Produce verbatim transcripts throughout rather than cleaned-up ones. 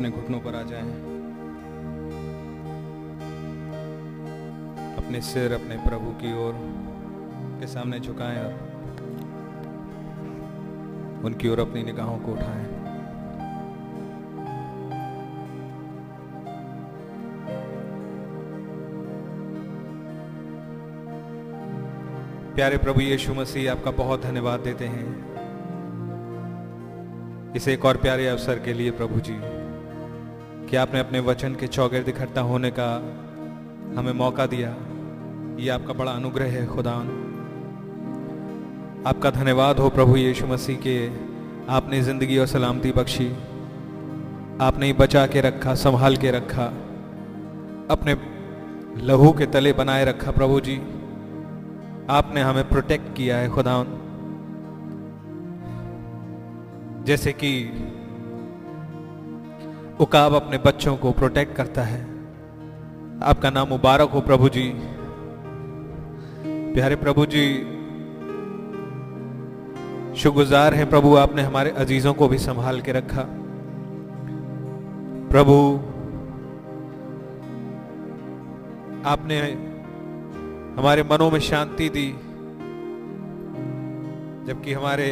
अपने घुटनों पर आ जाएं, अपने सिर अपने प्रभु की ओर के सामने झुकाएं और उनकी ओर अपनी निगाहों को उठाएं। प्यारे प्रभु यीशु मसीह, आपका बहुत धन्यवाद देते हैं इस एक और प्यारे अवसर के लिए प्रभु जी, कि आपने अपने वचन के चौगिर्द इकट्ठा होने का हमें मौका दिया। ये आपका बड़ा अनुग्रह है खुदावन। आपका धन्यवाद हो प्रभु यीशु मसीह के आपने जिंदगी और सलामती बख्शी, आपने ही बचा के रखा, संभाल के रखा, अपने लहू के तले बनाए रखा। प्रभु जी आपने हमें प्रोटेक्ट किया है खुदावन, जैसे कि उकाब अपने बच्चों को प्रोटेक्ट करता है। आपका नाम मुबारक हो प्रभु जी। प्यारे प्रभु जी शुक्रगुजार हैं प्रभु, आपने हमारे अजीजों को भी संभाल के रखा। प्रभु आपने हमारे मनों में शांति दी, जबकि हमारे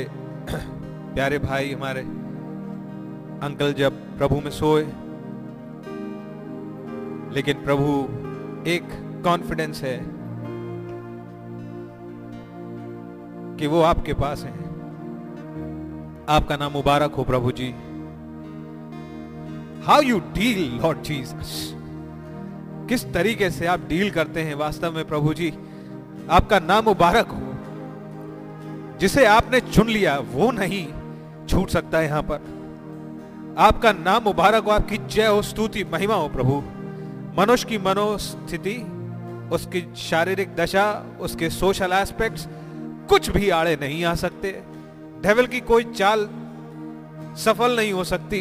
प्यारे भाई हमारे अंकल जब प्रभु में सोए, लेकिन प्रभु एक कॉन्फिडेंस है कि वो आपके पास हैं। आपका नाम मुबारक हो प्रभु जी। How you deal Lord Jesus, किस तरीके से आप डील करते हैं वास्तव में प्रभु जी। आपका नाम मुबारक हो, जिसे आपने चुन लिया वो नहीं छूट सकता है यहां पर। आपका नाम मुबारक हो, आपकी जय हो, स्तुति महिमा हो प्रभु। मनुष्य की मनोस्थिति, उसकी शारीरिक दशा, उसके सोशल एस्पेक्ट्स कुछ भी आड़े नहीं आ सकते। डेविल की कोई चाल सफल नहीं हो सकती,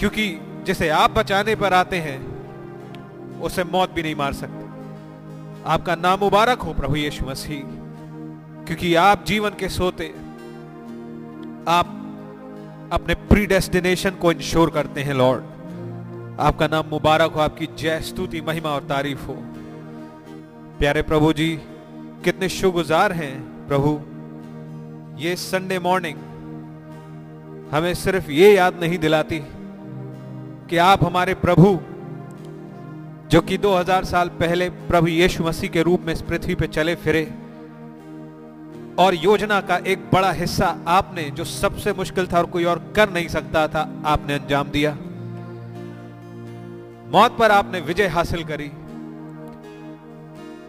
क्योंकि जिसे आप बचाने पर आते हैं उसे मौत भी नहीं मार सकती। आपका नाम मुबारक हो प्रभु यीशु मसीह, क्योंकि आप जीवन के सोते आप अपने प्रीडेस्टिनेशन को इंश्योर करते हैं लॉर्ड। आपका नाम मुबारक हो, आपकी जय स्तुति महिमा और तारीफ हो। प्यारे प्रभु जी कितने शुक्रगुजार हैं प्रभु, ये संडे मॉर्निंग हमें सिर्फ ये याद नहीं दिलाती कि आप हमारे प्रभु जो कि दो हज़ार साल पहले प्रभु यीशु मसीह के रूप में इस पृथ्वी पर चले फिरे, और योजना का एक बड़ा हिस्सा आपने जो सबसे मुश्किल था और कोई और कर नहीं सकता था, आपने अंजाम दिया। मौत पर आपने विजय हासिल करी,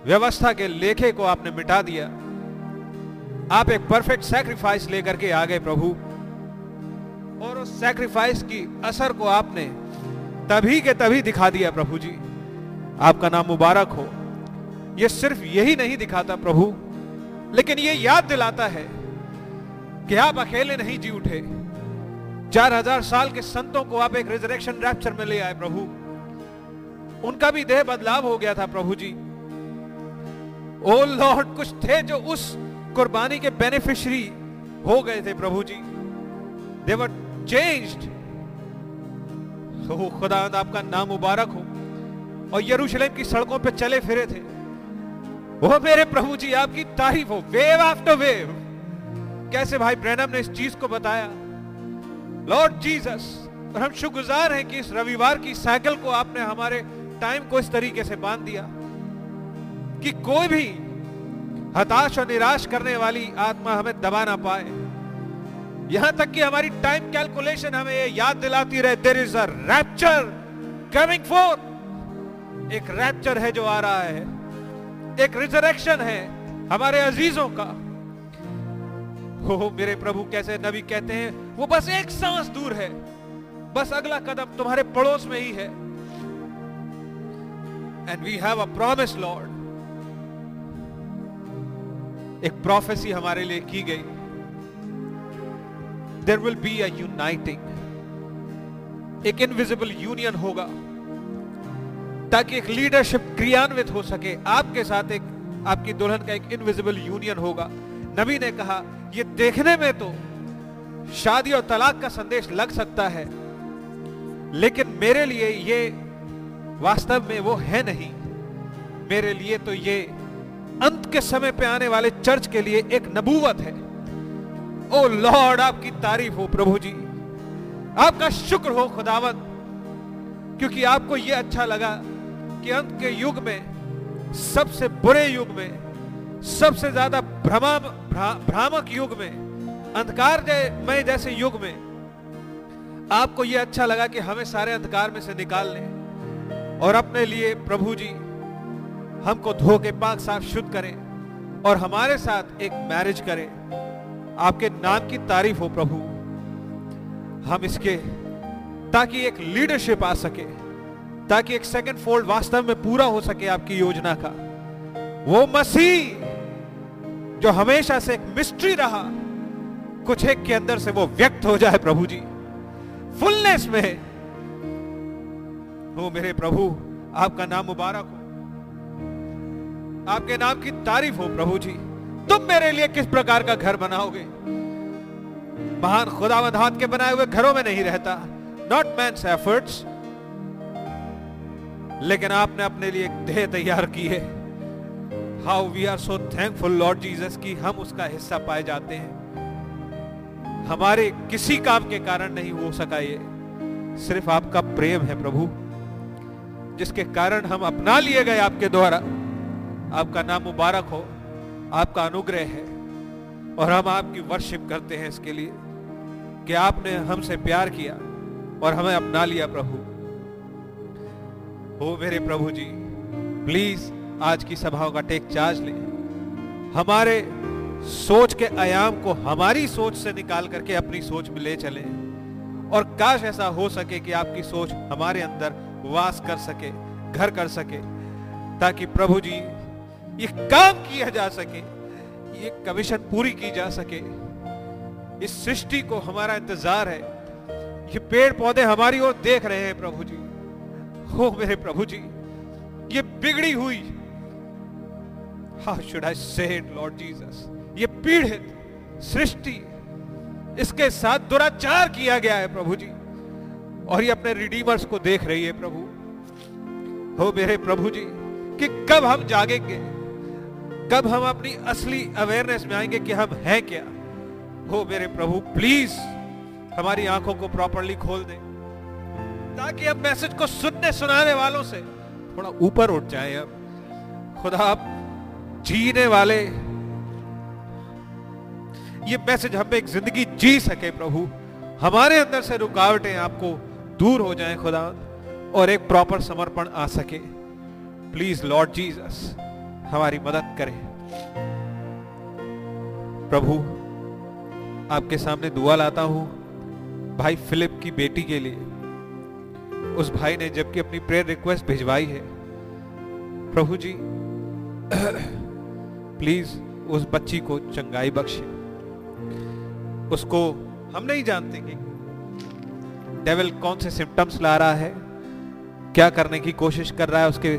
व्यवस्था के लेखे को आपने मिटा दिया। आप एक परफेक्ट सैक्रिफाइस लेकर के आ गए प्रभु, और उस सैक्रिफाइस की असर को आपने तभी के तभी दिखा दिया प्रभु जी। आपका नाम मुबारक हो। यह सिर्फ यही नहीं दिखाता प्रभु, लेकिन यह याद दिलाता है कि आप अकेले नहीं जी उठे। चार हजार साल के संतों को आप एक रिजरेक्शन रैप्चर में ले आए प्रभु। उनका भी देह बदलाव हो गया था प्रभु जी। ओ लॉर्ड, कुछ थे जो उस कुर्बानी के बेनिफिशियरी हो गए थे प्रभु जी। They were changed. तो खुदा आपका नाम मुबारक हो। और यरूशलेम की सड़कों पे चले फिरे थे वो मेरे प्रभु जी, आपकी तारीफ हो। वेव आफ्टर वेव, कैसे भाई ब्रैनम ने इस चीज को बताया लॉर्ड जीसस। और हम शुक्रगुजार हैं कि इस रविवार की साइकिल को आपने हमारे टाइम को इस तरीके से बांध दिया कि कोई भी हताश और निराश करने वाली आत्मा हमें दबा ना पाए। यहां तक कि हमारी टाइम कैलकुलेशन हमें ये याद दिलाती रहे, there is a rapture coming forth. एक रैप्चर है जो आ रहा है, एक रिजरेक्शन है हमारे अजीजों का। हो मेरे प्रभु, कैसे नबी कहते हैं वो बस एक सांस दूर है, बस अगला कदम तुम्हारे पड़ोस में ही है। And we have a promise Lord, एक प्रोफेसी हमारे लिए की गई। There will be a uniting, एक invisible union होगा, ताकि एक leadership क्रियान्वित हो सके। आपके साथ एक आपकी दुल्हन का एक invisible union होगा। नबी ने कहा ये देखने में तो शादी और तलाक का संदेश लग सकता है, लेकिन मेरे लिए ये वास्तव में वो है नहीं। मेरे लिए तो ये अंत के समय पे आने वाले चर्च के लिए एक नबूवत है। ओ लॉर्ड, आपकी तारीफ हो प्रभु जी, आपका शुक्र हो खुदावंद, क्योंकि आपको यह अच्छा लगा कि अंत के युग में, सबसे बुरे युग में, सबसे ज्यादा भ्रमा भ्रामक युग में, अंधकार में जैसे युग में, आपको यह अच्छा लगा कि हमें सारे अंधकार में से निकाल लें और अपने लिए प्रभु जी हमको धो के पाक साफ शुद्ध करें और हमारे साथ एक मैरिज करें। आपके नाम की तारीफ हो प्रभु। हम इसके ताकि एक लीडरशिप आ सके, ताकि एक सेकंड फोल्ड वास्तव में पूरा हो सके आपकी योजना का। वो मसीह जो हमेशा से एक मिस्ट्री रहा, कुछ एक के अंदर से वो व्यक्त हो जाए प्रभु जी, फुलनेस में वो। मेरे प्रभु, आपका नाम मुबारक हो, आपके नाम की तारीफ हो प्रभु जी। तुम मेरे लिए किस प्रकार का घर बनाओगे? महान खुदावंद हाथ के बनाए हुए घरों में नहीं रहता, नॉट मैन्स एफर्ट्स, लेकिन आपने अपने लिए एक देह तैयार की है। How we are so thankful Lord Jesus कि हम उसका हिस्सा पाए जाते हैं। हमारे किसी काम के कारण नहीं हो सका ये, सिर्फ आपका प्रेम है प्रभु, जिसके कारण हम अपना लिए गए आपके द्वारा। आपका नाम मुबारक हो, आपका अनुग्रह है और हम आपकी वर्शिप करते हैं इसके लिए कि आपने हमसे प्यार किया और हमें अपना लिया प्रभु। ओ मेरे प्रभु जी, प्लीज आज की सभाओं का टेक चार्ज लें। हमारे सोच के आयाम को हमारी सोच से निकाल करके अपनी सोच में ले चलें, और काश ऐसा हो सके कि आपकी सोच हमारे अंदर वास कर सके, घर कर सके, ताकि प्रभु जी ये काम किया जा सके, ये कमीशन पूरी की जा सके। इस सृष्टि को हमारा इंतजार है, ये पेड़ पौधे हमारी ओर देख रहे हैं प्रभु जी। हो मेरे प्रभु जी, ये बिगड़ी हुई, हाउ शुड आई से इट लॉर्ड जीसस, ये पीड़ित सृष्टि, इसके साथ दुराचार किया गया है प्रभु जी, और ये अपने रिडीमर्स को देख रही है प्रभु। हो मेरे प्रभु जी कि कब हम जागेंगे, कब हम अपनी असली अवेयरनेस में आएंगे कि हम हैं क्या। हो मेरे प्रभु, प्लीज हमारी आंखों को प्रॉपर्ली खोल दें, ताकि हम मैसेज को सुनने सुनाने वालों से थोड़ा ऊपर उठ जाए। अब खुदा, आप जीने वाले, ये मैसेज हमें एक जिंदगी जी सके प्रभु। हमारे अंदर से रुकावटें आपको दूर हो जाएं खुदा, और एक प्रॉपर समर्पण आ सके। प्लीज लॉर्ड जीसस, हमारी मदद करें प्रभु। आपके सामने दुआ लाता हूं भाई फिलिप की बेटी के लिए। उस भाई ने जबकि अपनी प्रेयर रिक्वेस्ट भिजवाई है, प्रभु जी प्लीज उस बच्ची को चंगाई बख्शे। उसको हम नहीं जानते कि डेविल कौन से सिम्टम्स ला रहा है, क्या करने की कोशिश कर रहा है, उसके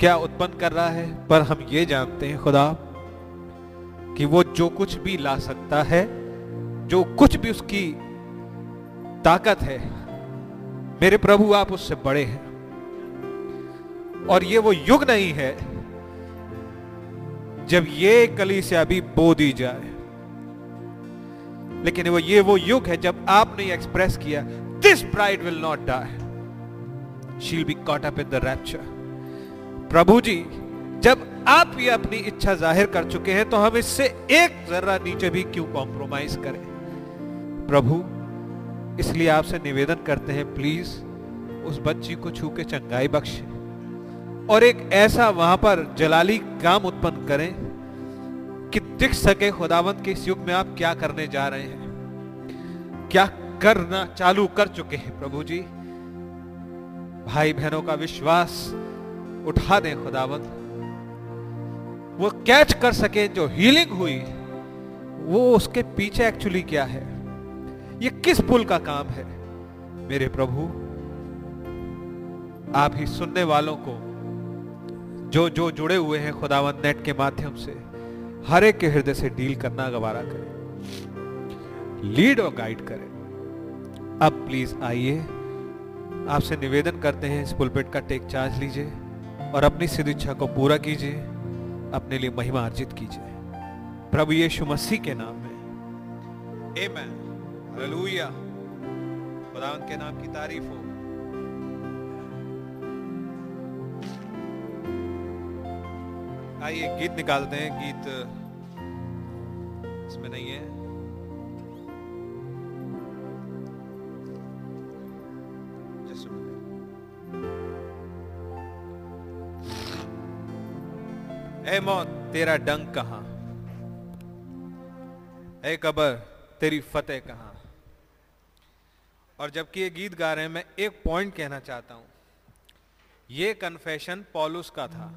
क्या उत्पन्न कर रहा है, पर हम ये जानते हैं खुदा कि वो जो कुछ भी ला सकता है, जो कुछ भी उसकी ताकत है, मेरे प्रभु आप उससे बड़े हैं। और ये वो युग नहीं है जब ये कलीसिया भी बो दी जाए, लेकिन वो ये वो युग है जब आपने एक्सप्रेस किया, this bride will not die, she will be caught up in the rapture. प्रभु जी, जब आप ये अपनी इच्छा जाहिर कर चुके हैं, तो हम इससे एक जर्रा नीचे भी क्यों कॉम्प्रोमाइज करें प्रभु। इसलिए आपसे निवेदन करते हैं, प्लीज उस बच्ची को छू के चंगाई बख्शें और एक ऐसा वहां पर जलाली काम उत्पन्न करें कि दिख सके खुदावंत के इस युग में आप क्या करने जा रहे हैं, क्या करना चालू कर चुके हैं प्रभु जी। भाई बहनों का विश्वास उठा दें खुदावंद, वो कैच कर सके जो हीलिंग हुई, वो उसके पीछे एक्चुअली क्या है, ये किस पुल का काम है। मेरे प्रभु, आप ही सुनने वालों को, जो जो जुड़े हुए हैं खुदावंद नेट के माध्यम से, हर एक के हृदय से डील करना गवारा करें। लीड और गाइड करें। अब प्लीज आइए, आपसे निवेदन करते हैं, इस पुलपिट का टेक चार्ज लीजिए और अपनी सदिच्छा को पूरा कीजिए, अपने लिए महिमा अर्जित कीजिए, प्रभु यीशु मसीह के नाम में। Amen, hallelujah. खुदावंद के नाम की तारीफ हो। आइए गीत निकालते हैं। गीत इसमें नहीं है। ए मौत तेरा डंक कहां, ए कबर तेरी फतेह कहां। और जबकि ये गीत गा रहे हैं, मैं एक पॉइंट कहना चाहता हूं। ये कन्फेशन पौलुस का था,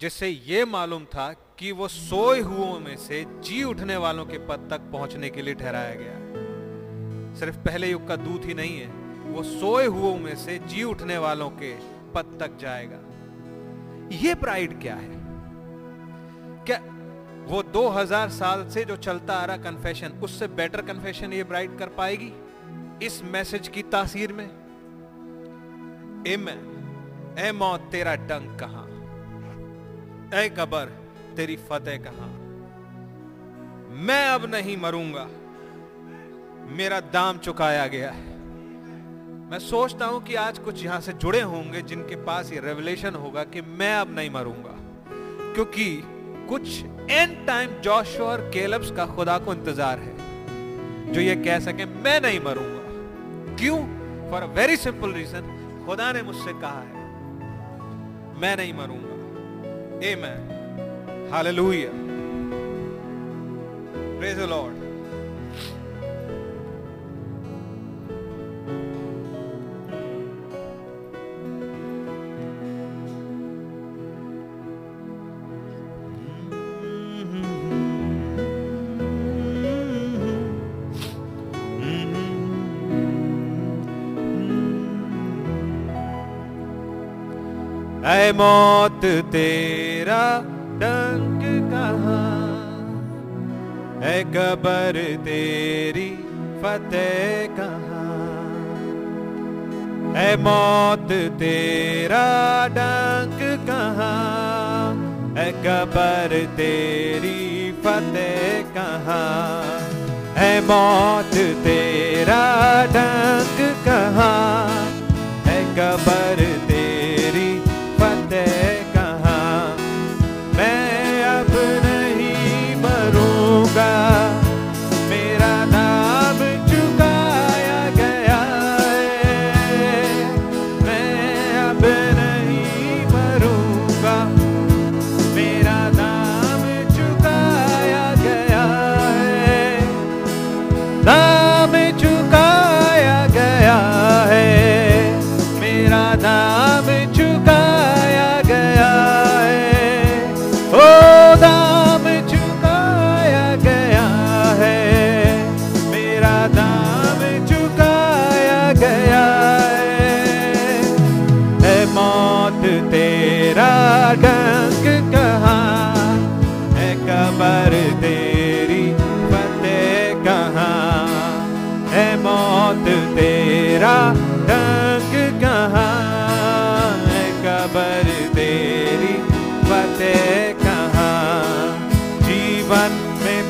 जिससे ये मालूम था कि वो सोए हुओं में से जी उठने वालों के पद तक पहुंचने के लिए ठहराया गया। सिर्फ पहले युग का दूत ही नहीं है, वो सोए हुओं में से जी उठने वालों के पद तक जाएगा। ये प्राइड क्या है? क्या वो दो हज़ार साल से जो चलता आ रहा कन्फेशन, उससे बेटर कन्फेशन ये प्राइड कर पाएगी इस मैसेज की तासीर में? आमेन। ऐ मौत तेरा डंक कहां, ऐ कबर तेरी फतेह कहां। मैं अब नहीं मरूंगा, मेरा दाम चुकाया गया है। मैं सोचता हूं कि आज कुछ यहां से जुड़े होंगे जिनके पास ये रेवलेशन होगा कि मैं अब नहीं मरूंगा, क्योंकि कुछ एंड टाइम जोशुआ और केलब्स का खुदा को इंतजार है जो ये कह सके मैं नहीं मरूंगा। क्यों? For a very simple reason, खुदा ने मुझसे कहा है मैं नहीं मरूंगा। Amen, hallelujah, praise the Lord. ऐ मौत तेरा डंक कहाँ, ऐ कबर तेरी फतेह कहाँ। ऐ मौत तेरा डंक कहाँ, ऐ कबर तेरी फतेह कहाँ। ऐ मौत तेरा डंक कहाँ, ऐ कबर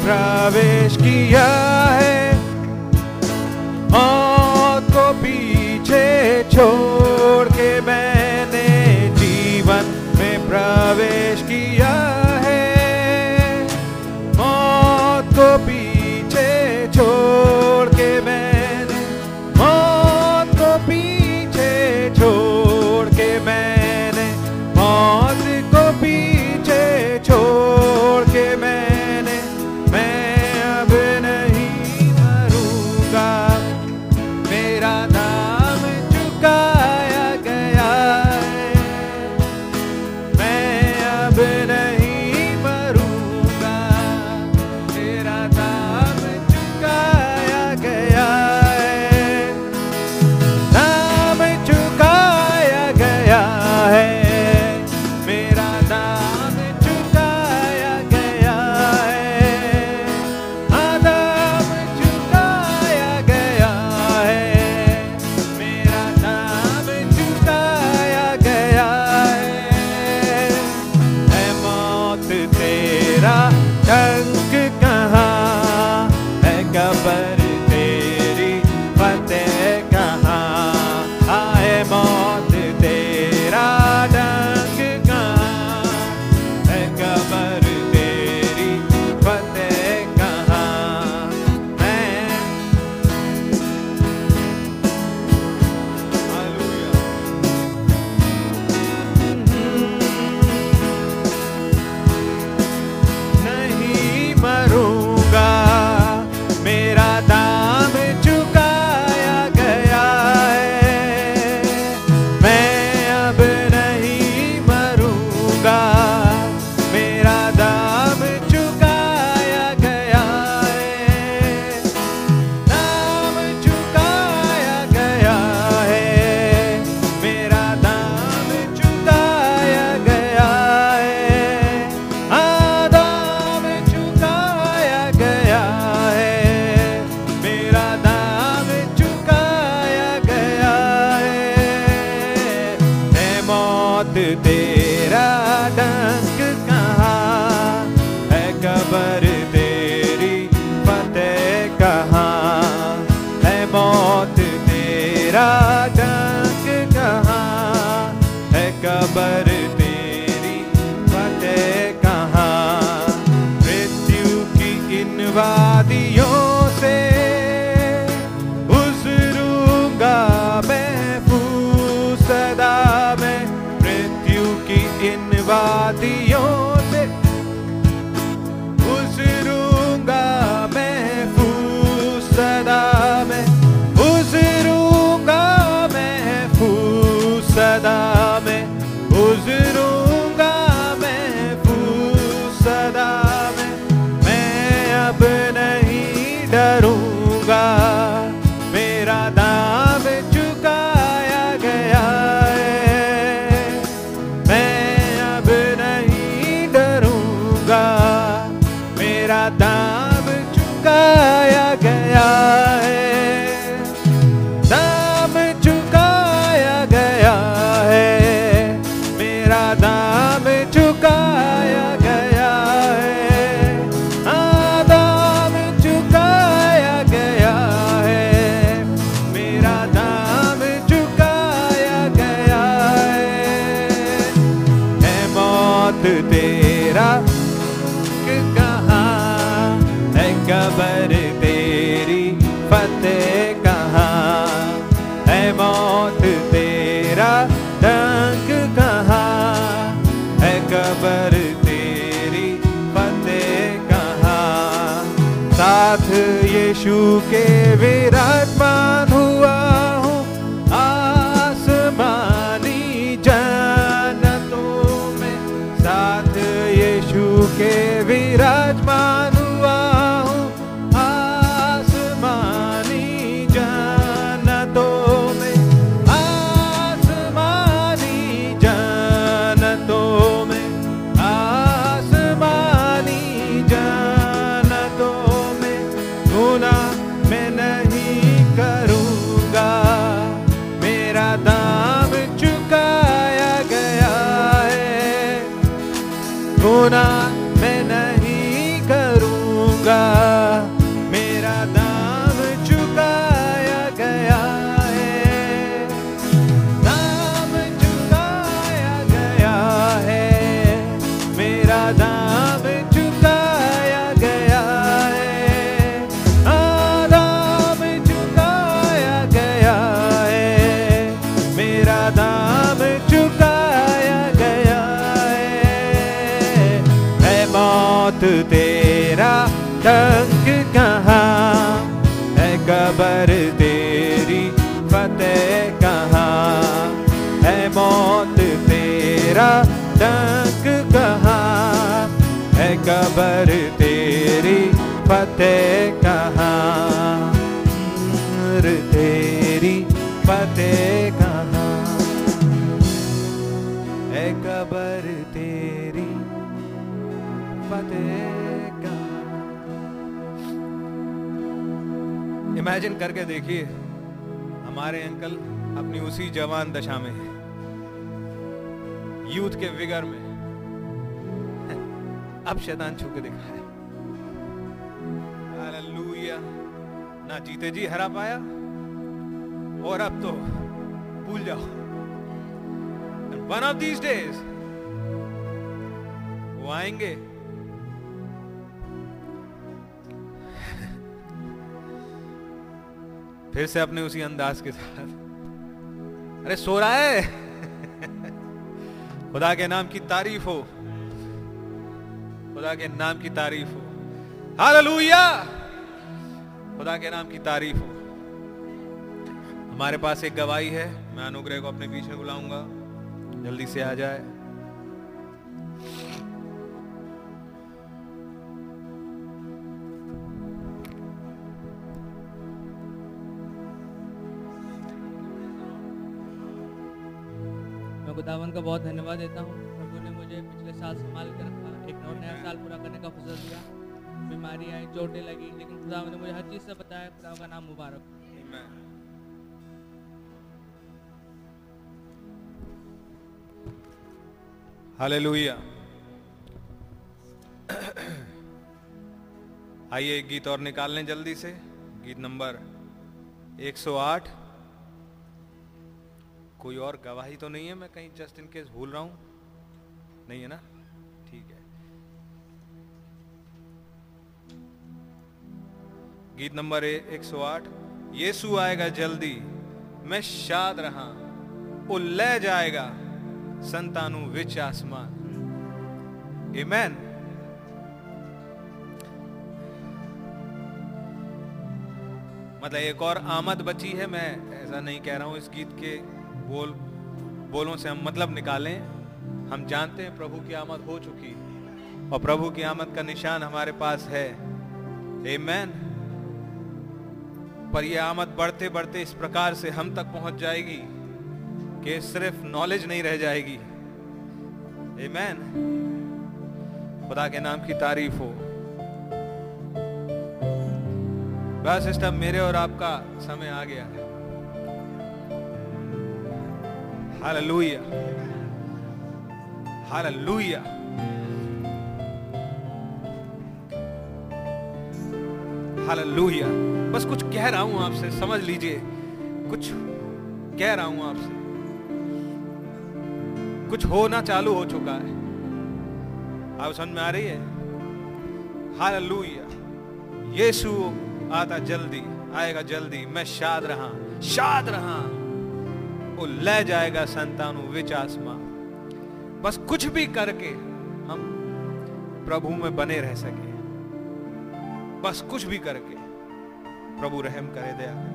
प्रवेश किया है, मौत को पीछे छोड़ के मैंने जीवन में प्रवेश किया है। मौत को पीछे छोड़ के मैंने, मौत को पीछे छोड़ के मैंने, मौत को पीछे छोड़ के मैंने, मेरा नाम चुकाया हाथ तेरा डंक कहाँ है, कबर तेरी फतेह कहाँ है, मौत तेरा डंक कहाँ है, कबर तेरी फतेह कहाँ। मृत्यु की इन वादियों से उजरूंगा महफूज सदा मैं, मृत्यु की इन वादियों से उजरूंगा महफूज सदा मैं, उजरूंगा महफूज सदा मैं, उजरूंगा महफूज सदा मैं। मैं अब नहीं डरूंगा, मेरा नाम चुकाया गया है, मैं अब नहीं डरूंगा, मेरा नाम चुकाया गया है, नाम चुकाया गया है, मेरा नाम चुकाया गया है, नाम चुकाया गया है, मेरा नाम चुकाया गया है। है मौत तेरा कहाँ है, कबर तेरी फतेह कहाँ है, मौत तेरा डंक कहाँ है, कबर तेरी फतेह कहाँ। साथ यीशु के विराजमान हुआ हूँ आसमानी जन्नतों में, साथ यीशु के विराजमान हुआ हूँ आसमानी जन्नतों में, आसमानी जन्नतों में, आसमानी जन्नतों में। गुनाह मैं नहीं करूँगा, मेरा दाम चुकाया गया है, गुनाह मैं नहीं करूँगा, मेरा दाम चुकाया गया है, दाम चुकाया गया है, मेरा दाम चुकाया गया है, दाम चुकाया गया है, मेरा दाम चुकाया गया है। है मौत तेरा डंक कहाँ है, कबर तेरी फतेह कहाँ है, मौत तेरा डंक कहाँ है, कबर तेरी फतेह कहाँ, मौत तेरी फतेह कहाँ है, कबर तेरी फतेह। इमेजिन करके देखिए, हमारे अंकल अपनी उसी जवान दशा में है, यूथ के विगर में, अब शैतान छू के दिखा है। हालेलुया, ना जीते जी हरा पाया, और अब तो भूल जाओ। वन ऑफ दीज डेज वो आएंगे, फिर से अपने उसी अंदाज के साथ, अरे सो रहा है खुदा के नाम की तारीफ हो, खुदा के नाम की तारीफ हो, हालेलुया, खुदा के नाम की तारीफ हो। हमारे पास एक गवाही है, मैं अनुग्रह को अपने बीच में बुलाऊंगा, जल्दी से आ जाए। खुदावन का बहुत धन्यवाद देता हूँ, प्रभु ने मुझे पिछले साल संभाल कर रखा, एक और नया साल पूरा करने का फुर्सत दिया। बीमारी आई, चोटें लगी, लेकिन खुदावन ने मुझे हर चीज़ से बताया। खुदा का नाम मुबारक। हालेलुया। आइए एक गीत और निकाल लें जल्दी से, गीत नंबर एक सौ आठ। कोई और गवाही तो नहीं है, मैं कहीं जस्ट इन केस भूल रहा हूं, नहीं है ना? ठीक है, गीत नंबर एक सौ आठ। यीशु आएगा जल्दी, मैं शाद रहा, वो ले जाएगा संतानु विच आसमान। आमीन। मतलब एक और आमद बची है, मैं ऐसा नहीं कह रहा हूं इस गीत के बोल बोलों से हम मतलब निकालें। हम जानते हैं प्रभु की आमद हो चुकी और प्रभु की आमद का निशान हमारे पास है। आमीन। पर यह आमद बढ़ते बढ़ते इस प्रकार से हम तक पहुंच जाएगी कि सिर्फ नॉलेज नहीं रह जाएगी। आमीन। खुदा के नाम की तारीफ हो। बस सिस्टम, मेरे और आपका समय आ गया है। Hallelujah, hallelujah. हालेलुया। बस कुछ कह रहा हूं आपसे, समझ लीजिए, कुछ कह रहा हूं आपसे, कुछ होना चालू हो चुका है। आप समझ में आ रही है? हालेलुया। यीशु आता जल्दी, आएगा जल्दी, मैं शाद रहा, शाद रहा, वो ले जाएगा संतानु विच आसमान। बस कुछ भी करके हम प्रभु में बने रह सके, बस कुछ भी करके। प्रभु रहम करे, दया।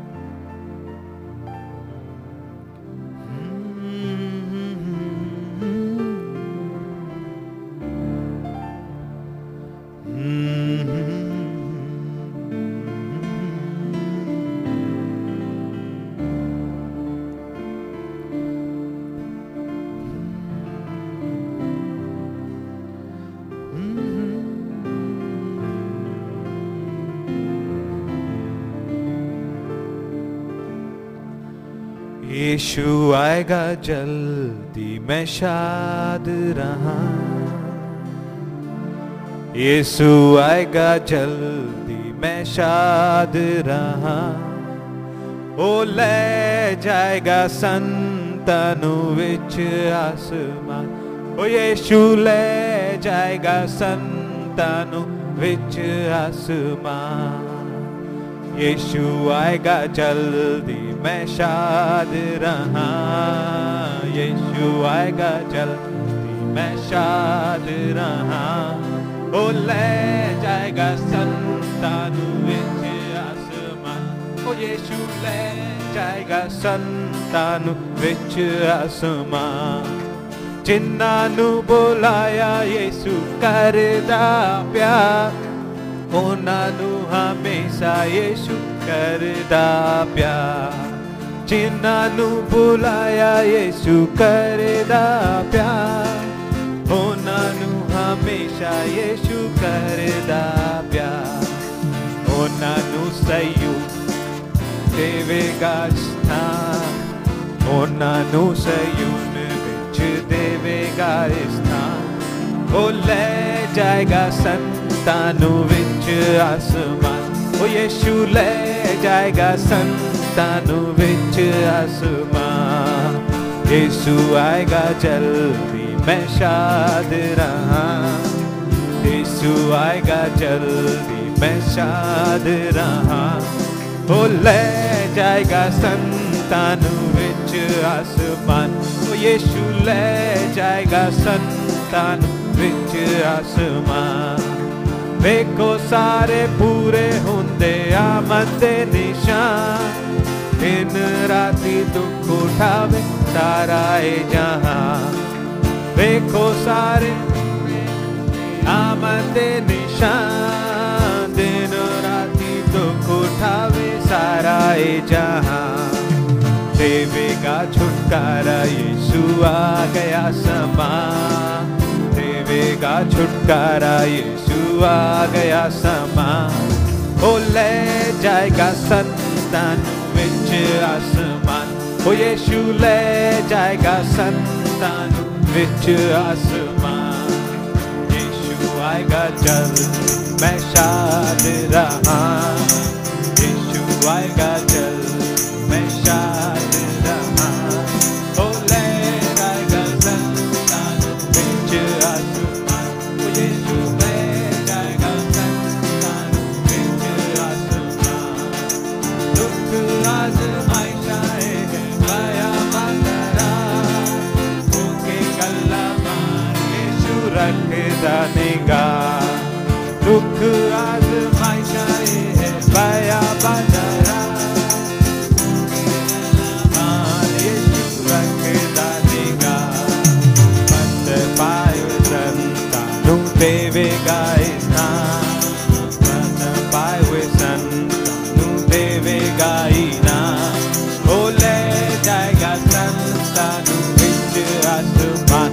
यीशु आएगा जल्दी, मैं शाद रहा, यीशु आएगा जल्दी, मैं शाद रहा, ओ ले जाएगा संतानु विच आसमान, ओ यीशु ले जाएगा संतानु विच आसमान। यीशु आएगा जल्दी, मैं शाद रहा, यीशु आएगा जल्दी, मैं शाद रहा, ओ ले जाएगा संतानु विच आसमान, ओ यीशु ले जाएगा संतानु विच आसमान। जिन्नानु बुलाया यीशु करदा प्यार, उन्हानू हमेशा यीशु करदा प्यार। जिन्हानू बुलाया यीशु करदा प्यार, उन्हानू हमेशा यीशु करदा प्यार। उन्हानू सयून देवेगा स्थान, उन्हानू सयून विच देवेगा स्थान, ओ ले जाएगा सन संतानु विच आसमान, ओ यीशु ले जाएगा संतानु विच आसमान। यीशु आएगा जल्दी, मैं शाद रहा, यीशु आएगा जल्दी, मैं शाद रहा, ओ ले जाएगा संतानु विच आसमान, ओ यीशु ले जाएगा संतानु विच आसमान। वेखो सारे पूरे हुंदे आमद दे निशान, दिन राती दुख उठावे सारा ए जहां। वेखो सारे आमद दे निशान, दिन राती दुख उठावे सारा ए जहां। देवेगा छुटकारा, यीशु आ गया समा, देवेगा छुटकारा, यीशु आ गया समा, ओ ले जाएगा संतानु विच आसमान, ओ यीशु ले जाएगा संतानु पवित्र आसमान यीशु आएगा जल मैं शाद रहा, यीशु आएगा जल मैं शाद रहा, ओ लहराएगा संसार पवित्र आसमान, यीशु लहराएगा संसार पवित्र आसमान, दुख आजमा दुख आजमाई जाए है पाया बंदरा देगा बंद पाय संता तुम देवेगा बंद पाय संता तुम देवेगा ना ओ ले जाएगा संता तुम आसमान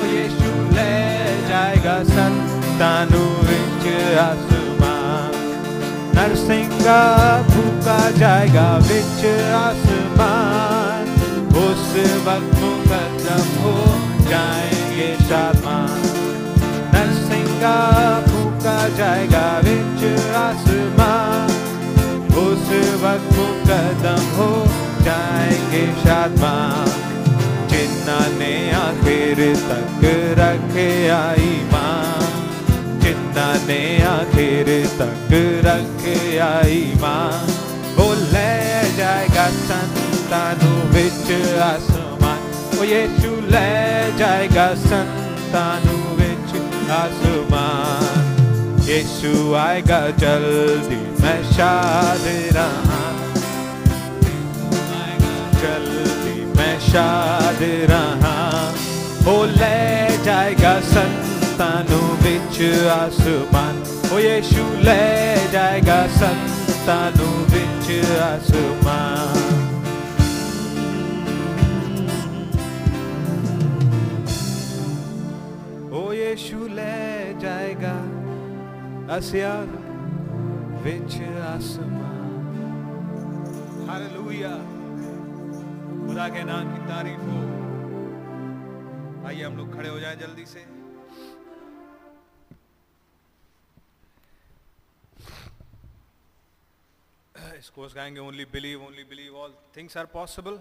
ओ यीशु ले जाएगा संता संतानु विच आसमान नरसिंगा फूका जाएगा विच आसमान उस वक्त मुकदम हो जाएंगे शादमान नरसिंगा फूका जाएगा विच आसमान उस वक्त मुकदम हो जाएंगे शादमान जिन्ना ने आखिर तक रखे आई ने आखिर तक रखे आई माँ वो ले जाएगा संतानु विच आसमान वो यीशु ले जाएगा संतानु विच आसमान यीशु आएगा जल्दी मैं शाद रहा जल्दी मैं शाद रहा वो ले जाएगा संतानु संतानु विच आसमान ओ यीशु ले जाएगा संतानु विच आसमान ओ यीशु ले जाएगा आसिया विच आसमान हालेलुया खुदा के नाम की तारीफ हो। आइए हम लोग खड़े हो जाएं जल्दी से। इस कोर्स गाएंगे only believe only believe all things are possible.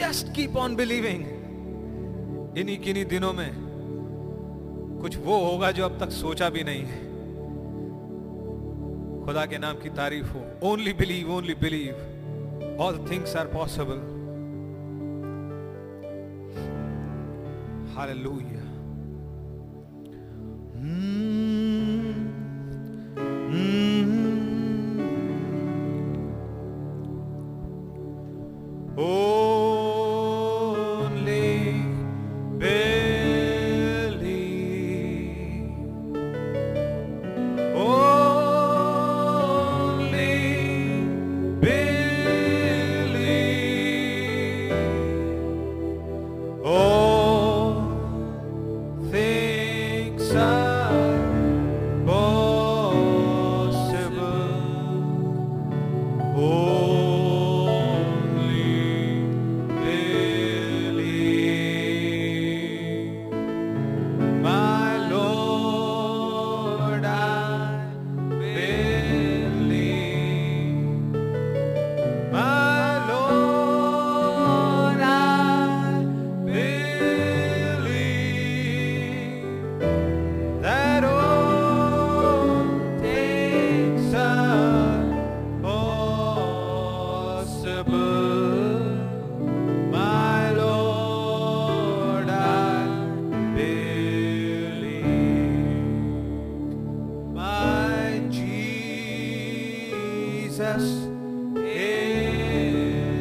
Just keep on believing. इन्हीं किन्हीं दिनों में कुछ वो होगा जो अब तक सोचा भी नहीं है। खुदा के नाम की तारीफ हो। Only believe only believe All things are possible. Hallelujah. Mm-hmm. Mm-hmm. Only believe. Only believe. Jesus is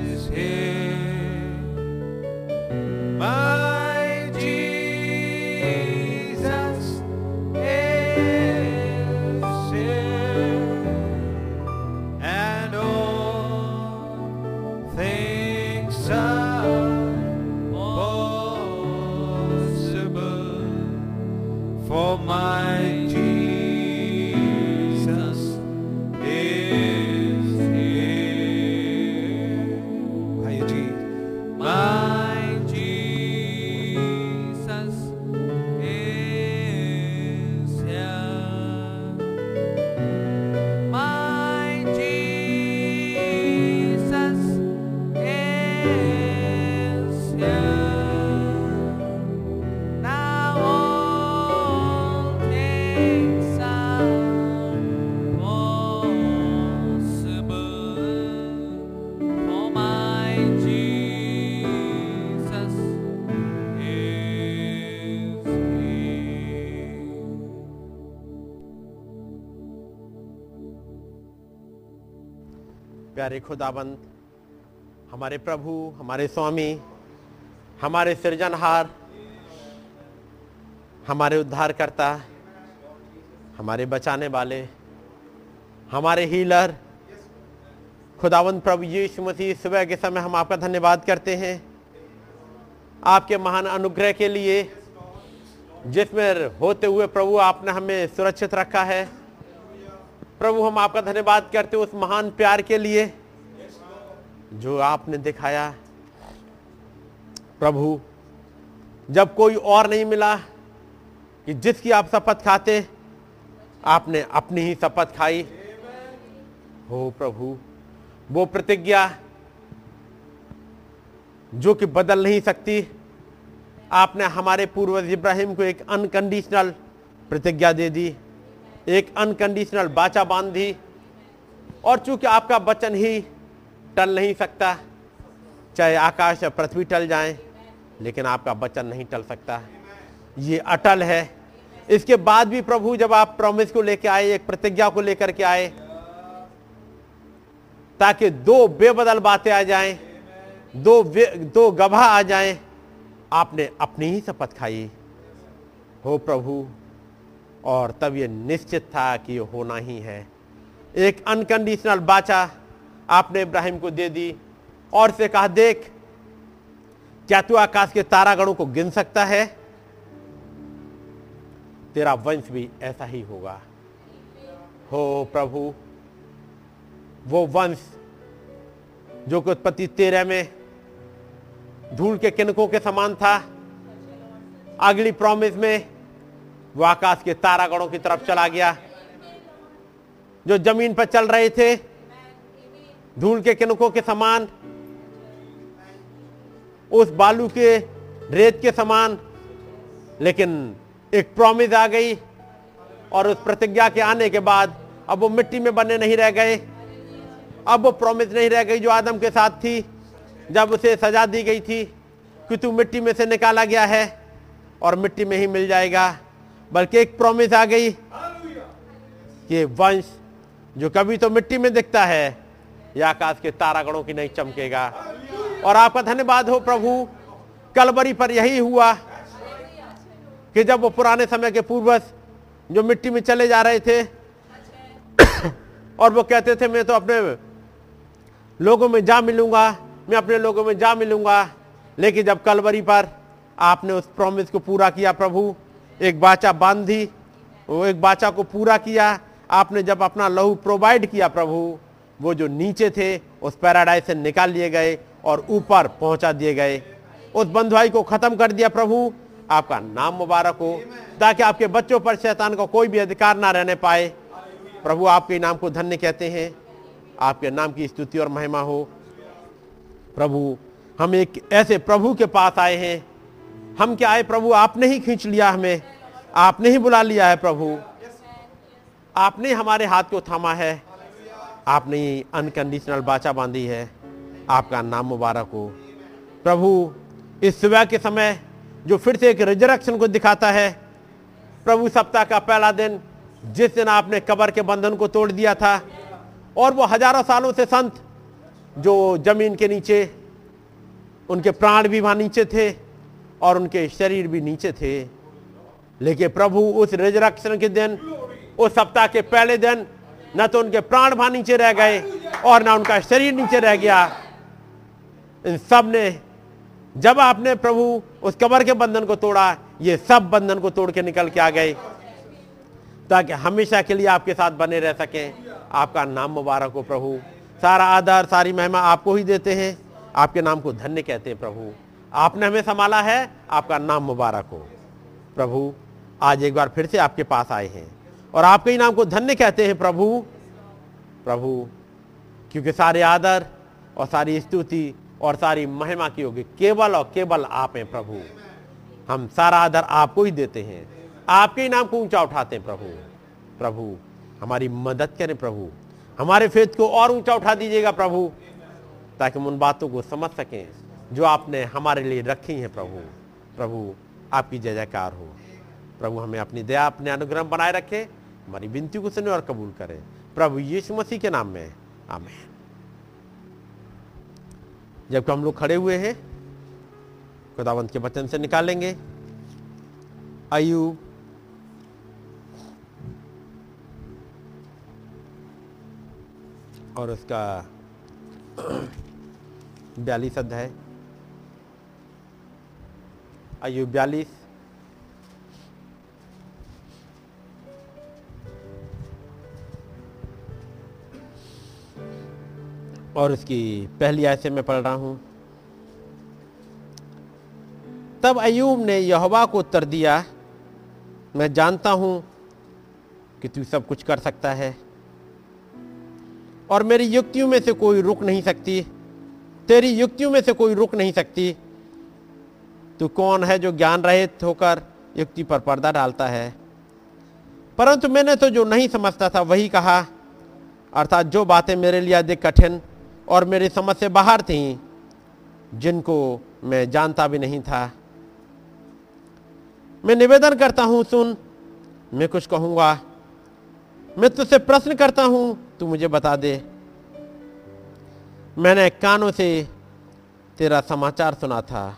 प्यारे खुदाबंद, हमारे प्रभु, हमारे स्वामी, हमारे सृजनहार, हमारे उद्धारकर्ता, हमारे बचाने वाले, हमारे हीलर खुदावंद प्रभु यीशु मसीह, सुबह के समय हम आपका धन्यवाद करते हैं आपके महान अनुग्रह के लिए जिसमें होते हुए प्रभु आपने हमें सुरक्षित रखा है। प्रभु हम आपका धन्यवाद करते हैं उस महान प्यार के लिए जो आपने दिखाया। प्रभु जब कोई और नहीं मिला कि जिसकी आप शपथ खाते, आपने अपनी ही शपथ खाई। हो प्रभु, वो प्रतिज्ञा जो कि बदल नहीं सकती, आपने हमारे पूर्वज इब्राहिम को एक अनकंडीशनल प्रतिज्ञा दे दी, एक अनकंडीशनल वाचा बांध दी। और चूंकि आपका वचन ही टल नहीं सकता, चाहे आकाश या पृथ्वी टल जाएं, लेकिन आपका वचन नहीं टल सकता, ये अटल है। इसके बाद भी प्रभु जब आप प्रॉमिस को लेकर आए, एक प्रतिज्ञा को लेकर के आए, ताकि दो बेबदल बातें आ जाएं, दो दो गवाह आ जाएं, आपने अपनी ही शपथ खाई। हो प्रभु, और तब ये निश्चित था कि ये होना ही है। एक अनकंडीशनल वाचा आपने इब्राहिम को दे दी और से कहा, देख क्या तू आकाश के तारागणों को गिन सकता है? तेरा वंश भी ऐसा ही होगा। हो प्रभु, वो वंश जो कि उत्पत्ति तेरह में धूल के किनकों के समान था, अगली प्रॉमिस में वो आकाश के तारागणों की तरफ चला गया। जो जमीन पर चल रहे थे धूल के किनकों के समान, उस बालू के रेत के समान, लेकिन एक प्रॉमिस आ गई और उस प्रतिज्ञा के आने के बाद अब वो मिट्टी में बने नहीं रह गए। अब वो प्रॉमिस नहीं रह गई जो आदम के साथ थी जब उसे सजा दी गई थी कि तू मिट्टी में से निकाला गया है और मिट्टी में ही मिल जाएगा, बल्कि एक प्रॉमिस आ गई कि वंश जो कभी तो मिट्टी में दिखता है या आकाश के तारागणों की नहीं चमकेगा। और आपका धन्यवाद हो प्रभु, कलवरी पर यही हुआ कि जब वो पुराने समय के पूर्वज जो मिट्टी में चले जा रहे थे और वो कहते थे मैं तो अपने लोगों में जा मिलूंगा, मैं अपने लोगों में जा मिलूंगा, लेकिन जब कलवरी पर आपने उस प्रॉमिस को पूरा किया प्रभु, एक वाचा बांधी, वो एक वाचा को पूरा किया आपने। जब अपना लहू प्रोवाइड किया प्रभु, वो जो नीचे थे उस पैराडाइज से निकाल लिए गए और ऊपर पहुंचा दिए गए। उस बंधुआई को खत्म कर दिया प्रभु। आपका नाम मुबारक हो, ताकि आपके बच्चों पर शैतान का कोई भी अधिकार ना रहने पाए। प्रभु आपके नाम को धन्य कहते हैं, आपके नाम की स्तुति और महिमा हो। प्रभु हम एक ऐसे प्रभु के पास आए हैं, हम क्या आए प्रभु, आपने ही खींच लिया हमें, आपने ही बुला लिया है प्रभु, आपने हमारे हाथ को थामा है, आपने अनकंडीशनल वाचा बांधी है। आपका नाम मुबारक हो प्रभु। इस सुबह के समय जो फिर से एक रिजरेक्शन को दिखाता है प्रभु, सप्ताह का पहला दिन जिस दिन आपने कब्र के बंधन को तोड़ दिया था, और वो हजारों सालों से संत जो जमीन के नीचे, उनके प्राण भी वहां नीचे थे और उनके शरीर भी नीचे थे, लेकिन प्रभु उस रिजरेक्शन के दिन, उस सप्ताह के पहले दिन, ना तो उनके प्राण वहां नीचे रह गए और ना उनका शरीर नीचे रह गया। इन सब ने, जब आपने प्रभु उस कब्र के बंधन को तोड़ा, ये सब बंधन को तोड़ के निकल के आ गए, ताकि हमेशा के लिए आपके साथ बने रह सकें। आपका नाम मुबारक हो प्रभु। सारा आदर, सारी महिमा आपको ही देते हैं, आपके नाम को धन्य कहते हैं प्रभु। आपने हमें संभाला है, आपका नाम मुबारक हो प्रभु। आज एक बार फिर से आपके पास आए हैं और आपके ही नाम को धन्य कहते हैं प्रभु। प्रभु क्योंकि सारे आदर और सारी स्तुति और सारी महिमा की होगी केवल और केवल आप हैं प्रभु। हम सारा आदर आपको ही देते हैं, आपके ही नाम को ऊंचा उठाते हैं प्रभु। प्रभु हमारी मदद करें प्रभु, हमारे फेथ को और ऊंचा उठा दीजिएगा प्रभु, ताकि हम उन बातों को समझ सकें जो आपने हमारे लिए रखी हैं प्रभु। प्रभु आपकी जय जयकार हो प्रभु। हमें अपनी दया, अपने अनुग्रह बनाए रखें। हमारी विनती को सुने और कबूल करें प्रभु यीशु मसीह के नाम में, आमीन। जबकि हम लोग खड़े हुए हैं, खुदावंत के वचन से निकालेंगे अय्यूब और उसका बयालीस अध्याय, अय्यूब बयालीस और उसकी पहली आयत से मैं पढ़ रहा हूं। तब अय्यूब ने यहोवा को उत्तर दिया, मैं जानता हूं कि तू सब कुछ कर सकता है और मेरी युक्तियों में से कोई रुक नहीं सकती, तेरी युक्तियों में से कोई रुक नहीं सकती। तू कौन है जो ज्ञान रहित होकर युक्ति पर पर्दा डालता है? परंतु मैंने तो जो नहीं समझता था वही कहा, अर्थात जो बातें मेरे लिए अधिक कठिन और मेरी समझ से बाहर थीं, जिनको मैं जानता भी नहीं था। मैं निवेदन करता हूँ, सुन, मैं कुछ कहूँगा, मैं तुझसे प्रश्न करता हूँ, तू मुझे बता दे। मैंने कानों से तेरा समाचार सुना था,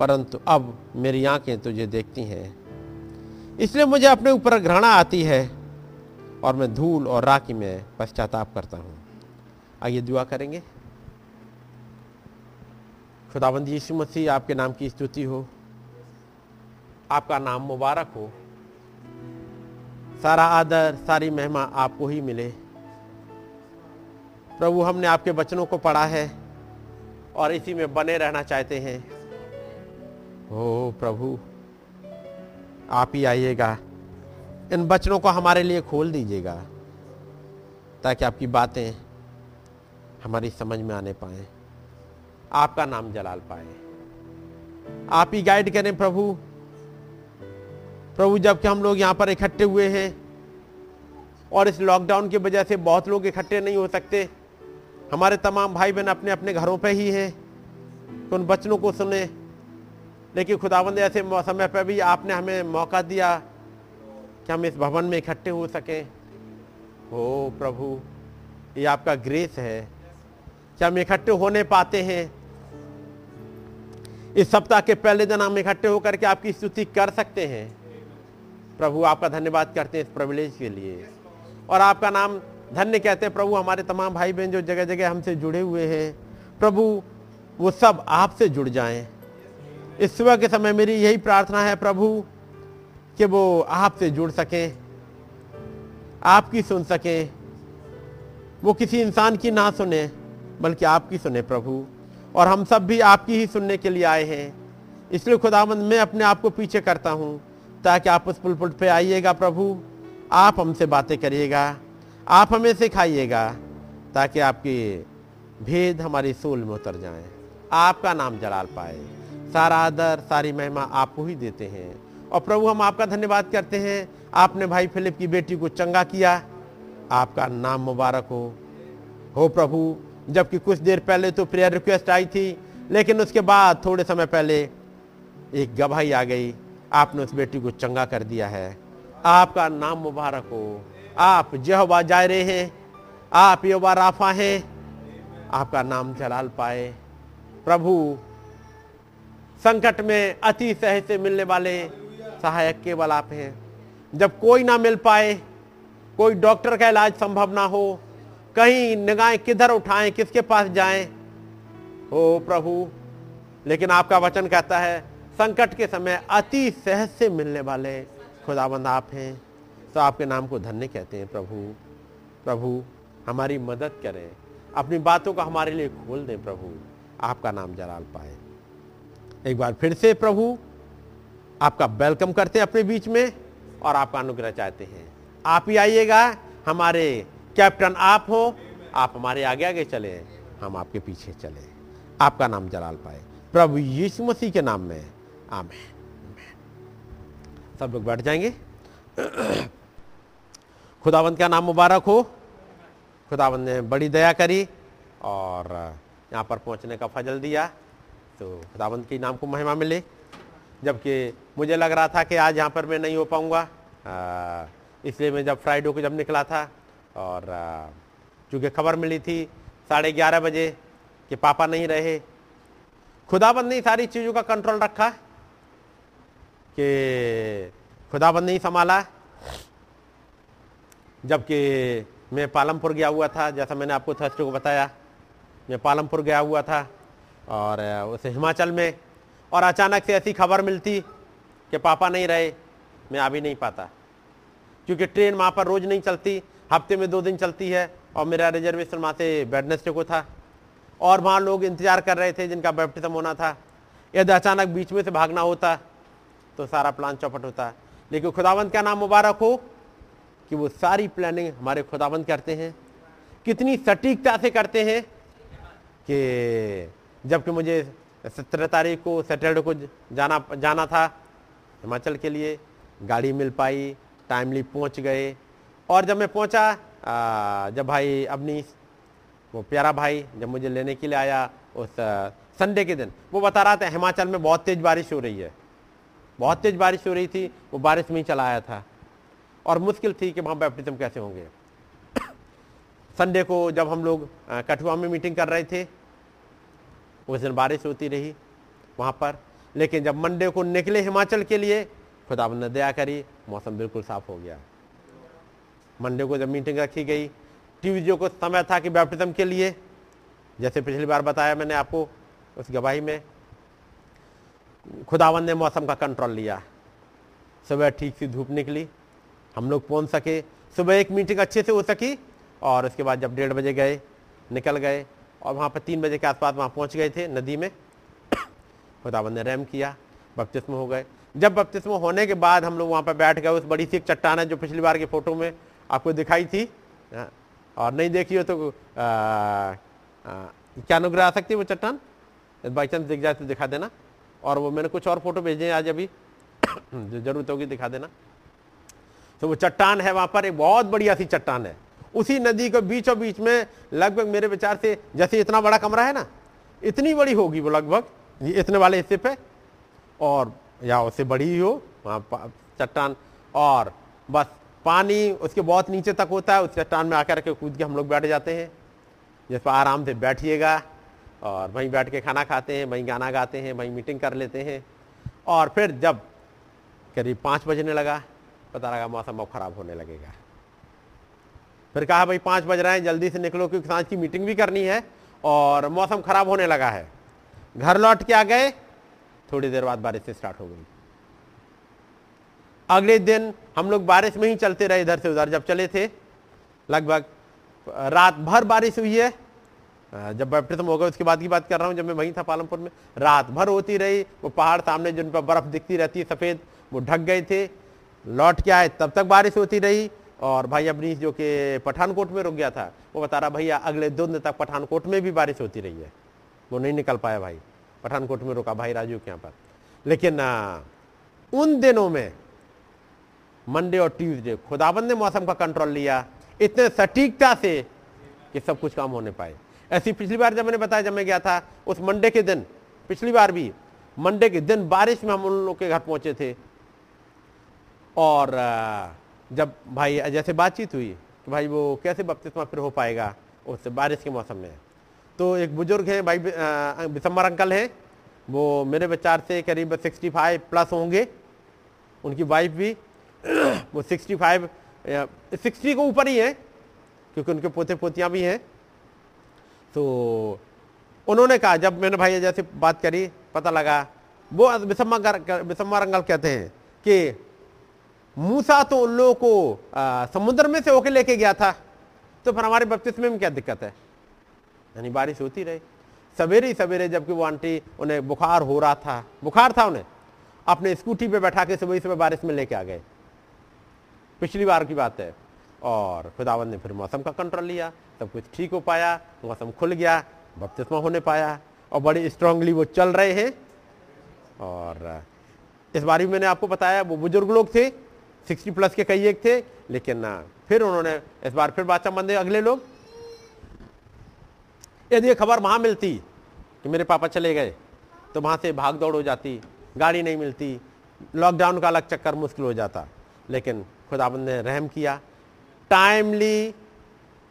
परंतु अब मेरी आंखें तुझे देखती हैं, इसलिए मुझे अपने ऊपर घृणा आती है और मैं धूल और राख में पश्चाताप करता हूँ। आइए दुआ करेंगे। खुदावंद यीशु मसीह, आपके नाम की स्तुति हो, आपका नाम मुबारक हो, सारा आदर सारी महिमा आपको ही मिले। प्रभु, हमने आपके वचनों को पढ़ा है और इसी में बने रहना चाहते हैं। ओ प्रभु, आप ही आइएगा, इन वचनों को हमारे लिए खोल दीजिएगा ताकि आपकी बातें हमारी समझ में आने पाएं, आपका नाम जलाल पाए। आप ही गाइड करें प्रभु। प्रभु, जबकि हम लोग यहाँ पर इकट्ठे हुए हैं और इस लॉकडाउन की वजह से बहुत लोग इकट्ठे नहीं हो सकते, हमारे तमाम भाई बहन अपने अपने घरों पे ही हैं, तो उन बचनों को सुने। लेकिन खुदावंद, ऐसे समय पर भी आपने हमें मौका दिया कि हम इस भवन में इकट्ठे हो सकें। ओ प्रभु, ये आपका ग्रेस है कि हम इकट्ठे होने पाते हैं। इस सप्ताह के पहले दिन हम इकट्ठे होकर के आपकी स्तुति कर सकते हैं। प्रभु, आपका धन्यवाद करते हैं इस प्रिविलेज के लिए और आपका नाम धन्य कहते हैं। प्रभु, हमारे तमाम भाई बहन जो जगह जगह हमसे जुड़े हुए हैं, प्रभु वो सब आपसे जुड़ जाएं। इस सुबह के समय मेरी यही प्रार्थना है प्रभु कि वो आपसे जुड़ सकें, आपकी सुन सकें, वो किसी इंसान की ना सुने बल्कि आपकी सुने प्रभु। और हम सब भी आपकी ही सुनने के लिए आए हैं, इसलिए खुदावंद मैं अपने आप को पीछे करता हूं ताकि आप उस पुलपिट पे आइएगा प्रभु, आप हमसे बातें करिएगा, आप हमें सिखाइएगा ताकि आपके भेद हमारी सोल में उतर जाएं, आपका नाम जलाल पाए। सारा आदर सारी महिमा आपको ही देते हैं। और प्रभु, हम आपका धन्यवाद करते हैं, आपने भाई फिलिप की बेटी को चंगा किया, आपका नाम मुबारक हो। हो प्रभु, जबकि कुछ देर पहले तो प्रेयर रिक्वेस्ट आई थी, लेकिन उसके बाद थोड़े समय पहले एक गवाही आ गई, आपने उस बेटी को चंगा कर दिया है, आपका नाम मुबारक हो। आप यहोवा जायरे हैं, आप यहोवा राफा हैं, आपका नाम जलाल पाए। प्रभु, संकट में अति सहज से मिलने वाले सहायक केवल आप हैं। जब कोई ना मिल पाए, कोई डॉक्टर का इलाज संभव ना हो, कहीं निगाहें किधर उठाएं, किसके पास जाएं, हो प्रभु, लेकिन आपका वचन कहता है संकट के समय अति सहज से मिलने वाले खुदावंद आप हैं। तो आपके नाम को धन्य कहते हैं प्रभु। प्रभु, हमारी मदद करें, अपनी बातों को हमारे लिए खोल दें प्रभु, आपका नाम जलाल पाए। एक बार फिर से प्रभु, आपका वेलकम करते हैं अपने बीच में और आपका अनुग्रह चाहते हैं। आप ही आइएगा, हमारे कैप्टन आप हो, आप हमारे आगे आगे चले, हम आपके पीछे चले, आपका नाम जलाल पाए। प्रभु यीशु मसीह के नाम में, आमीन। सब लोग बैठ जाएंगे। खुदावंद का नाम मुबारक हो। खुदावंद ने बड़ी दया करी और यहाँ पर पहुँचने का फजल दिया, तो खुदावंद के नाम को महिमा मिले। जबकि मुझे लग रहा था कि आज यहाँ पर मैं नहीं हो पाऊँगा, इसलिए मैं जब फ्राइडे को जब निकला था और चूँकि खबर मिली थी साढ़े ग्यारह बजे ये पापा नहीं रहे। खुदाबंद ने सारी चीज़ों का कंट्रोल रखा कि खुदाबंद ने ही संभाला। जबकि मैं पालमपुर गया हुआ था, जैसा मैंने आपको थर्सडे को बताया, मैं पालमपुर गया हुआ था और उसे हिमाचल में, और अचानक से ऐसी खबर मिलती कि पापा नहीं रहे, मैं आ भी नहीं पाता क्योंकि ट्रेन वहाँ पर रोज़ नहीं चलती, हफ्ते में दो दिन चलती है। और मेरा रिजर्वेशन वहाँ से वेडनेसडे को था और वहाँ लोग इंतज़ार कर रहे थे जिनका बैप्टिज्म होना था। यदि अचानक बीच में से भागना होता तो सारा प्लान चौपट होता, लेकिन खुदावंद का नाम मुबारक हो कि वो सारी प्लानिंग हमारे खुदावंद करते हैं। कितनी सटीकता से करते हैं कि जबकि मुझे सत्रह तारीख को सैटरडे को जाना जाना था हिमाचल के लिए, गाड़ी मिल पाई, टाइमली पहुंच गए। और जब मैं पहुंचा, आ, जब भाई अवनीश, वो प्यारा भाई, जब मुझे लेने के लिए आया उस संडे के दिन, वो बता रहा था हिमाचल में बहुत तेज़ बारिश हो रही है, बहुत तेज़ बारिश हो रही थी। वो बारिश में ही चला आया था और मुश्किल थी कि वहाँ बैप्टिज्म कैसे होंगे। संडे को जब हम लोग कठुआ में मीटिंग कर रहे थे, उस दिन बारिश होती रही वहाँ पर, लेकिन जब मंडे को निकले हिमाचल के लिए, खुदावंद ने दया करी, मौसम बिल्कुल साफ हो गया। मंडे को जब मीटिंग रखी गई, ट्यूजडे को समय था कि बैप्टिज्म के लिए, जैसे पिछली बार बताया मैंने आपको उस गवाही में, खुदावंद ने मौसम का कंट्रोल लिया। सुबह ठीक सी धूप निकली, हम लोग पहुँच सके, सुबह एक मीटिंग अच्छे से हो सकी। और उसके बाद जब डेढ़ बजे गए, निकल गए और वहाँ पर तीन बजे के आसपास वहाँ पहुँच गए थे नदी में। खुदावंद ने रहम किया, बपतिस्मा हो गए। जब बपतिस्मा होने के बाद हम लोग वहाँ पर बैठ गए, उस बड़ी सी एक चट्टान है जो पिछली बार की फ़ोटो में आपको दिखाई थी, और नहीं देखी हो तो आ, आ, क्या अनुग्रह आ सकती है वो चट्टान, बाई चांस दिख जाए तो दिखा देना। और वो मैंने कुछ और फोटो भेजे हैं आज अभी, जो ज़रूरत होगी दिखा देना। तो वो चट्टान है वहाँ पर, एक बहुत बढ़िया सी चट्टान है। उसी नदी के बीचों बीच में लगभग मेरे विचार से जैसे इतना बड़ा कमरा है ना, इतनी बड़ी होगी वो, लगभग ये इतने वाले हिस्से पे, और या उससे बड़ी ही हो वहाँ चट्टान। और बस पानी उसके बहुत नीचे तक होता है, उस चट्टान में आकर के कूद के हम लोग बैठ जाते हैं। जिस पर आराम से बैठिएगा और वहीं बैठ के खाना खाते हैं, वहीं गाना गाते हैं, वहीं मीटिंग कर लेते हैं। और फिर जब करीब पाँच बजने लगा, पता लगा मौसम अब ख़राब होने लगेगा। फिर कहा भाई पाँच बज रहे हैं, जल्दी से निकलो क्योंकि सांझ की मीटिंग भी करनी है और मौसम ख़राब होने लगा है। घर लौट के आ गए, थोड़ी देर बाद बारिश से स्टार्ट हो गई। अगले दिन हम लोग बारिश में ही चलते रहे इधर से उधर। जब चले थे लगभग रात भर बारिश हुई है, जब बैप्टिज्म हो गया उसके बाद की बात कर रहा हूँ, जब मैं वहीं था पालमपुर में। रात भर होती रही, वो पहाड़ सामने जिन पर बर्फ़ दिखती रहती है सफ़ेद, वो ढक गए थे। लौट के आए तब तक बारिश होती रही। और भाई अवनीश जो कि पठानकोट में रुक गया था, वो बता रहा भैया अगले दो दिन तक पठानकोट में भी बारिश होती रही है, वो नहीं निकल पाया। भाई पठानकोट में रुका, भाई राजू के यहाँ पर। लेकिन आ, उन दिनों में मंडे और ट्यूसडे खुदाबंद ने मौसम का कंट्रोल लिया, इतने सटीकता से कि सब कुछ काम होने पाए। ऐसी पिछली बार जब मैंने बताया, जब मैं गया था उस मंडे के दिन, पिछली बार भी मंडे के दिन बारिश में हम उन लोग के घर पहुँचे थे। और आ, जब भाई जैसे बातचीत हुई कि भाई वो कैसे बपतिस्मा फिर हो पाएगा उस बारिश के मौसम में, तो एक बुजुर्ग हैं भाई बिसम्बर अंकल हैं, वो मेरे विचार से करीब सिक्सटी फाइव प्लस होंगे, उनकी वाइफ भी वो सिक्सटी फाइव सिक्सटी के ऊपर ही है क्योंकि उनके पोते पोतियाँ भी हैं। तो उन्होंने कहा, जब मैंने भाई जैसे बात करी, पता लगा वो बिसम्बर बिसम्बर अंकल कहते हैं कि मूसा तो उन लोगों को आ, समुद्र में से होके लेके गया था, तो फिर हमारे बपतिस्मे में क्या दिक्कत है। यानी बारिश होती रही। सवेरे ही सवेरे जबकि वो आंटी, उन्हें बुखार हो रहा था, बुखार था उन्हें, अपने स्कूटी पे बैठा के सुबह सुबह बारिश में लेके आ गए। पिछली बार की बात है। और खुदावंद ने फिर मौसम का कंट्रोल लिया, सब कुछ ठीक हो पाया, मौसम खुल गया, बपतिस्मा होने पाया। और बड़ी स्ट्रांगली वो चल रहे हैं। और इस बारे में मैंने आपको बताया, वो बुजुर्ग लोग थे, सिक्सटी प्लस के कई एक थे। लेकिन फिर उन्होंने इस बार फिर बादशाह बंदे अगले लोग, यदि ये खबर वहाँ मिलती कि मेरे पापा चले गए तो वहाँ से भाग दौड़ हो जाती, गाड़ी नहीं मिलती, लॉकडाउन का अलग चक्कर, मुश्किल हो जाता। लेकिन खुदाबंद ने रहम किया, टाइमली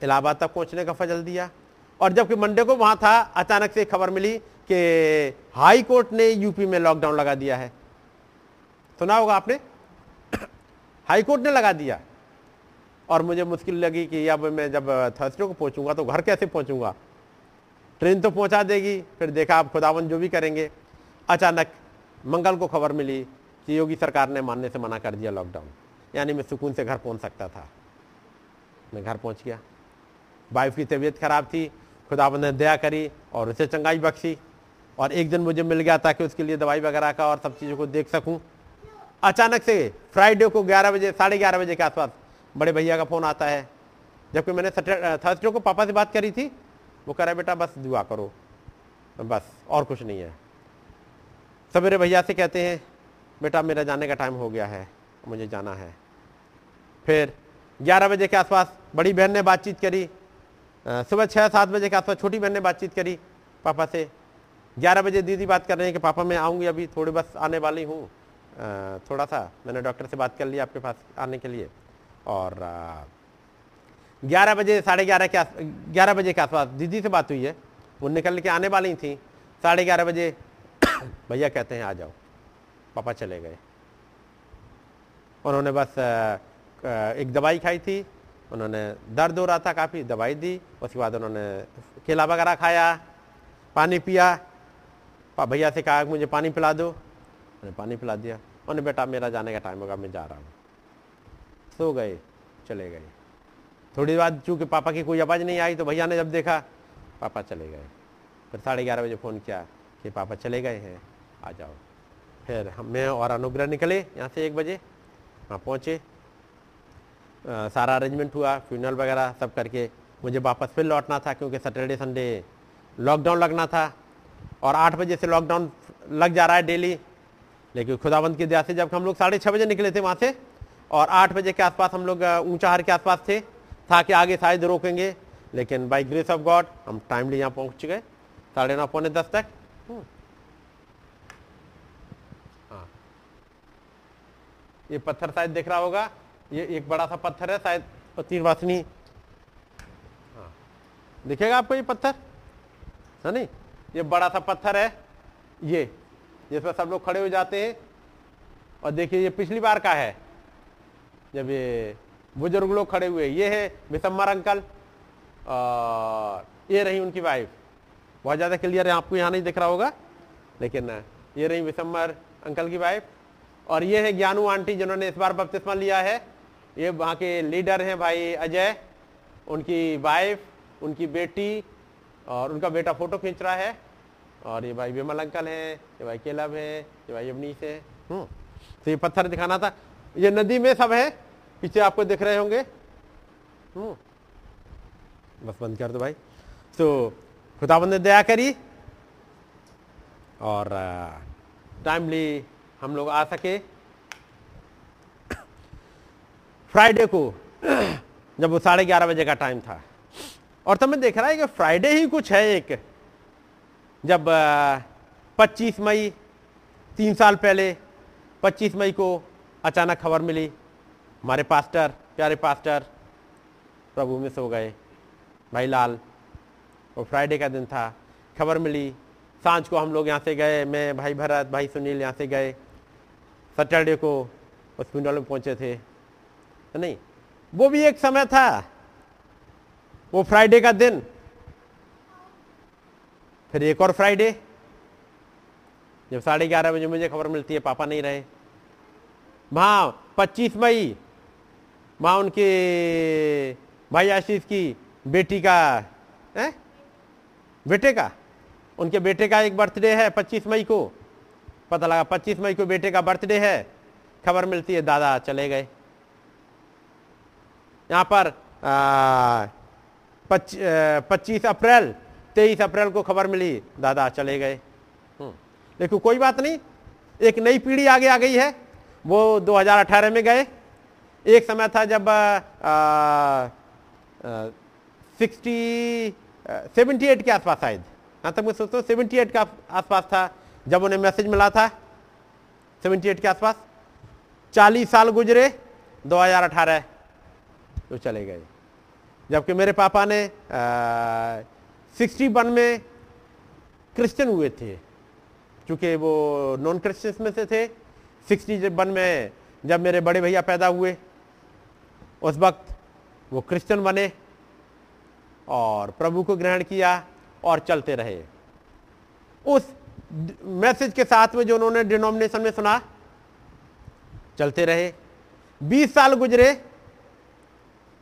इलाहाबाद तक पहुँचने का फजल दिया। और जबकि मंडे को वहां था, अचानक से खबर मिली कि हाई कोर्ट ने यूपी में लॉकडाउन लगा दिया है। सुना होगा आपने, हाई कोर्ट ने लगा दिया। और मुझे मुश्किल लगी कि अब मैं जब थर्सडे को पहुंचूंगा तो घर कैसे पहुंचूंगा, ट्रेन तो पहुंचा देगी। फिर देखा आप खुदावन जो भी करेंगे। अचानक मंगल को खबर मिली कि योगी सरकार ने मानने से मना कर दिया लॉकडाउन, यानी मैं सुकून से घर पहुंच सकता था। मैं घर पहुंच गया। वाइफ की तबीयत खराब थी, खुदावन ने दया करी और उसे चंगाई बख्शी। और एक दिन मुझे मिल गया ताकि उसके लिए दवाई वगैरह का और सब चीज़ों को देख सकूँ। अचानक से फ्राइडे को ग्यारह बजे साढ़े ग्यारह बजे के आसपास बड़े भैया का फ़ोन आता है। जबकि मैंने थर्सडे को पापा से बात करी थी, वो कह रहा है बेटा बस दुआ करो, बस और कुछ नहीं है। सवेरे भैया से कहते हैं बेटा मेरा जाने का टाइम हो गया है, मुझे जाना है। फिर ग्यारह बजे के आसपास बड़ी बहन ने बातचीत करी, सुबह छः सात बजे के आसपास छोटी बहन ने बातचीत करी पापा से। ग्यारह बजे दीदी बात कर रहे हैं कि पापा मैं आऊँगी अभी, थोड़ी बस आने वाली हूँ, थोड़ा सा मैंने डॉक्टर से बात कर लिया आपके पास आने के लिए। और ग्यारह बजे साढ़े ग्यारह के आस ग्यारह बजे के आसपास दीदी से बात हुई है, वो निकल के आने वाली थी। साढ़े ग्यारह बजे भैया कहते हैं आ जाओ, पापा चले गए। उन्होंने बस एक दवाई खाई थी, उन्होंने दर्द हो रहा था काफ़ी, दवाई दी। उसके बाद उन्होंने केला वगैरह खाया, पानी पिया। भैया से कहा मुझे पानी पिला दो, उन्हें पानी पिला दिया। उन्होंने बेटा मेरा जाने का टाइम होगा, मैं जा रहा हूँ। सो गए, चले गए। थोड़ी बाद चूँकि पापा की कोई आवाज़ नहीं आई तो भैया ने जब देखा पापा चले गए, फिर साढ़े ग्यारह बजे फ़ोन किया कि पापा चले गए हैं, आ जाओ। फिर हम मैं और अनुग्रह निकले यहाँ से एक बजे, वहाँ पहुँचे, सारा अरेंजमेंट हुआ, फ्यूनल वगैरह सब करके। मुझे वापस फिर लौटना था क्योंकि सैटरडे संडे लॉकडाउन लगना था। और आठ बजे से लॉकडाउन लग जा रहा है डेली, लेकिन खुदावंद की दया से जब हम लोग साढ़े छः बजे निकले थे वहाँ से और आठ बजे के आसपास हम लोग ऊंचाहार के आसपास थे, था कि आगे शायद रोकेंगे, लेकिन बाय ग्रेस ऑफ गॉड हम टाइमली यहाँ पहुँच गए साढ़े नौ पौने दस तक। हाँ, ये पत्थर शायद दिख रहा होगा, ये एक बड़ा सा पत्थर है शायद पतिवासिनी, हाँ दिखेगा आपको ये पत्थर है नहीं, ये बड़ा सा पत्थर है ये, जिस पर सब लोग खड़े हो जाते हैं। और देखिए ये पिछली बार का है जब ये बुजुर्ग लोग खड़े हुए। ये है बिसम्बर अंकल और ये रही उनकी वाइफ। बहुत ज़्यादा क्लियर है, आपको यहाँ नहीं दिख रहा होगा, लेकिन ये रही बिसम्बर अंकल की वाइफ। और ये है ज्ञानू आंटी जिन्होंने इस बार बपतिस्मा लिया है। ये वहाँ के लीडर हैं भाई अजय, उनकी वाइफ, उनकी बेटी और उनका बेटा फोटो खींच रहा है। और ये भाई विमल अंकल हैं, ये भाई केलब है, ये भाई अवनीश है। तो ये पत्थर दिखाना था। ये नदी में सब है, पीछे आपको दिख रहे होंगे। बस बंद कर दो भाई। तो खुदावंद ने दया करी और टाइमली हम लोग आ सके। फ्राइडे को जब वो साढ़े ग्यारह बजे का टाइम था, और तब मैं देख रहा है कि फ्राइडे ही कुछ है एक, जब पच्चीस मई, तीन साल पहले पच्चीस मई को अचानक खबर मिली हमारे पास्टर, प्यारे पास्टर प्रभु में सो गए भाई लाल। वो फ्राइडे का दिन था। खबर मिली सांझ को, हम लोग यहाँ से गए, मैं, भाई भरत, भाई सुनील यहाँ से गए। सैटरडे को हॉस्पिटल में पहुँचे थे, है नहीं। वो भी एक समय था, वो फ्राइडे का दिन। फिर एक और फ्राइडे जब साढ़े ग्यारह बजे मुझे खबर मिलती है पापा नहीं रहे। वहाँ पच्चीस मई माँ उनके भाई आशीष की बेटी का है, बेटे का, उनके बेटे का एक बर्थडे है। पच्चीस मई को पता लगा, पच्चीस मई को बेटे का बर्थडे है। खबर मिलती है दादा चले गए। यहाँ पर पच्चीस अप्रैल, तेईस अप्रैल को खबर मिली दादा चले गए। लेकिन कोई बात नहीं, एक नई पीढ़ी आगे आ गई है। वो दो हज़ार अठारह में गए। एक समय था जब सिक्सटी सेवेंटी एट के आसपास, शायद यहाँ तक मैं सोचता हूँ सेवेंटी एट का आसपास था जब उन्हें मैसेज मिला था। अठहत्तर के आसपास चालीस साल गुजरे, दो हज़ार अठारह तो चले गए। जबकि मेरे पापा ने इकसठ में क्रिश्चियन हुए थे, चूँकि वो नॉन क्रिश्चियंस में से थे। इकसठ में जब मेरे बड़े भैया पैदा हुए उस वक्त वो क्रिश्चियन बने और प्रभु को ग्रहण किया और चलते रहे। उस मैसेज के साथ में जो उन्होंने डिनोमिनेशन में सुना, चलते रहे। बीस साल गुजरे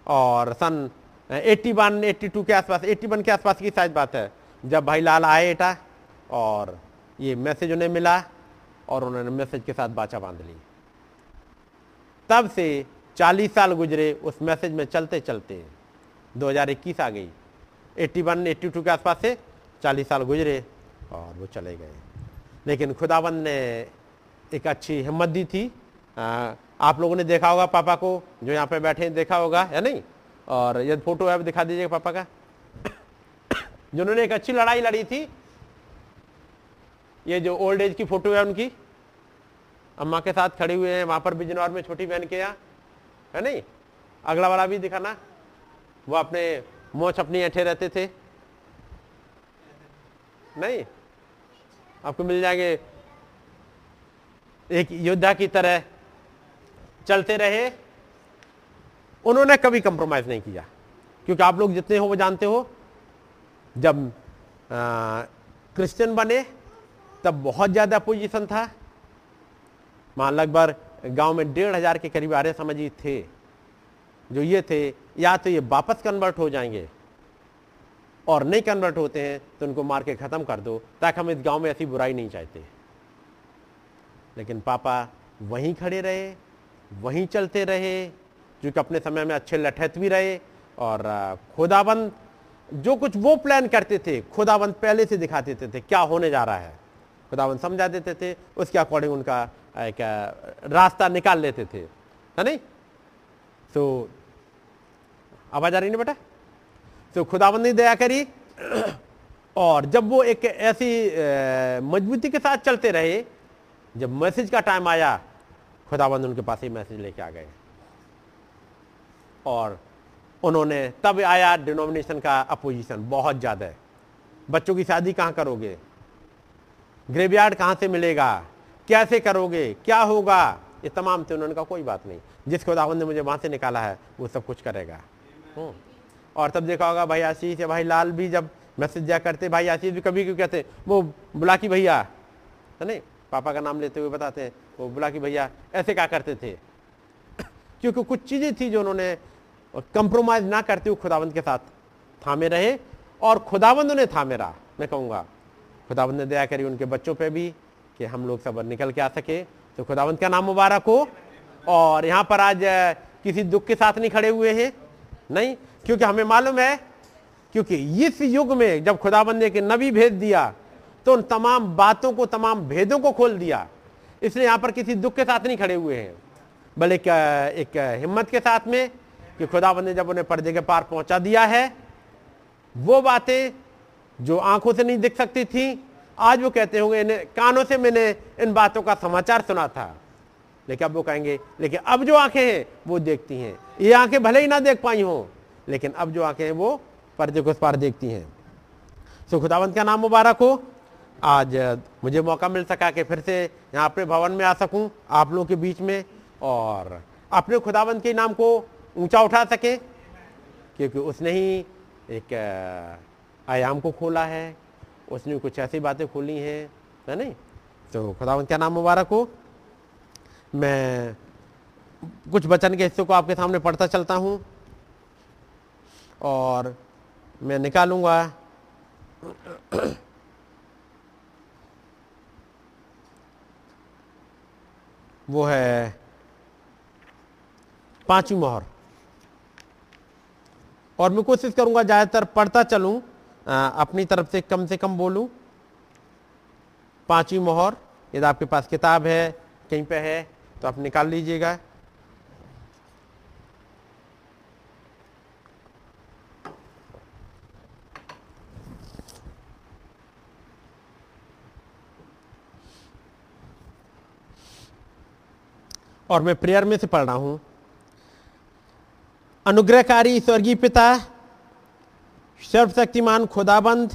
और सन इक्यासी, बयासी के आसपास, इक्यासी के आसपास की शायद बात है, जब भाई लाल आए एटा और ये मैसेज उन्हें मिला और उन्होंने मैसेज के साथ बाचा बांध ली। तब से चालीस साल गुजरे उस मैसेज में चलते चलते। दो हज़ार इक्कीस आ गई, इक्यासी, बयासी के आसपास से चालीस साल गुजरे और वो चले गए। लेकिन खुदावंद ने एक अच्छी हिम्मत दी थी। आ, आप लोगों ने देखा होगा पापा को, जो यहाँ पे बैठे हैं, देखा होगा है नहीं? और यदि फोटो है दिखा दीजिएगा पापा का, जिन्होंने एक अच्छी लड़ाई लड़ी थी। ये जो ओल्ड एज की फोटो है उनकी, अम्मा के साथ खड़े हुए हैं वहाँ पर बिजनौर में, छोटी बहन के यहाँ, है नहीं? अगला वाला भी दिखाना। वो अपने मोछ अपनी ऐठे रहते थे, नहीं आपको मिल जाएंगे। एक योद्धा की तरह चलते रहे, उन्होंने कभी कंप्रोमाइज नहीं किया। क्योंकि आप लोग जितने हो वो जानते हो, जब क्रिश्चियन बने तब बहुत ज़्यादा पोजीशन था। वहाँ लगभग गांव में डेढ़ हज़ार के करीब आर्य समाजी थे, जो ये थे या तो ये वापस कन्वर्ट हो जाएंगे और नहीं कन्वर्ट होते हैं तो उनको मार के ख़त्म कर दो, ताकि हम इस गांव में ऐसी बुराई नहीं चाहते। लेकिन पापा वहीं खड़े रहे, वहीं चलते रहे, जो कि अपने समय में अच्छे लठैत भी रहे। और खुदाबंद जो कुछ वो प्लान करते थे, खुदाबंद पहले से दिखा देते थे क्या होने जा रहा है। खुदाबंद समझा देते थे, उसके अकॉर्डिंग उनका एक रास्ता निकाल लेते थे, है नहीं? तो आवाज़ आ रही नहीं बेटा? तो खुदावंद ने दया करी, और जब वो एक ऐसी मजबूती के साथ चलते रहे, जब मैसेज का टाइम आया खुदावंद उनके पास ये मैसेज लेके आ गए। और उन्होंने तब आया डिनोमिनेशन का अपोजिशन बहुत ज़्यादा है। बच्चों की शादी कहाँ करोगे, ग्रेवयार्ड कहाँ से मिलेगा, कैसे करोगे, क्या होगा, ये तमाम थे। उन्होंने कहा कोई बात नहीं, जिस खुदावंद ने मुझे वहाँ से निकाला है वो सब कुछ करेगा। और तब देखा होगा भाई आशीष या भाई लाल भी जब मैसेज दिया करते, भाई आशीष भी कभी क्यों कहते, वो बुला की भैया, है नहीं? पापा का नाम लेते हुए बताते हैं, वो बुला की भैया ऐसे क्या करते थे, क्योंकि कुछ चीज़ें थी जो उन्होंने कंप्रोमाइज़ ना करते हुए खुदावंद के साथ थामे रहे। और खुदावंद उन्हें थामे रहा। मैं कहूँगा खुदावंद ने दया करी उनके बच्चों पर भी, कि हम लोग सब निकल के आ सके। तो खुदावंद का नाम मुबारक हो। और यहाँ पर आज किसी दुख के साथ नहीं खड़े हुए हैं, नहीं, क्योंकि हमें मालूम है, क्योंकि इस युग में जब खुदाबंद ने एक नबी भेज दिया तो उन तमाम बातों को, तमाम भेदों को खोल दिया। इसलिए यहाँ पर किसी दुख के साथ नहीं खड़े हुए हैं, बल्कि एक हिम्मत के साथ में, कि खुदाबंद ने जब उन्हें पर्दे के पार पहुँचा दिया है, वो बातें जो आंखों से नहीं दिख सकती थी, आज वो कहते होंगे इन्हें कानों से मैंने इन बातों का समाचार सुना था, लेकिन अब वो कहेंगे लेकिन अब जो आंखें हैं वो देखती हैं। ये आंखें भले ही ना देख पाई हों, लेकिन अब जो आंखें हैं वो पर्दे को उस पार देखती हैं। सो खुदावंत का नाम मुबारक हो। आज मुझे मौका मिल सका कि फिर से यहाँ अपने भवन में आ सकूं, आप लोगों के बीच में, और अपने खुदावंत के नाम को ऊंचा उठा सकें, क्योंकि उसने ही एक आयाम को खोला है, उसने कुछ ऐसी बातें खोली हैं, है नहीं? तो खुदावंत का नाम मुबारक हो। मैं कुछ वचन के हिस्सों को आपके सामने पढ़ता चलता हूँ और मैं निकालूंगा। वो है पांचवी मोहर, और मैं कोशिश करूंगा ज़्यादातर पढ़ता चलूं, अपनी तरफ से कम से कम बोलूं। पांचवी मोहर, यदि आपके पास किताब है, कहीं पे है तो आप निकाल लीजिएगा। और मैं प्रेयर में से पढ़ रहा हूं। अनुग्रहकारी स्वर्गीय पिता, सर्वशक्तिमान खुदाबंद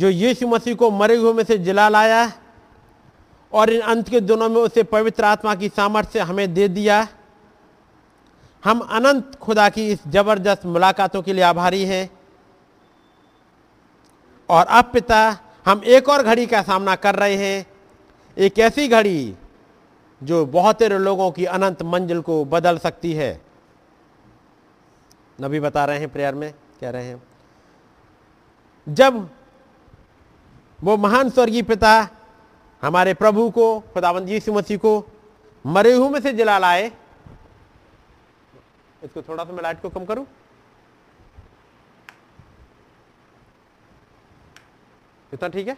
जो यीशु मसीह को मरे हुए में से जिला लाया और इन अंत के दिनों में उसे पवित्र आत्मा की सामर्थ्य हमें दे दिया। हम अनंत खुदा की इस जबरदस्त मुलाकातों के लिए आभारी हैं। और अब पिता, हम एक और घड़ी का सामना कर रहे हैं, एक ऐसी घड़ी जो बहुत से लोगों की अनंत मंजिल को बदल सकती है। नबी बता रहे हैं, प्रेयर में कह रहे हैं, जब वो महान स्वर्गीय पिता हमारे प्रभु को, खुदावंद यीशु मसीह को मरे हुए में से जिला लाए। इसको थोड़ा सा मैं लाइट को कम करूं। इतना ठीक है,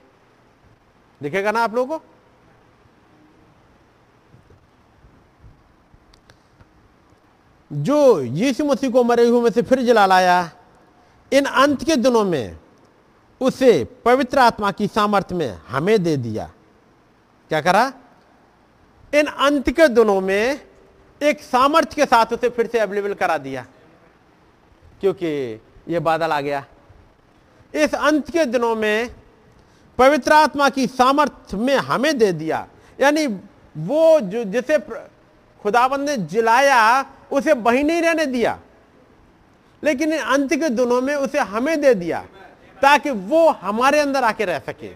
दिखेगा ना आप लोगों को? जो यीशु मसीह को मरे हुए में से फिर जिला लाया, इन अंत के दिनों में उसे पवित्र आत्मा की सामर्थ्य में हमें दे दिया। क्या करा? इन अंत के दिनों में एक सामर्थ्य के साथ उसे फिर से अवेलेबल करा दिया, क्योंकि यह बादल आ गया। इस अंत के दिनों में पवित्र आत्मा की सामर्थ्य में हमें दे दिया, यानी वो जो जिसे खुदावंद ने जिलाया उसे बही नहीं रहने दिया, लेकिन अंत के दिनों में उसे हमें दे दिया ताकि वो हमारे अंदर आके रह सके।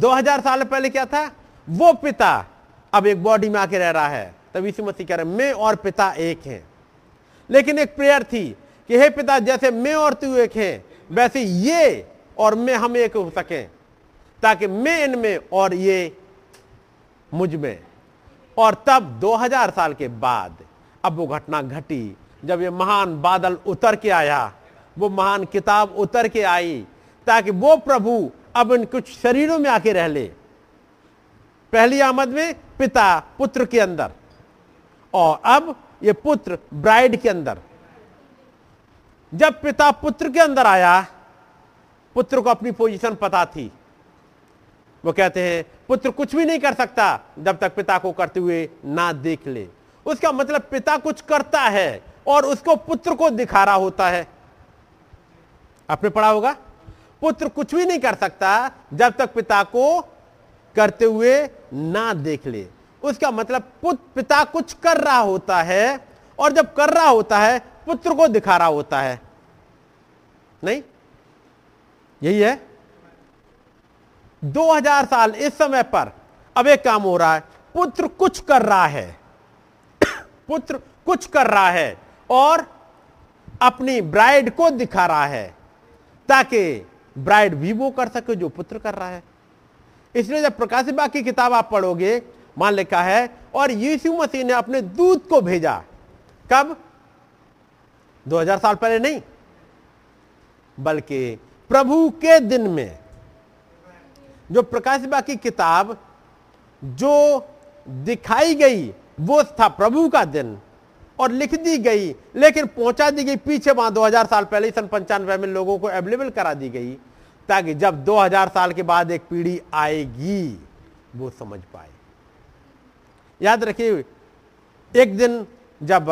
दो हज़ार साल पहले क्या था? वो पिता अब एक बॉडी में आके रह रहा है। तब यीशु मसीह कह रहे, मैं और पिता एक हैं। लेकिन एक प्रेयर थी कि हे पिता, जैसे मैं और तू एक हैं, वैसे ये और मैं हम एक हो सके, ताकि मैं इनमें और ये मुझ में। और तब दो हज़ार साल के बाद अब वो घटना घटी, जब ये महान बादल उतर के आया, वो महान किताब उतर के आई, ताकि वो प्रभु अब इन कुछ शरीरों में आके रह ले। पहली आमद में पिता पुत्र के अंदर, और अब ये पुत्र ब्राइड के अंदर। जब पिता पुत्र के अंदर आया, पुत्र को अपनी पोजीशन पता थी। वो कहते हैं, पुत्र कुछ भी नहीं कर सकता जब तक पिता को करते हुए ना देख ले। उसका मतलब पिता कुछ करता है और उसको पुत्र को दिखा रहा होता है। आपने पढ़ा होगा, पुत्र कुछ भी नहीं कर सकता जब तक पिता को करते हुए ना देख ले। उसका मतलब पुत्र पिता कुछ कर रहा होता है, और जब कर रहा होता है पुत्र को दिखा रहा होता है। नहीं, यही है। दो हज़ार साल इस समय पर अब एक काम हो रहा है, पुत्र कुछ कर रहा है, पुत्र कुछ कर रहा है और अपनी ब्राइड को दिखा रहा है, ताकि ब्राइड भी वो कर सके जो पुत्र कर रहा है। इसलिए जब प्रकाशित वाक्य की किताब आप पढ़ोगे, मान लिखा है, और यीशु मसीह ने अपने दूत को भेजा। कब? दो हज़ार साल पहले नहीं, बल्कि प्रभु के दिन में। जो प्रकाशित वाक्य की किताब जो दिखाई गई वो था प्रभु का दिन, और लिख दी गई लेकिन पहुंचा दी गई पीछे वहां दो हज़ार साल पहले, सन पंचानवे में लोगों को अवेलेबल करा दी गई, ताकि जब दो हज़ार साल के बाद एक पीढ़ी आएगी वो समझ पाए। याद रखिए, एक दिन जब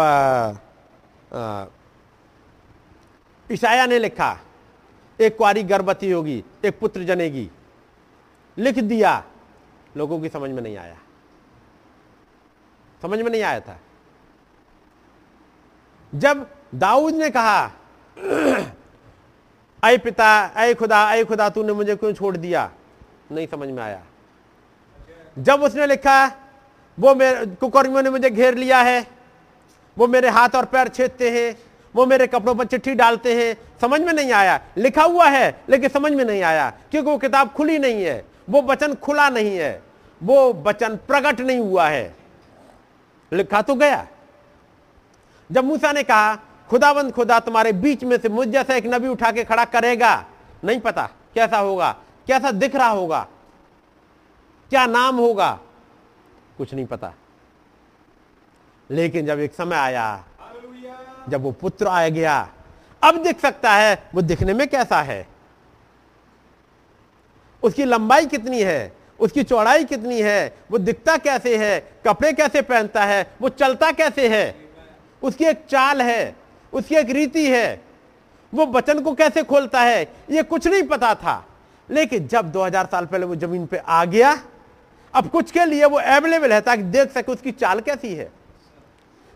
ईशाया ने लिखा, एक कुआरी गर्भवती होगी, एक पुत्र जनेगी, लिख दिया, लोगों की समझ में नहीं आया, समझ में नहीं आया था। जब दाऊद ने कहा, अय पिता, अय खुदा, अय खुदा, तूने मुझे क्यों छोड़ दिया, नहीं समझ में आया। जब उसने लिखा, वो मेरे कुकर्मियों ने मुझे घेर लिया है, वो मेरे हाथ और पैर छेदते हैं, वो मेरे कपड़ों पर चिट्ठी डालते हैं, समझ में नहीं आया। लिखा हुआ है लेकिन समझ में नहीं आया, क्योंकि वो किताब खुली नहीं है, वो वचन खुला नहीं है, वो वचन प्रकट नहीं हुआ है, लिखा तो गया। जब मूसा ने कहा, खुदावंद खुदा तुम्हारे बीच में से मुझ जैसा एक नबी उठा के खड़ा करेगा, नहीं पता कैसा होगा, कैसा दिख रहा होगा, क्या नाम होगा, कुछ नहीं पता। लेकिन जब एक समय आया जब वो पुत्र आ गया, अब दिख सकता है वो दिखने में कैसा है, उसकी लंबाई कितनी है, उसकी चौड़ाई कितनी है, वो दिखता कैसे है, कपड़े कैसे पहनता है, वो चलता कैसे है, उसकी एक चाल है, उसकी एक रीति है, वो वचन को कैसे खोलता है ये कुछ नहीं पता था, लेकिन जब दो हज़ार साल पहले वो जमीन पे आ गया, अब कुछ के लिए वो अवेलेबल है ताकि देख सके उसकी चाल कैसी है,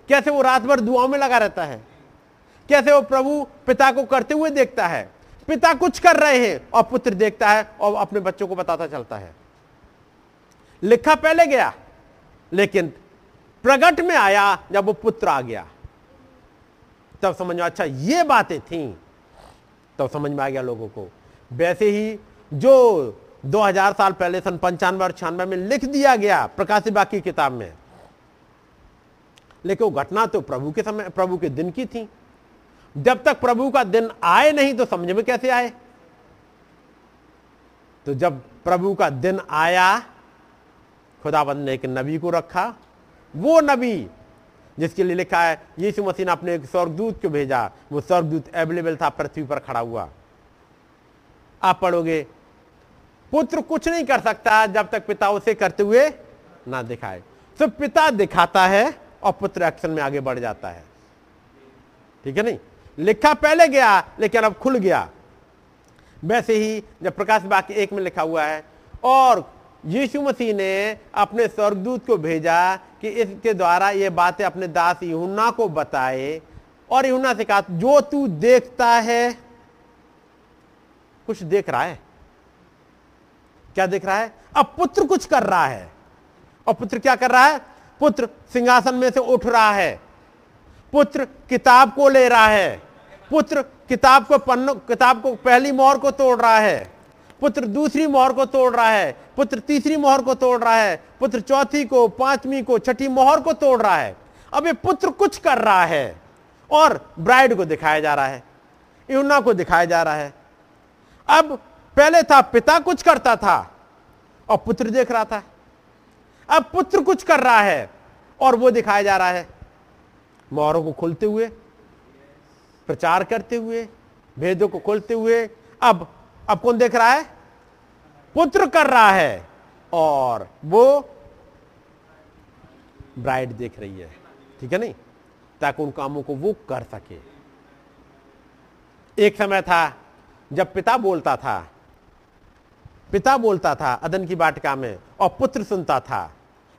कैसे वो रात भर दुआओं में लगा रहता है, कैसे वो प्रभु पिता को करते हुए देखता है, पिता कुछ कर रहे हैं और पुत्र देखता है और अपने बच्चों को बताता चलता है। लिखा पहले गया लेकिन प्रकट में आया जब वो पुत्र आ गया, तब समझ में अच्छा ये बातें थी, तब समझ में आ गया लोगों को। वैसे ही जो दो हज़ार साल पहले सन पंचानवे और छियानवे में लिख दिया गया प्रकाशित वाक्य की किताब में, लेकिन वो घटना तो प्रभु के समय प्रभु के दिन की थी। जब तक प्रभु का दिन आए नहीं तो समझ में कैसे आए। तो जब प्रभु का दिन आया, खुदाबंद ने एक नबी को रखा, वो नबी जिसके लिए लिखा है यीशु मसीह ने अपने एक स्वर्गदूत को भेजा, वो स्वर्गदूत अवेलेबल था, पृथ्वी पर खड़ा हुआ। आप पढ़ोगे पुत्र कुछ नहीं कर सकता जब तक पिता उसे करते हुए ना दिखाए। तो पिता दिखाता है और पुत्र एक्शन में आगे बढ़ जाता है, ठीक है नहीं। लिखा पहले गया लेकिन अब खुल गया। वैसे ही जब प्रकाशित वाक्य एक में लिखा हुआ है और यीशु मसीह ने अपने स्वर्गदूत को भेजा कि इसके द्वारा ये बातें अपने दास यूहन्ना को बताए, और यूहन्ना से कहा जो तू देखता है, कुछ देख रहा है, क्या देख रहा है? अब पुत्र कुछ कर रहा है। और पुत्र क्या कर रहा है? पुत्र सिंहासन में से उठ रहा है, पुत्र किताब को ले रहा है, पुत्र किताब को पन्नों किताब को पहली मोहर को तोड़ रहा है, पुत्र दूसरी मोहर को तोड़ रहा है, पुत्र तीसरी मोहर को तोड़ रहा है, पुत्र चौथी को, पांचवी को, छठी मोहर को तोड़ रहा है। अब ये पुत्र कुछ कर रहा है और ब्राइड को दिखाया जा रहा है, यूहन्ना को दिखाया जा रहा है। अब पहले था पिता कुछ करता था और पुत्र देख रहा था, अब पुत्र कुछ कर रहा है और वो दिखाया जा रहा है, मोहरों को खोलते हुए, प्रचार करते हुए, भेदों को खोलते हुए। अब अब कौन देख रहा है? पुत्र कर रहा है और वो ब्राइड देख रही है, ठीक है नहीं, ताकि उन कामों को वो कर सके। एक समय था जब पिता बोलता था, पिता बोलता था अदन की वाटिका में और पुत्र सुनता था,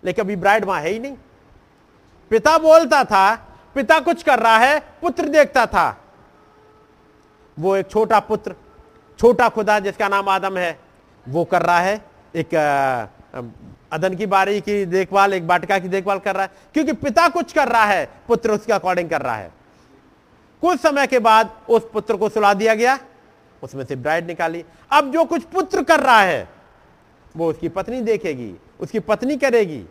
लेकिन अभी ब्राइड वहां है ही नहीं। पिता बोलता था, पिता कुछ कर रहा है, पुत्र देखता था। वो एक छोटा पुत्र, छोटा खुदा जिसका नाम आदम है, वो कर रहा है एक अदन की बारी की देखभाल, एक वाटिका की देखभाल कर रहा है, क्योंकि पिता कुछ कर रहा है, पुत्र उसके अकॉर्डिंग कर रहा है। कुछ समय के बाद उस पुत्र को सुला दिया गया, उसमें से ब्राइड निकाली। अब जो कुछ पुत्र कर रहा है वो उसकी पत्नी देखेगी, उसकी पत्नी करेगी,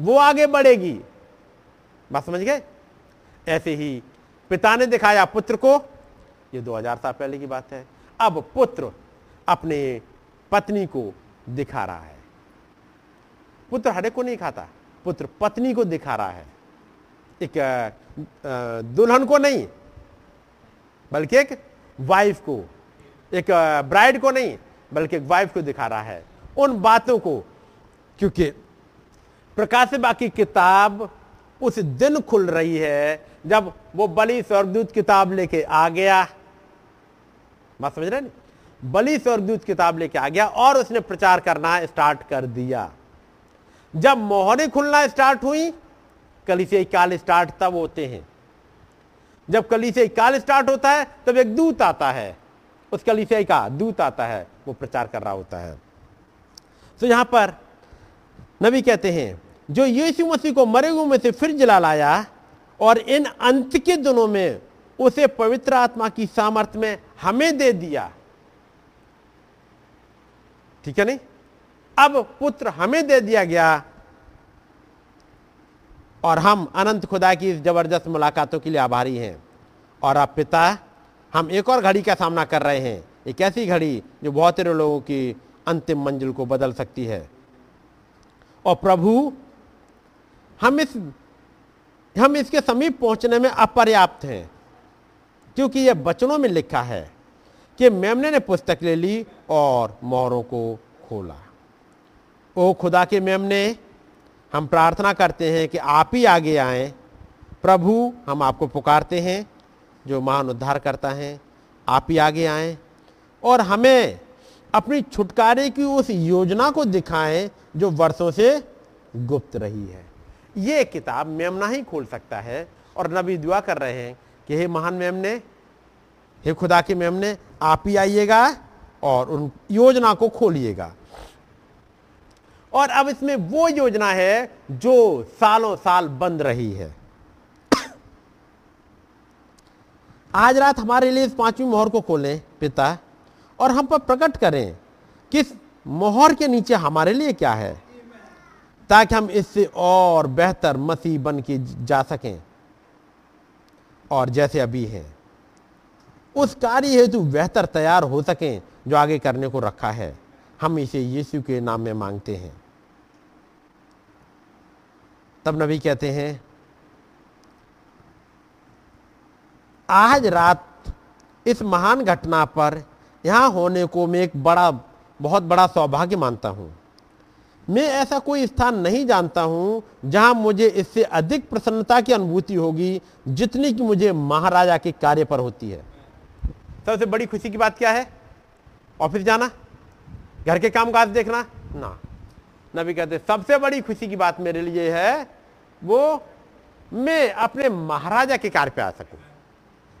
वो आगे बढ़ेगी। बात समझ गए? ऐसे ही पिता ने दिखाया पुत्र को, ये दो हज़ार साल पहले की बात है। अब पुत्र अपने पत्नी को दिखा रहा है। पुत्र हर एक को नहीं खाता, पुत्र पत्नी को दिखा रहा है, एक दुल्हन को नहीं बल्कि एक वाइफ को, एक ब्राइड को नहीं बल्कि एक वाइफ को दिखा रहा है उन बातों को, क्योंकि प्रकाशित वाक्य किताब उस दिन खुल रही है जब वो बलि स्वर्गदूत किताब लेके आ गया। बात समझ रहे हैं? बलि स्वर्गदूत किताब लेके आ गया और उसने प्रचार करना स्टार्ट कर दिया। जब मोहरें खुलना स्टार्ट हुई, कलीसियाई काल स्टार्ट तब होते हैं। जब कलीसियाई काल स्टार्ट होता है तब एक दूत आता है, उस कलीसियाई का दूत आता है, वो प्रचार कर रहा होता है। तो यहां पर नबी कहते हैं जो यीशु मसीह को मरे हुए में से फिर जिला लाया और इन अंत के दिनों में उसे पवित्र आत्मा की सामर्थ में हमें दे दिया, ठीक है नहीं। अब पुत्र हमें दे दिया गया और हम अनंत खुदा की इस जबरदस्त मुलाकातों के लिए आभारी हैं। और अब पिता, हम एक और घड़ी का सामना कर रहे हैं, एक ऐसी घड़ी जो बहुत से लोगों की अंतिम मंजिल को बदल सकती है। और प्रभु, हम इस हम इसके समीप पहुंचने में अपर्याप्त हैं, क्योंकि यह वचनों में लिखा है कि मेमने ने पुस्तक ले ली और मोहरों को खोला। ओ खुदा के मेमने, हम प्रार्थना करते हैं कि आप ही आगे आएं। प्रभु, हम आपको पुकारते हैं जो महान उद्धार करता है, आप ही आगे आएं और हमें अपनी छुटकारे की उस योजना को दिखाएं जो वर्षों से गुप्त रही है। ये किताब मेमना ही खोल सकता है और नबी दुआ कर रहे हैं कि हे महान मेमने, हे खुदा के मेमने, आप ही आइएगा और उन योजना को खोलिएगा। और अब इसमें वो योजना है जो सालों साल बंद रही है। आज रात हमारे लिए इस पांचवी मोहर को खोलें पिता, और हम पर प्रकट करें किस मोहर के नीचे हमारे लिए क्या है, ताकि हम इससे और बेहतर मसीह बन के जा सकें और जैसे अभी हैं उस कार्य हेतु बेहतर तैयार हो सकें जो आगे करने को रखा है। हम इसे यीशु के नाम में मांगते हैं। तब नबी कहते हैं, आज रात इस महान घटना पर यहाँ होने को मैं एक बड़ा बहुत बड़ा सौभाग्य मानता हूँ। मैं ऐसा कोई स्थान नहीं जानता हूँ जहाँ मुझे इससे अधिक प्रसन्नता की अनुभूति होगी जितनी कि मुझे महाराजा के कार्य पर होती है। सबसे बड़ी खुशी की बात क्या है? ऑफिस जाना, घर के कामकाज देखना? ना, नबी कहते सबसे बड़ी खुशी की बात मेरे लिए है वो मैं अपने महाराजा के कार्य पे आ सकूं।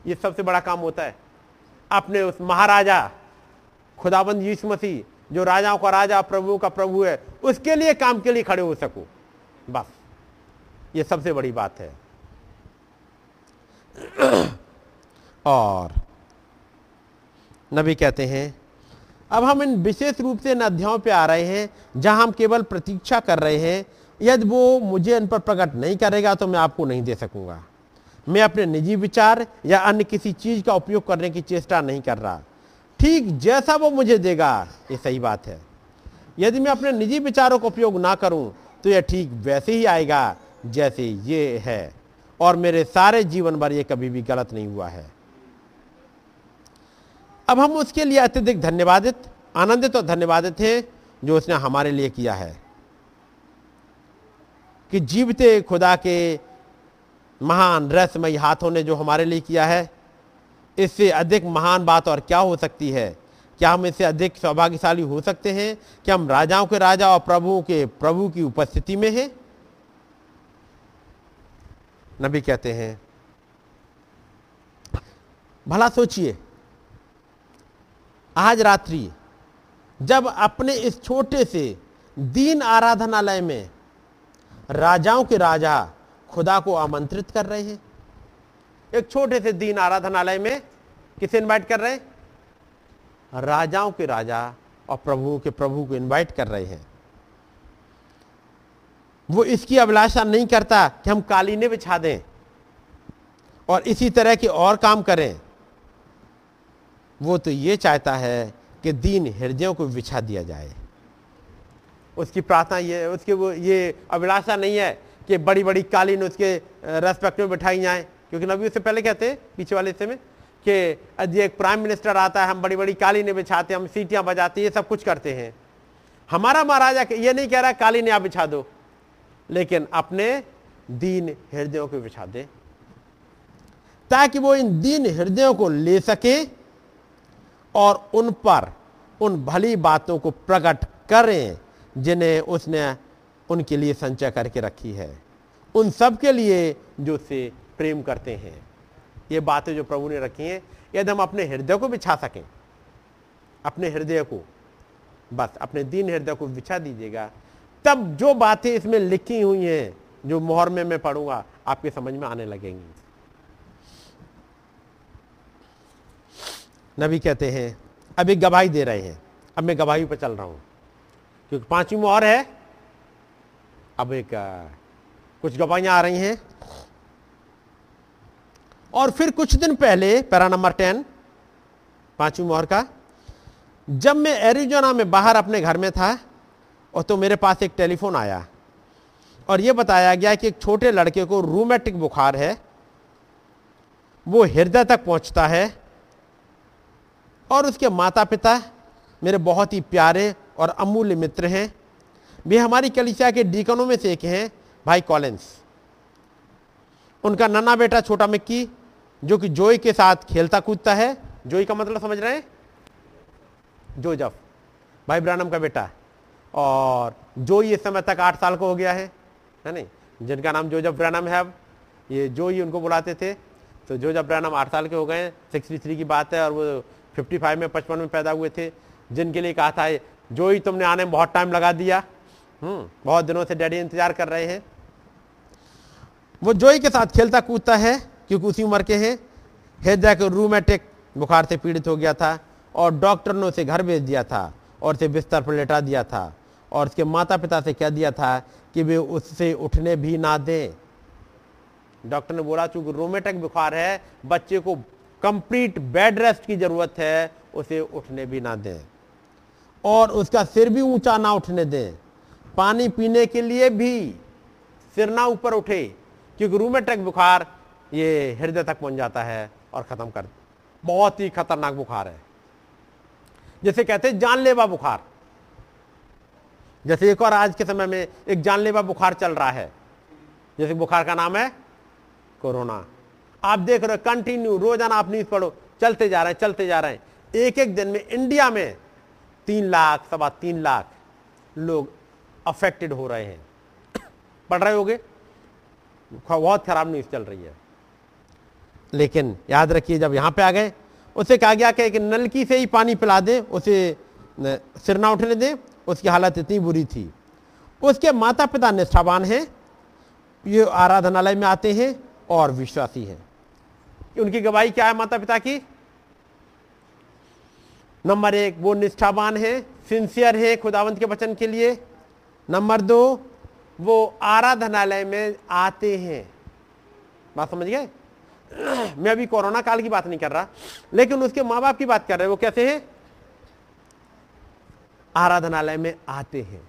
ये सबसे बड़ा काम होता है, अपने उस महाराजा खुदाबंद यीशु मसीह जो राजाओं का राजा प्रभु का प्रभु है उसके लिए काम के लिए खड़े हो सकूं। बस ये सबसे बड़ी बात है। और नबी कहते हैं, अब हम इन विशेष रूप से इन अध्यायों पे आ रहे हैं जहां हम केवल प्रतीक्षा कर रहे हैं। यदि वो मुझे इन पर प्रकट नहीं करेगा तो मैं आपको नहीं दे सकूंगा। मैं अपने निजी विचार या अन्य किसी चीज का उपयोग करने की चेष्टा नहीं कर रहा। ठीक जैसा वो मुझे देगा, ये सही बात है। यदि मैं अपने निजी विचारों का उपयोग ना करूं तो यह ठीक वैसे ही आएगा जैसे ये है, और मेरे सारे जीवन भर ये कभी भी गलत नहीं हुआ है। अब हम उसके लिए अत्यधिक धन्यवादित आनंदित और धन्यवादित हैं जो उसने हमारे लिए किया है कि जीवते खुदा के महान रहस्यमय हाथों ने जो हमारे लिए किया है, इससे अधिक महान बात और क्या हो सकती है? क्या हम इससे अधिक सौभाग्यशाली हो सकते हैं कि हम राजाओं के राजा और प्रभुओं के प्रभु की उपस्थिति में हैं? नबी कहते हैं, भला सोचिए, आज रात्रि जब अपने इस छोटे से दीन आराधनालय में राजाओं के राजा खुदा को आमंत्रित कर रहे हैं। एक छोटे से दीन आराधनालय में किसे इनवाइट कर रहे हैं? राजाओं के राजा और प्रभु के प्रभु को इनवाइट कर रहे हैं। वो इसकी अभिलाषा नहीं करता कि हम कालीने बिछा दें और इसी तरह के और काम करें। वो तो ये चाहता है कि दीन हृदयों को बिछा दिया जाए। उसकी प्रार्थना ये उसके वो ये अभिलाषा नहीं है कि बड़ी बड़ी कालीन उसके रेस्पेक्ट में बिठाई जाएं, क्योंकि नबी उससे पहले कहते हैं पीछे वाले हिस्से में कि यदि एक प्राइम मिनिस्टर आता है हम बड़ी बड़ी कालीनें बिछाते हैं, हम सीटियाँ बजाते हैं, ये सब कुछ करते हैं। हमारा महाराजा ये नहीं कह रहा कालीनें आप बिछा दो, लेकिन अपने दीन हृदयों को बिछा दे ताकि वो इन दीन हृदयों को ले सके और उन पर उन भली बातों को प्रकट करें जिन्हें उसने उनके लिए संचय करके रखी है, उन सब के लिए जो उससे प्रेम करते हैं। ये बातें जो प्रभु ने रखी हैं, यदि हम अपने हृदय को बिछा सकें, अपने हृदय को, बस अपने दीन हृदय को बिछा दीजिएगा, तब जो बातें इसमें लिखी हुई हैं जो मोहर में मैं पढ़ूंगा आपके समझ में आने लगेंगी। नबी कहते हैं, अब एक गवाही दे रहे हैं। अब मैं गवाही पर चल रहा हूं क्योंकि पांचवी मोहर है। अब एक कुछ गवाहियां आ रही हैं। और फिर कुछ दिन पहले, पैरा नंबर टेन पांचवी मोहर का, जब मैं एरिजोना में बाहर अपने घर में था और तो मेरे पास एक टेलीफोन आया और यह बताया गया कि एक छोटे लड़के को रूमेटिक बुखार है, वो हृदय तक पहुंचता है और उसके माता पिता मेरे बहुत ही प्यारे और अमूल्य मित्र हैं। वे हमारी कलीसिया के डीकनों में से एक हैं, भाई कॉलिन्स। उनका नन्हा बेटा छोटा मिक्की जो कि जोई के साथ खेलता कूदता है, जोई का मतलब समझ रहे हैं, जोजफ भाई ब्रानम का बेटा है, और जोई इस समय तक आठ साल को हो गया है, है नहीं, जिनका नाम जोजफ ब्रानम है। अब ये जोई उनको बुलाते थे, तो जोजफ ब्रानम आठ साल के हो गए, सिक्सटी थ्री की बात है, और वो फिफ्टी फाइव में पचपन में पैदा हुए थे, जिनके लिए कहा था जोई तुमने आने में बहुत टाइम लगा दिया, बहुत दिनों से डैडी इंतजार कर रहे हैं। वो जोई के साथ खेलता कूदता है क्योंकि उसी उम्र के हैं। हेजा को रूमेटिक बुखार से पीड़ित हो गया था और डॉक्टर ने उसे घर भेज दिया था और उसे बिस्तर पर लेटा दिया था और उसके माता पिता से कह दिया था कि वे उससे उठने भी ना दें। डॉक्टर ने बोला चूंकि रूमेटिक बुखार है, बच्चे को कंप्लीट बेड रेस्ट की जरूरत है, उसे उठने भी ना दें और उसका सिर भी ऊंचा ना उठने दें, पानी पीने के लिए भी सिर ना ऊपर उठे, क्योंकि रूमेटिक बुखार ये हृदय तक पहुंच जाता है और खत्म कर, बहुत ही खतरनाक बुखार है, जैसे कहते हैं जानलेवा बुखार। जैसे एक और आज के समय में एक जानलेवा बुखार चल रहा है, जैसे बुखार का नाम है कोरोना। आप देख रहे हो कंटिन्यू, रोजाना आप न्यूज पढ़ो, चलते जा रहे हैं चलते जा रहे हैं। एक एक दिन में इंडिया में तीन लाख सवा तीन लाख लोग अफेक्टेड हो रहे हैं। पढ़ रहे होगे, बहुत खराब न्यूज चल रही है। लेकिन याद रखिए, जब यहाँ पे आ गए उसे कहा गया कि नलकी से ही पानी पिला दें, उसे सिर ना उठने दें। उसकी हालत इतनी बुरी थी। उसके माता पिता निष्ठावान हैं, ये आराधनालय में आते हैं और विश्वासी हैं। उनकी गवाही क्या है माता पिता की? नंबर एक, वो निष्ठावान हैं, सिंसियर हैं खुदावंत के वचन के लिए। नंबर दो, वो आराधनालय में आते हैं। बात समझ गए? मैं अभी कोरोना काल की बात नहीं कर रहा, लेकिन उसके माँ बाप की बात कर रहे हैं। वो कैसे हैं? आराधनालय में आते हैं।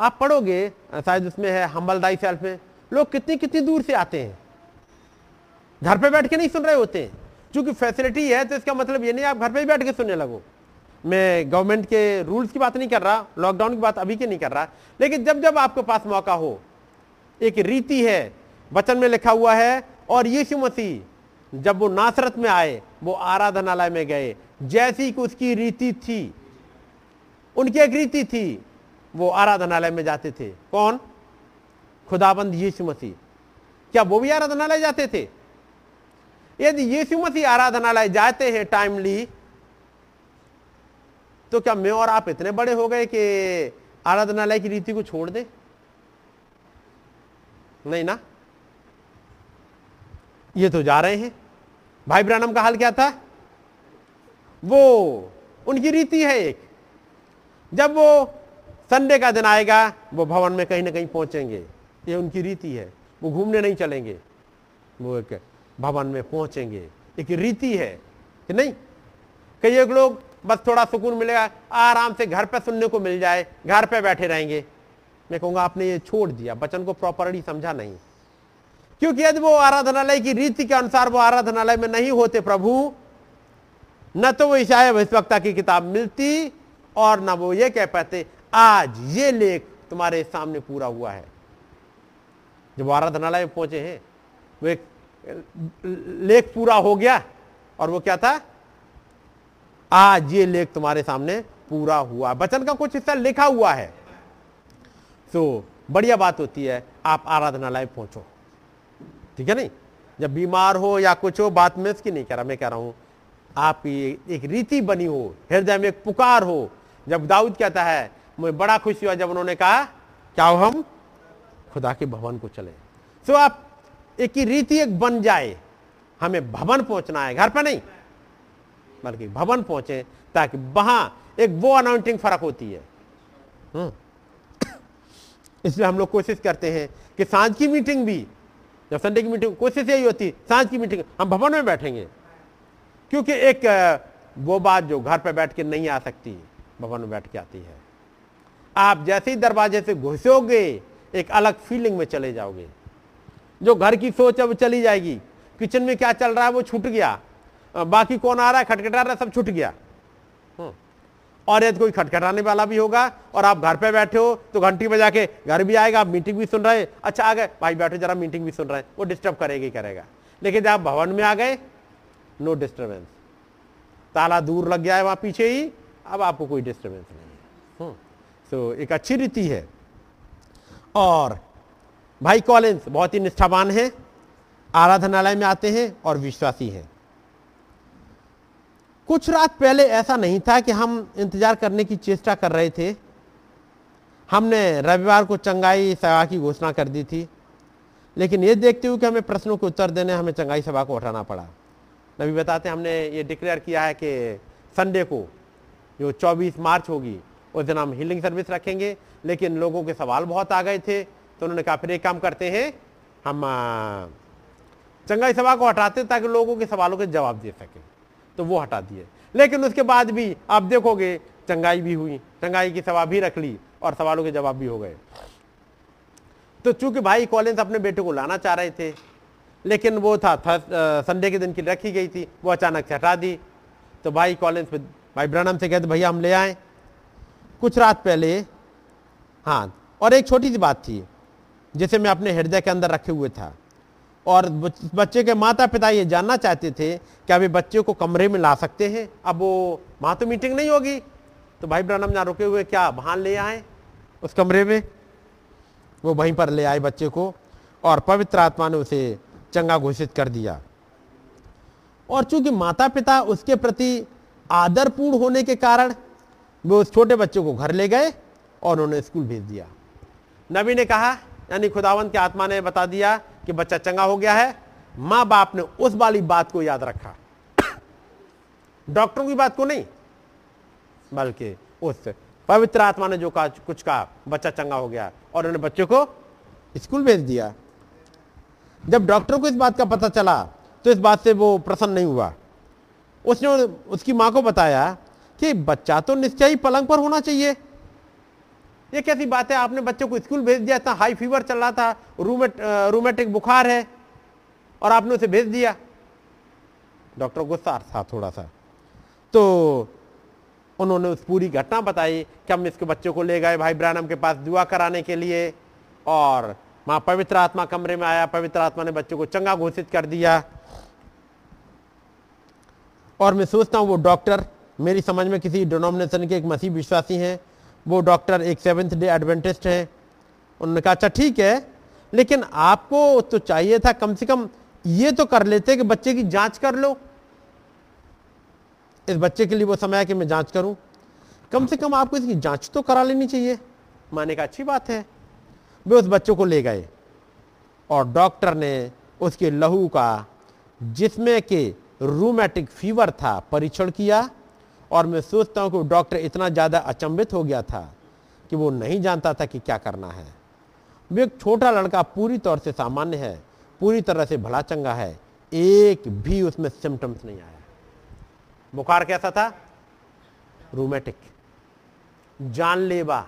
आप पढ़ोगे, शायद उसमें है हम्बल दाई सेल्फ में, लोग कितनी कितनी दूर से आते हैं, घर पे बैठ के नहीं सुन रहे होते हैं। क्योंकि फैसिलिटी है, तो इसका मतलब ये नहीं आप घर पे ही बैठ के सुनने लगो। मैं गवर्नमेंट के रूल्स की बात नहीं कर रहा, लॉकडाउन की बात अभी की नहीं कर रहा, लेकिन जब जब आपके पास मौका हो, एक रीति है, वचन में लिखा हुआ है। और यीशु मसीह जब वो नासरत में आए, वो आराधनालय में गए, जैसी कि उसकी रीति थी। उनकी एक रीति थी, वो आराधनालय में जाते थे। कौन? खुदाबंद यीशु मसीह। क्या वो भी आराधनालय जाते थे? यदि यीशु मसीह आराधनालय जाते हैं टाइमली, तो क्या मैं और आप इतने बड़े हो गए कि आराधनालय की रीति को छोड़ दे? नहीं ना। ये तो जा रहे हैं। भाई ब्रानम का हाल क्या था? वो उनकी रीति है एक, जब वो संडे का दिन आएगा वो भवन में कहीं ना कहीं पहुंचेंगे, ये उनकी रीति है। वो घूमने नहीं चलेंगे, वो एक भवन में पहुंचेंगे, एक रीति है कि नहीं। कई एक लोग बस थोड़ा सुकून मिलेगा, आराम से घर पे सुनने को मिल जाए, घर पे बैठे रहेंगे। मैं कहूँगा आपने ये छोड़ दिया, वचन को प्रॉपरली समझा नहीं। क्योंकि यदि वो आराधनालय की रीति के अनुसार वो आराधनालय में नहीं होते प्रभु, न तो वो ईशाया भविष्यवक्ता की किताब मिलती और न वो ये कह पाते आज ये लेख तुम्हारे सामने पूरा हुआ है। जब आराधनालय में पहुंचे हैं, वो एक लेख पूरा हो गया, और वो क्या था? आज ये लेख तुम्हारे सामने पूरा हुआ। वचन का कुछ हिस्सा लिखा हुआ है। तो बढ़िया बात होती है, आप आराधनालय पहुंचो, ठीक है नहीं। जब बीमार हो या कुछ हो, बात मिस की नहीं कर रहा, मैं कह रहा हूं आपकी एक रीति बनी हो, हृदय में एक पुकार हो। जब दाऊद कहता है, मुझे बड़ा खुशी हुआ जब उन्होंने कहा क्या हो हम खुदा के भवन को चले। तो आप एक ही रीति एक बन जाए, हमें भवन पहुंचना है, घर पर नहीं बल्कि भवन पहुंचे, ताकि वहां एक वो अनाउंटिंग फर्क होती है। इसलिए हम लोग कोशिश करते हैं कि सांझ की मीटिंग भी, जब संडे की मीटिंग, कोशिश यही होती सांझ की मीटिंग हम भवन में बैठेंगे, क्योंकि एक वो बात जो घर पर बैठ के नहीं आ सकती, भवन में बैठ के आती है। आप जैसे ही दरवाजे से घुसोगे, एक अलग फीलिंग में चले जाओगे। जो घर की सोच है वो चली जाएगी, किचन में क्या चल रहा है वो छूट गया, बाकी कौन आ रहा है खटखटा रहा है सब छूट गया। और यदि कोई खटखटाने वाला भी होगा और आप घर पे बैठे हो, तो घंटी बजा के घर भी आएगा, आप मीटिंग भी सुन रहे हैं, अच्छा आ गए भाई बैठो जरा मीटिंग भी सुन रहे हैं, वो डिस्टर्ब करेगा ही करेगा। लेकिन जब भवन में आ गए, नो डिस्टर्बेंस, ताला दूर लग गया है वहाँ पीछे ही, अब आपको कोई डिस्टर्बेंस नहीं है। सो so, एक अच्छी रीति है। और भाई कॉलिंस बहुत ही निष्ठावान है, आराधनालय में आते हैं और विश्वासी हैं। कुछ रात पहले ऐसा नहीं था कि हम इंतजार करने की चेष्टा कर रहे थे। हमने रविवार को चंगाई सभा की घोषणा कर दी थी, लेकिन ये देखते हुए कि हमें प्रश्नों के उत्तर देने हमें चंगाई सभा को हटाना पड़ा। नबी बताते हैं हमने ये डिक्लेयर किया है कि संडे को जो चौबीस मार्च होगी उस दिन हम हीलिंग सर्विस रखेंगे, लेकिन लोगों के सवाल बहुत आ गए थे तो उन्होंने कहा फिर एक काम करते हैं, हम चंगाई सभा को हटाते ताकि लोगों के सवालों के जवाब दे सकें, तो वो हटा दिए। लेकिन उसके बाद भी आप देखोगे चंगाई भी हुई, चंगाई की सभा भी रख ली और सवालों के जवाब भी हो गए। तो चूंकि भाई कॉलिंस अपने बेटे को लाना चाह रहे थे, लेकिन वो था, था संडे के दिन की रखी गई थी, वो अचानक से हटा दी। तो भाई कॉलिंस भाई ब्रानम से कहते भैया हम ले आए कुछ रात पहले। हाँ, और एक छोटी सी बात थी जिसे मैं अपने हृदय के अंदर रखे हुए था, और बच्चे के माता पिता ये जानना चाहते थे कि अभी बच्चे को कमरे में ला सकते हैं, अब वो वहाँ तो मीटिंग नहीं होगी। तो भाई ब्रानम यहाँ रुके हुए क्या वहाँ ले आए उस कमरे में, वो वहीं पर ले आए बच्चे को, और पवित्र आत्मा ने उसे चंगा घोषित कर दिया। और चूंकि माता पिता उसके प्रति आदरपूर्ण होने के कारण वो उस छोटे बच्चे को घर ले गए और उन्होंने स्कूल भेज दिया। नबी ने कहा, यानी खुदावंत की आत्मा ने बता दिया कि बच्चा चंगा हो गया है। माँ बाप ने उस वाली बात को याद रखा, डॉक्टरों की बात को नहीं, बल्कि उस पवित्र आत्मा ने जो कहा, कुछ कहा, बच्चा चंगा हो गया, और उन्होंने बच्चे को स्कूल भेज दिया। जब डॉक्टरों को इस बात का पता चला तो इस बात से वो प्रसन्न नहीं हुआ। उसने उसकी माँ को बताया कि बच्चा तो निश्चय ही पलंग पर होना चाहिए, ये कैसी बात है, आपने बच्चे को स्कूल भेज दिया था, हाई फीवर चल रहा था, रूमेट रूमेटिक बुखार है और आपने उसे भेज दिया। डॉक्टर गुस्सा था थोड़ा सा, तो उन्होंने उस पूरी घटना बताई कि हम इसके बच्चे को ले गए भाई ब्रानम के पास दुआ कराने के लिए, और माँ पवित्र आत्मा कमरे में आया, पवित्र आत्मा ने बच्चे को चंगा घोषित कर दिया। और मैं सोचता हूँ वो डॉक्टर मेरी समझ में किसी डिनोमिनेशन के एक मसीह विश्वासी हैं, वो डॉक्टर एक सेवंथ डे एडवेंटिस्ट हैं। उन्होंने कहा अच्छा ठीक है, लेकिन आपको तो चाहिए था कम से कम ये तो कर लेते कि बच्चे की जांच कर लो, इस बच्चे के लिए वो समय है कि मैं जांच करूं, कम से कम आपको इसकी जांच तो करा लेनी चाहिए। माने का अच्छी बात है, वे उस बच्चे को ले गए और डॉक्टर ने उसके लहू का, जिसमें कि रूमेटिक फीवर था, परीक्षण किया। और मैं सोचता हूँ कि डॉक्टर इतना ज़्यादा अचंभित हो गया था कि वो नहीं जानता था कि क्या करना है। वो एक छोटा लड़का पूरी तौर से सामान्य है, पूरी तरह से भला चंगा है, एक भी उसमें सिम्टम्स नहीं आया। बुखार कैसा था? रूमेटिक, जानलेवा।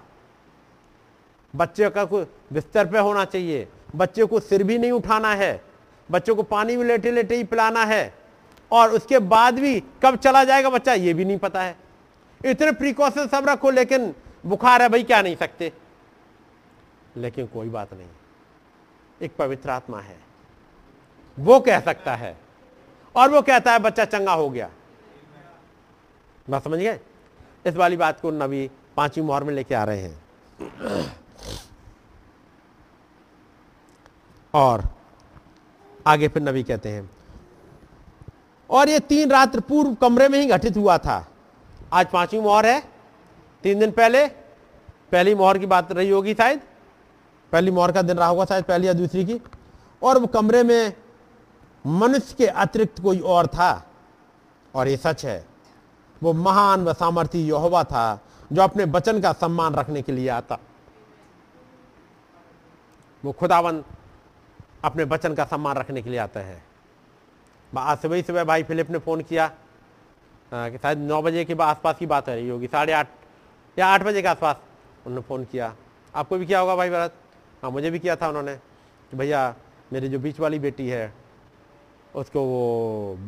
बच्चे का कोई बिस्तर पे होना चाहिए, बच्चे को सिर भी नहीं उठाना है, बच्चे को पानी भी लेटे लेटे ही पिलाना है, और उसके बाद भी कब चला जाएगा बच्चा ये भी नहीं पता है। इतने प्रिकॉशन सब रखो, लेकिन बुखार है भाई क्या नहीं सकते। लेकिन कोई बात नहीं, एक पवित्र आत्मा है, वो कह सकता है और वो कहता है बच्चा चंगा हो गया। बात समझ गए? इस वाली बात को नबी पांचवी मोहर में लेके आ रहे हैं। और आगे फिर नबी कहते हैं, और ये तीन रात्र पूर्व कमरे में ही घटित हुआ था। आज पांचवी मोहर है, तीन दिन पहले पहली मोहर की बात रही होगी, शायद पहली मोहर का दिन रहा होगा, शायद पहली या दूसरी की। और वो कमरे में मनुष्य के अतिरिक्त कोई और था, और ये सच है, वो महान व सामर्थी यहोवा था जो अपने वचन का सम्मान रखने के लिए आता। वो खुदावन अपने वचन का सम्मान रखने के लिए आता है। आज सुबह सुबह भाई फिलिप ने फ़ोन किया कि शायद नौ बजे के आसपास की बात है रही होगी, साढ़े आठ या आठ बजे के आसपास उन्होंने फ़ोन किया। आपको भी किया होगा भाई भरत? हाँ, मुझे भी किया था उन्होंने कि भैया मेरी जो बीच वाली बेटी है उसको वो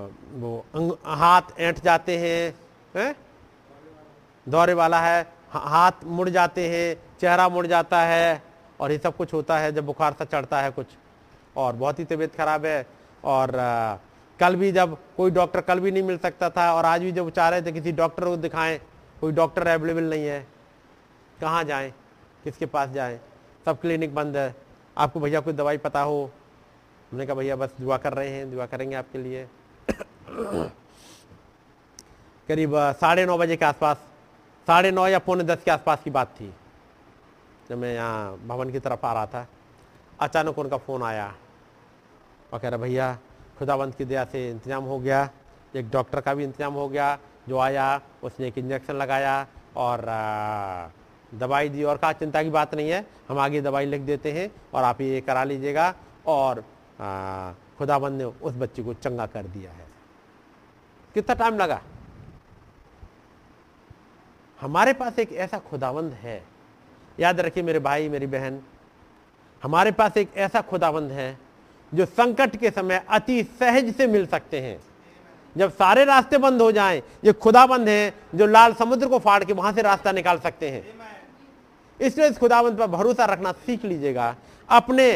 वो अंग, हाथ ऐंठ जाते हैं, है? दौरे वाला है, हाथ मुड़ जाते हैं, चेहरा मुड़ जाता है, और ये सब कुछ होता है जब बुखार सा चढ़ता है कुछ, और बहुत ही तबीयत ख़राब है। और कल भी जब कोई डॉक्टर कल भी नहीं मिल सकता था और आज भी जब चाह रहे थे किसी डॉक्टर को दिखाएं, कोई डॉक्टर अवेलेबल नहीं है। कहाँ जाएं, किसके पास जाएं? सब क्लिनिक बंद है। आपको भैया कोई दवाई पता हो? हमने कहा भैया बस दुआ कर रहे हैं, दुआ करेंगे आपके लिए। करीब साढ़े नौ बजे के आसपास, साढ़े नौ या पौने दस के आसपास की बात थी, जब मैं यहाँ भवन की तरफ आ रहा था। अचानक उनका फ़ोन आया और कह रहा भैया खुदावंत की दया से इंतज़ाम हो गया, एक डॉक्टर का भी इंतज़ाम हो गया जो आया, उसने एक इंजेक्शन लगाया और दवाई दी और कहा चिंता की बात नहीं है, हम आगे दवाई लिख देते हैं और आप ये करा लीजिएगा। और खुदावंत ने उस बच्चे को चंगा कर दिया है। कितना टाइम लगा? हमारे पास एक ऐसा खुदावंत है, याद रखिए मेरे भाई मेरी बहन, हमारे पास एक ऐसा खुदावंत है जो संकट के समय अति सहज से मिल सकते हैं। जब सारे रास्ते बंद हो जाएं, ये खुदाबंद है जो लाल समुद्र को फाड़ के वहां से रास्ता निकाल सकते हैं। इसलिए इस खुदाबंद पर भरोसा रखना सीख लीजिएगा, अपने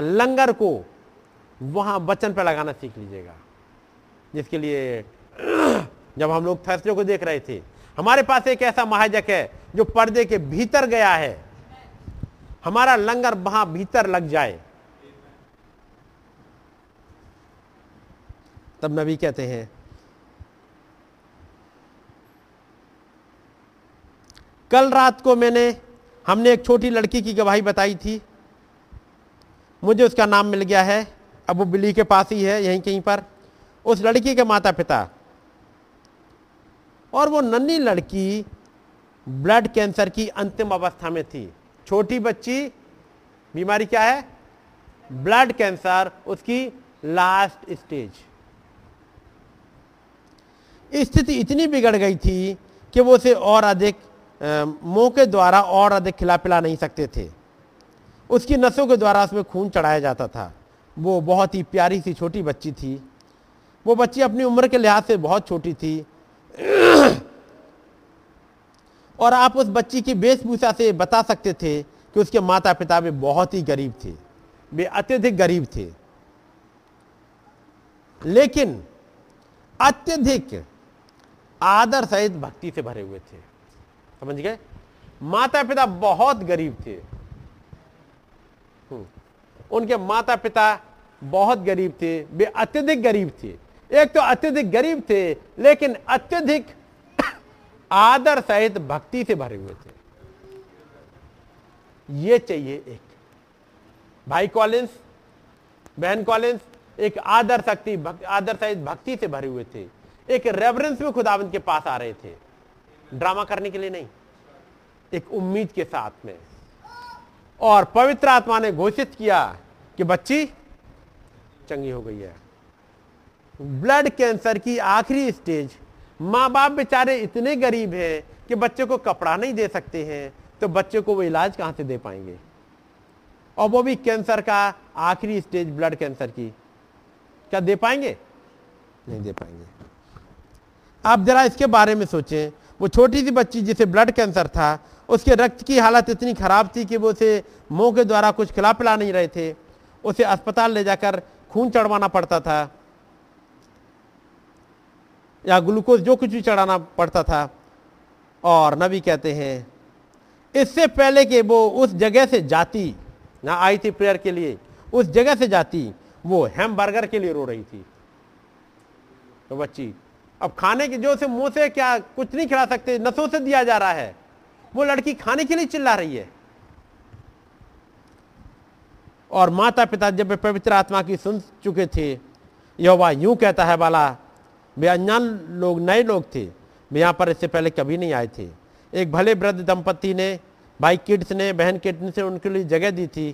लंगर को वहां वचन पर लगाना सीख लीजिएगा। जिसके लिए जब हम लोग थर्सडे को देख रहे थे, हमारे पास एक ऐसा महाजक है जो पर्दे के भीतर गया है, हमारा लंगर वहां भीतर लग जाए। तब नबी कहते हैं कल रात को मैंने हमने एक छोटी लड़की की गवाही बताई थी, मुझे उसका नाम मिल गया है, अब वो बिली के पास ही है, यहीं कहीं पर। उस लड़की के माता पिता और वो नन्ही लड़की ब्लड कैंसर की अंतिम अवस्था में थी। छोटी बच्ची, बीमारी क्या है? ब्लड कैंसर, उसकी लास्ट स्टेज। स्थिति इतनी बिगड़ गई थी कि वो उसे और अधिक मुंह के द्वारा और अधिक खिला पिला नहीं सकते थे, उसकी नसों के द्वारा उसमें खून चढ़ाया जाता था। वो बहुत ही प्यारी सी छोटी बच्ची थी, वो बच्ची अपनी उम्र के लिहाज से बहुत छोटी थी और आप उस बच्ची की वेशभूषा से बता सकते थे कि उसके माता पिता भी बहुत ही गरीब थे, वे अत्यधिक गरीब थे। लेकिन अत्यधिक आदर सहित भक्ति से भरे हुए थे, समझ गए? माता पिता बहुत गरीब थे, उनके माता पिता बहुत गरीब थे, वे अत्यधिक गरीब थे। एक तो अत्यधिक गरीब थे लेकिन अत्यधिक आदर सहित भक्ति से भरे हुए थे। ये चाहिए एक भाई कॉलिंस, बहन कॉलिंस, एक आदर शक्ति आदर सहित भक्ति से भरे हुए थे। एक रेवरेंस में खुदावंत के पास आ रहे थे, ड्रामा करने के लिए नहीं, एक उम्मीद के साथ में। और पवित्र आत्मा ने घोषित किया कि बच्ची चंगी हो गई है। ब्लड कैंसर की आखिरी स्टेज, माँ बाप बेचारे इतने गरीब हैं कि बच्चे को कपड़ा नहीं दे सकते हैं, तो बच्चे को वो इलाज कहाँ से दे पाएंगे? और वो भी कैंसर का आखिरी स्टेज, ब्लड कैंसर की। क्या दे पाएंगे? नहीं दे पाएंगे। आप जरा इसके बारे में सोचें, वो छोटी सी बच्ची जिसे ब्लड कैंसर था, उसके रक्त की हालत इतनी खराब थी कि वो उसे मुंह के द्वारा कुछ खिला पिला नहीं रहे थे, उसे अस्पताल ले जाकर खून चढ़वाना पड़ता था या ग्लूकोज जो कुछ भी चढ़ाना पड़ता था। और नबी कहते हैं इससे पहले कि वो उस जगह से जाती, ना आई थी प्रेयर के लिए, उस जगह से जाती, वो हैमबर्गर के लिए रो रही थी। तो बच्ची अब खाने के, जो उसे मुंह से क्या कुछ नहीं खिला सकते, नसों से दिया जा रहा है, वो लड़की खाने के लिए चिल्ला रही है। और माता पिता जब वे पवित्र आत्मा की सुन चुके थे, यहोवा यूं कहता है वाला, वे अनजान लोग, नए लोग थे, वे यहाँ पर इससे पहले कभी नहीं आए थे। एक भले वृद्ध दंपत्ति ने, भाई किड्स ने, बहन किड्स ने उनके लिए जगह दी थी।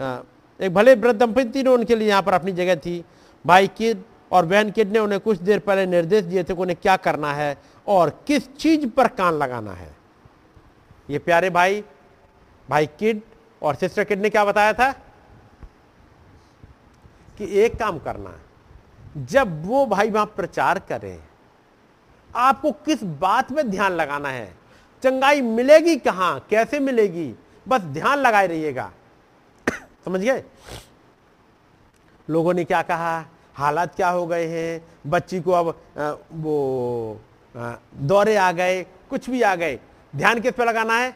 आ, एक भले वृद्ध दंपत्ति ने उनके लिए यहाँ पर अपनी जगह थी। भाई किड और बहन किड ने उन्हें कुछ देर पहले निर्देश दिए थे कि उन्हें क्या करना है और किस चीज पर कान लगाना है। ये प्यारे भाई, भाई किड और सिस्टर किड ने क्या बताया था कि एक काम करना, जब वो भाई वहां प्रचार करें, आपको किस बात में ध्यान लगाना है, चंगाई मिलेगी कहां, कैसे मिलेगी, बस ध्यान लगाए रहिएगा, समझ गए? लोगों ने क्या कहा, हालात क्या हो गए हैं, बच्ची को अब आ, वो आ, दौरे आ गए, कुछ भी आ गए। ध्यान किस पे लगाना है?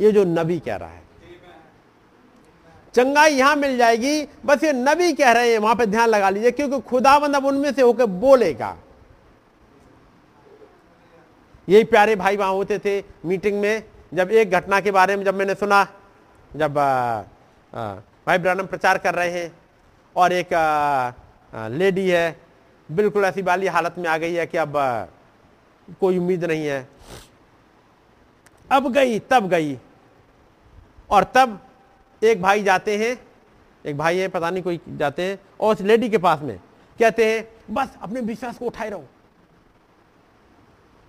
ये जो नबी कह रहा है, चंगाई यहां मिल जाएगी, बस ये नबी कह रहे हैं, वहां पे ध्यान लगा लीजिए, क्योंकि खुदावंद अब उनमें से होकर बोलेगा। यही प्यारे भाई वहां होते थे मीटिंग में, जब एक घटना के बारे में जब मैंने सुना, जब आ, आ, भाई ब्रानम प्रचार कर रहे हैं और एक आ, आ, लेडी है, बिल्कुल ऐसी वाली हालत में आ गई है कि अब आ, कोई उम्मीद नहीं है। अब गई तब गई, और तब एक भाई जाते हैं, एक भाई है पता नहीं कोई, जाते हैं और उस लेडी के पास में कहते हैं, बस अपने विश्वास को उठाए रहो,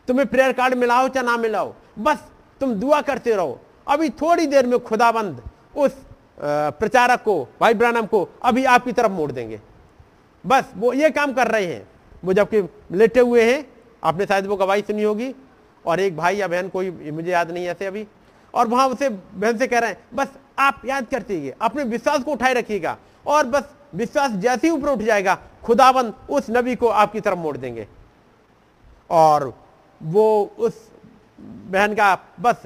तुम्हें प्रेयर कार्ड मिलाओ चाहे ना मिलाओ, बस तुम दुआ करते रहो, अभी थोड़ी देर में खुदाबंद उस प्रचारक को, भाई ब्रानम को अभी आपकी तरफ मोड़ देंगे। बस वो ये काम कर रहे हैं। वो जबकि लेटे हुए हैं, आपने शायद वो गवाही सुनी होगी, और एक भाई या बहन कोई, मुझे याद नहीं ऐसे अभी, और वहाँ उसे बहन से कह रहे हैं, बस आप याद करते रहिए, अपने विश्वास को उठाए रखिएगा, और बस विश्वास जैसे ही ऊपर उठ जाएगा, खुदाबंद उस नबी को आपकी तरफ मोड़ देंगे। और वो उस बहन का बस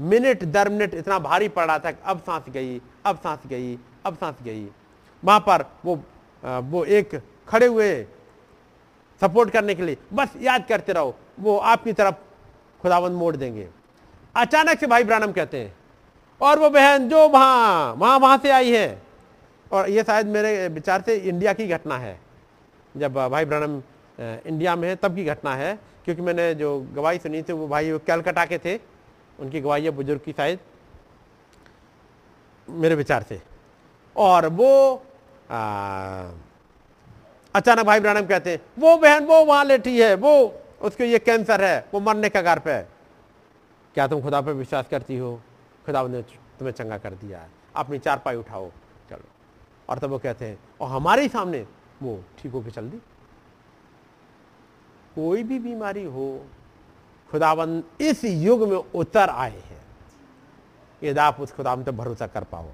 मिनट दर मिनट इतना भारी पड़ रहा था, अब सांस गई, अब सांस गई, अब सांस गई। वहाँ पर वो वो एक खड़े हुए सपोर्ट करने के लिए, बस याद करते रहो, वो आपकी तरफ खुदावंद मोड़ देंगे। अचानक से भाई ब्रानम कहते हैं, और वो बहन जो वहाँ वहाँ वहाँ से आई है, और ये शायद मेरे विचार से इंडिया की घटना है, जब भाई ब्रानम इंडिया में है तब की घटना है, क्योंकि मैंने जो गवाही सुनी थी वो भाई कलकत्ता के थे, उनकी गवाही है बुजुर्ग की शायद मेरे विचार से। और वो आ, अचानक भाई ब्रानम कहते हैं, वो बहन वो वहां लेटी है, वो उसको ये कैंसर है, वो मरने कगार पे है, क्या तुम खुदा पे विश्वास करती हो? खुदा ने तुम्हें चंगा कर दिया है, अपनी चारपाई उठाओ चलो। और तब वो कहते हैं, और हमारे सामने वो ठीक होकर चल दी। कोई भी बीमारी हो, खुदावंद इस युग में उतर आए हैं, यदि आप उस खुदावंद पर भरोसा कर पाओ।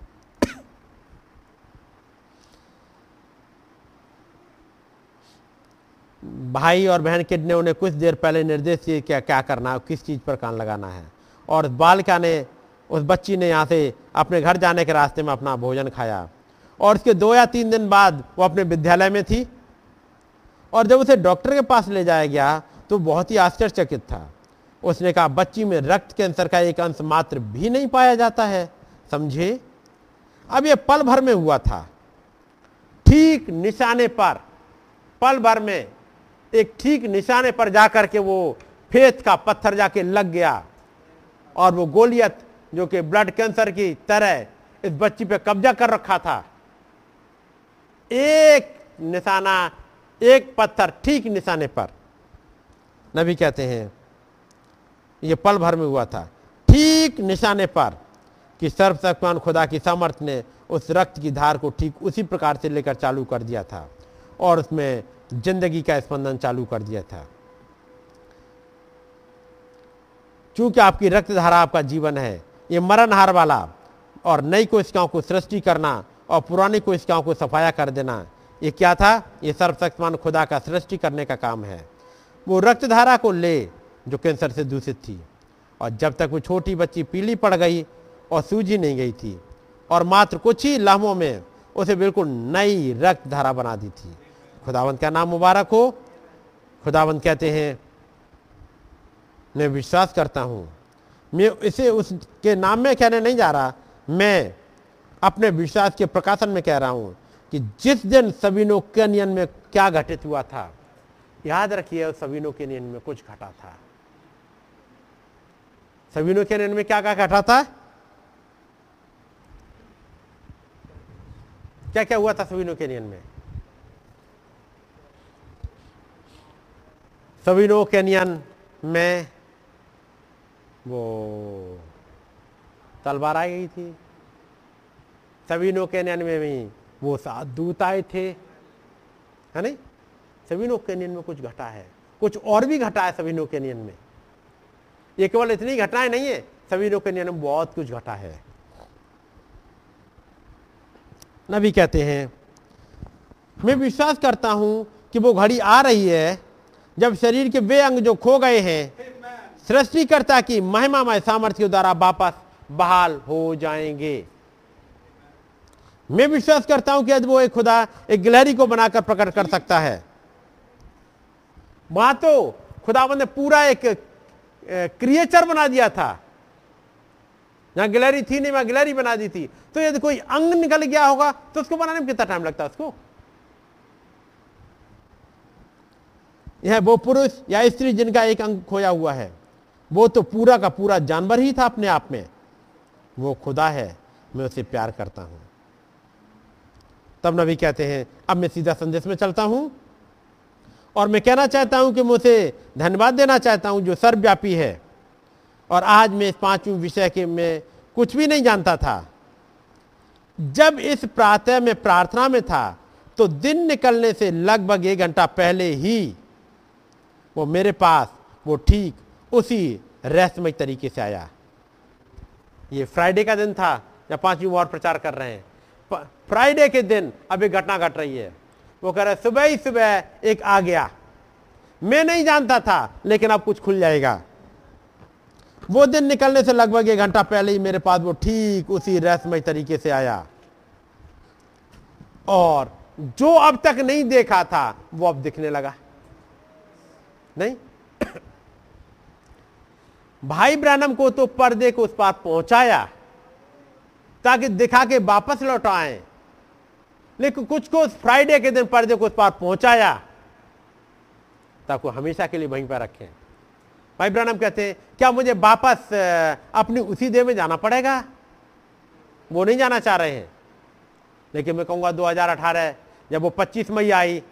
भाई और बहन किड ने उन्हें कुछ देर पहले निर्देश दिए क्या क्या करना है, किस चीज पर कान लगाना है, और उस बालिका ने, उस बच्ची ने यहाँ से अपने घर जाने के रास्ते में अपना भोजन खाया, और उसके दो या तीन दिन बाद वो अपने विद्यालय में थी, और जब उसे डॉक्टर के पास ले जाया गया तो बहुत ही आश्चर्यचकित था। उसने कहा, बच्ची में रक्त कैंसर का एक अंश मात्र भी नहीं पाया जाता है, समझे? अब यह पल भर में हुआ था, ठीक निशाने पर, पल भर में एक ठीक निशाने पर जाकर के वो फेथ का पत्थर जाके लग गया, और वो गोलियत जो कि ब्लड कैंसर की तरह इस बच्ची पे कब्जा कर रखा था, एक निशाना, एक पत्थर ठीक निशाने पर। नबी कहते हैं ये पल भर में हुआ था, ठीक निशाने पर, कि सर्वशक्तिमान खुदा की सामर्थ ने उस रक्त की धार को ठीक उसी प्रकार से लेकर चालू कर दिया था, और उसमें जिंदगी का स्पंदन चालू कर दिया था। चूंकि आपकी रक्तधारा आपका जीवन है, ये मरणहार वाला, और नई कोशिकाओं को सृष्टि करना और पुरानी कोशिकाओं को सफाया कर देना, ये क्या था? ये सर्वशक्तिमान खुदा का सृष्टि करने का काम है। वो रक्तधारा को ले जो कैंसर से दूषित थी, और जब तक वो छोटी बच्ची पीली पड़ गई और सूजी नहीं गई थी, और मात्र कुछ ही लम्हों में उसे बिल्कुल नई रक्तधारा बना दी थी। खुदावंत का नाम मुबारक हो। खुदावंत कहते हैं, मैं विश्वास करता हूँ, मैं इसे उसके नाम में कहने नहीं जा रहा, मैं अपने विश्वास के प्रकाशन में कह रहा हूँ कि जिस दिन सबीनो कैनियन में क्या घटित हुआ था, याद रखिए उस सबीनो कैनियन में कुछ घटा था। सबीनो कैनियन में क्या क्या घटा था, क्या क्या हुआ था सबीनो कैनियन में? सबीनो कैनियन में वो तलवार आ गई थी, सबीनो कैनियन में भी वो सात दूत आए थे, है नहीं? सबीनो कैनियन में कुछ घटा है, कुछ और भी घटा है सबीनो कैनियन में। ये केवल इतनी घटनाएं नहीं है, सबीनो कैनियन में बहुत कुछ घटा है। नबी कहते हैं, मैं विश्वास करता हूँ कि वो घड़ी आ रही है जब शरीर के वे अंग जो खो गए हैं सृष्टिकर्ता की महिमामय सामर्थ्य के द्वारा वापस बहाल हो जाएंगे। मैं विश्वास करता हूं कि आज वो एक खुदा एक गिलहरी को बनाकर प्रकट कर सकता है। वहां तो खुदावंद ने पूरा एक क्रिएचर बना दिया था, जहां गिलहरी थी नहीं वहां गिलहरी बना दी थी। तो यदि कोई अंग निकल गया होगा तो उसको बनाने में कितना टाइम लगता है उसको। यह वो पुरुष या स्त्री जिनका एक अंग खोया हुआ है वो तो पूरा का पूरा जानवर ही था अपने आप में, वो खुदा है, मैं उसे प्यार करता हूं। तब नबी कहते हैं अब मैं सीधा संदेश में चलता हूं और मैं कहना चाहता हूं कि मैं उसे धन्यवाद देना चाहता हूं जो सर्वव्यापी है। और आज मैं इस पांचवें विषय के में कुछ भी नहीं जानता था। जब इस प्रातः में प्रार्थना में था तो दिन निकलने से लगभग एक घंटा पहले ही वो मेरे पास वो ठीक उसी रहस्यमय तरीके से आया। ये फ्राइडे का दिन था जब पांचवीं वार प्रचार कर रहे हैं। फ्राइडे के दिन अब एक घटना घट रही है। वो कह रहे सुबह ही सुबह एक आ गया, मैं नहीं जानता था लेकिन अब कुछ खुल जाएगा। वो दिन निकलने से लगभग एक घंटा पहले ही मेरे पास वो ठीक उसी रहस्यमय तरीके से आया और जो अब तक नहीं देखा था वो अब दिखने लगा। नहीं भाई ब्रैनम को तो पर्दे को उस पार पहुंचाया ताकि दिखा के वापस लौट आए, लेकिन कुछ को फ्राइडे के दिन पर्दे को उस पार पहुंचाया ताकि हमेशा के लिए वहीं पर रखें। भाई ब्रैनम कहते हैं क्या मुझे वापस अपनी उसी देह में जाना पड़ेगा? वो नहीं जाना चाह रहे हैं, लेकिन मैं कहूंगा दो हज़ार अठारह जब वो पच्चीस मई आई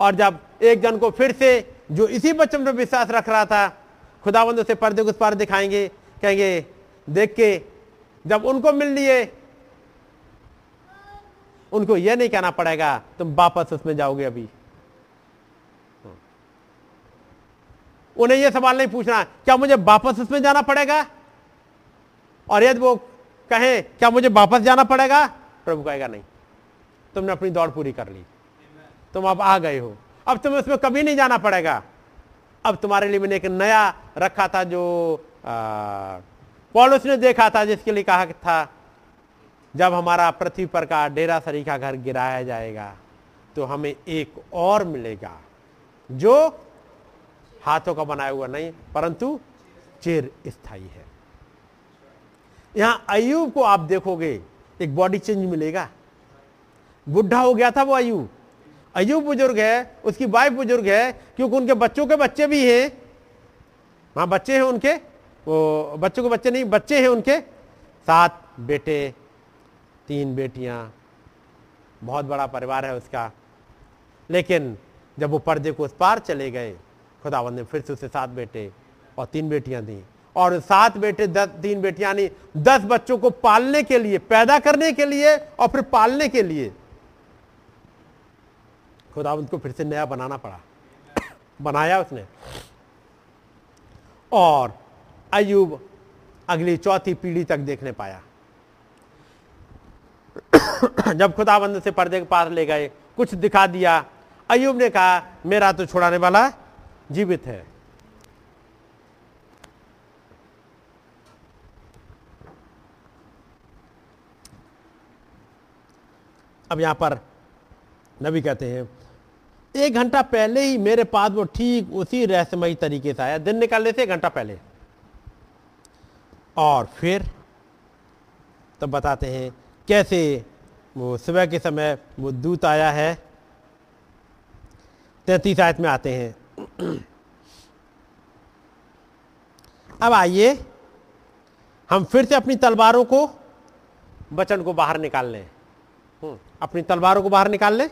और जब एक जन को फिर से जो इसी वचन पर विश्वास रख रहा था खुदावंद उसे पर्दे को उस पार दिखाएंगे, कहेंगे देख के जब उनको मिल लिए उनको यह नहीं कहना पड़ेगा तुम वापस उसमें जाओगे। अभी उन्हें यह सवाल नहीं पूछना क्या मुझे वापस उसमें जाना पड़ेगा, और यदि वो कहें क्या मुझे वापस जाना पड़ेगा प्रभु कहेगा नहीं, तुमने अपनी दौड़ पूरी कर ली, तुम अब आ गए हो, अब तुम्हें उसमें कभी नहीं जाना पड़ेगा। अब तुम्हारे लिए मैंने एक नया रखा था जो पौलुस ने देखा था, जिसके लिए कहा था जब हमारा पृथ्वी पर का डेरा सरीखा घर गिराया जाएगा तो हमें एक और मिलेगा जो हाथों का बनाया हुआ नहीं परंतु चिर स्थायी है। यहां अय्यूब को आप देखोगे एक बॉडी चेंज मिलेगा। बुढ़ा हो गया था वो अय्यूब, अय्यूब बुजुर्ग है, उसकी वाइफ बुजुर्ग है क्योंकि उनके बच्चों के बच्चे भी हैं। हाँ बच्चे हैं उनके, वो बच्चों के बच्चे नहीं बच्चे हैं उनके, सात बेटे तीन बेटियां, बहुत बड़ा परिवार है उसका। लेकिन जब वो पर्दे को उस पार चले गए खुदावंद ने फिर से उसे सात बेटे और तीन बेटियां दी और सात बेटे दस तीन बेटियां नहीं दस बच्चों को पालने के लिए, पैदा करने के लिए और फिर पालने के लिए खुदावंद को फिर से नया बनाना पड़ा बनाया उसने। और अय्यूब अगली चौथी पीढ़ी तक देखने पाया। जब खुदावंद से पर्दे के पास ले गए कुछ दिखा दिया, अय्यूब ने कहा मेरा तो छुड़ाने वाला जीवित है। अब यहां पर नबी कहते हैं एक घंटा पहले ही मेरे पास वो ठीक उसी रहस्यमयी तरीके से आया, दिन निकालने से एक घंटा पहले। और फिर तब तो बताते हैं कैसे वो सुबह के समय वो दूत आया है। तैंतीस आयत में आते हैं। अब आइए हम फिर से अपनी तलवारों को वचन को बाहर निकाल लें, अपनी तलवारों को बाहर निकाल लें।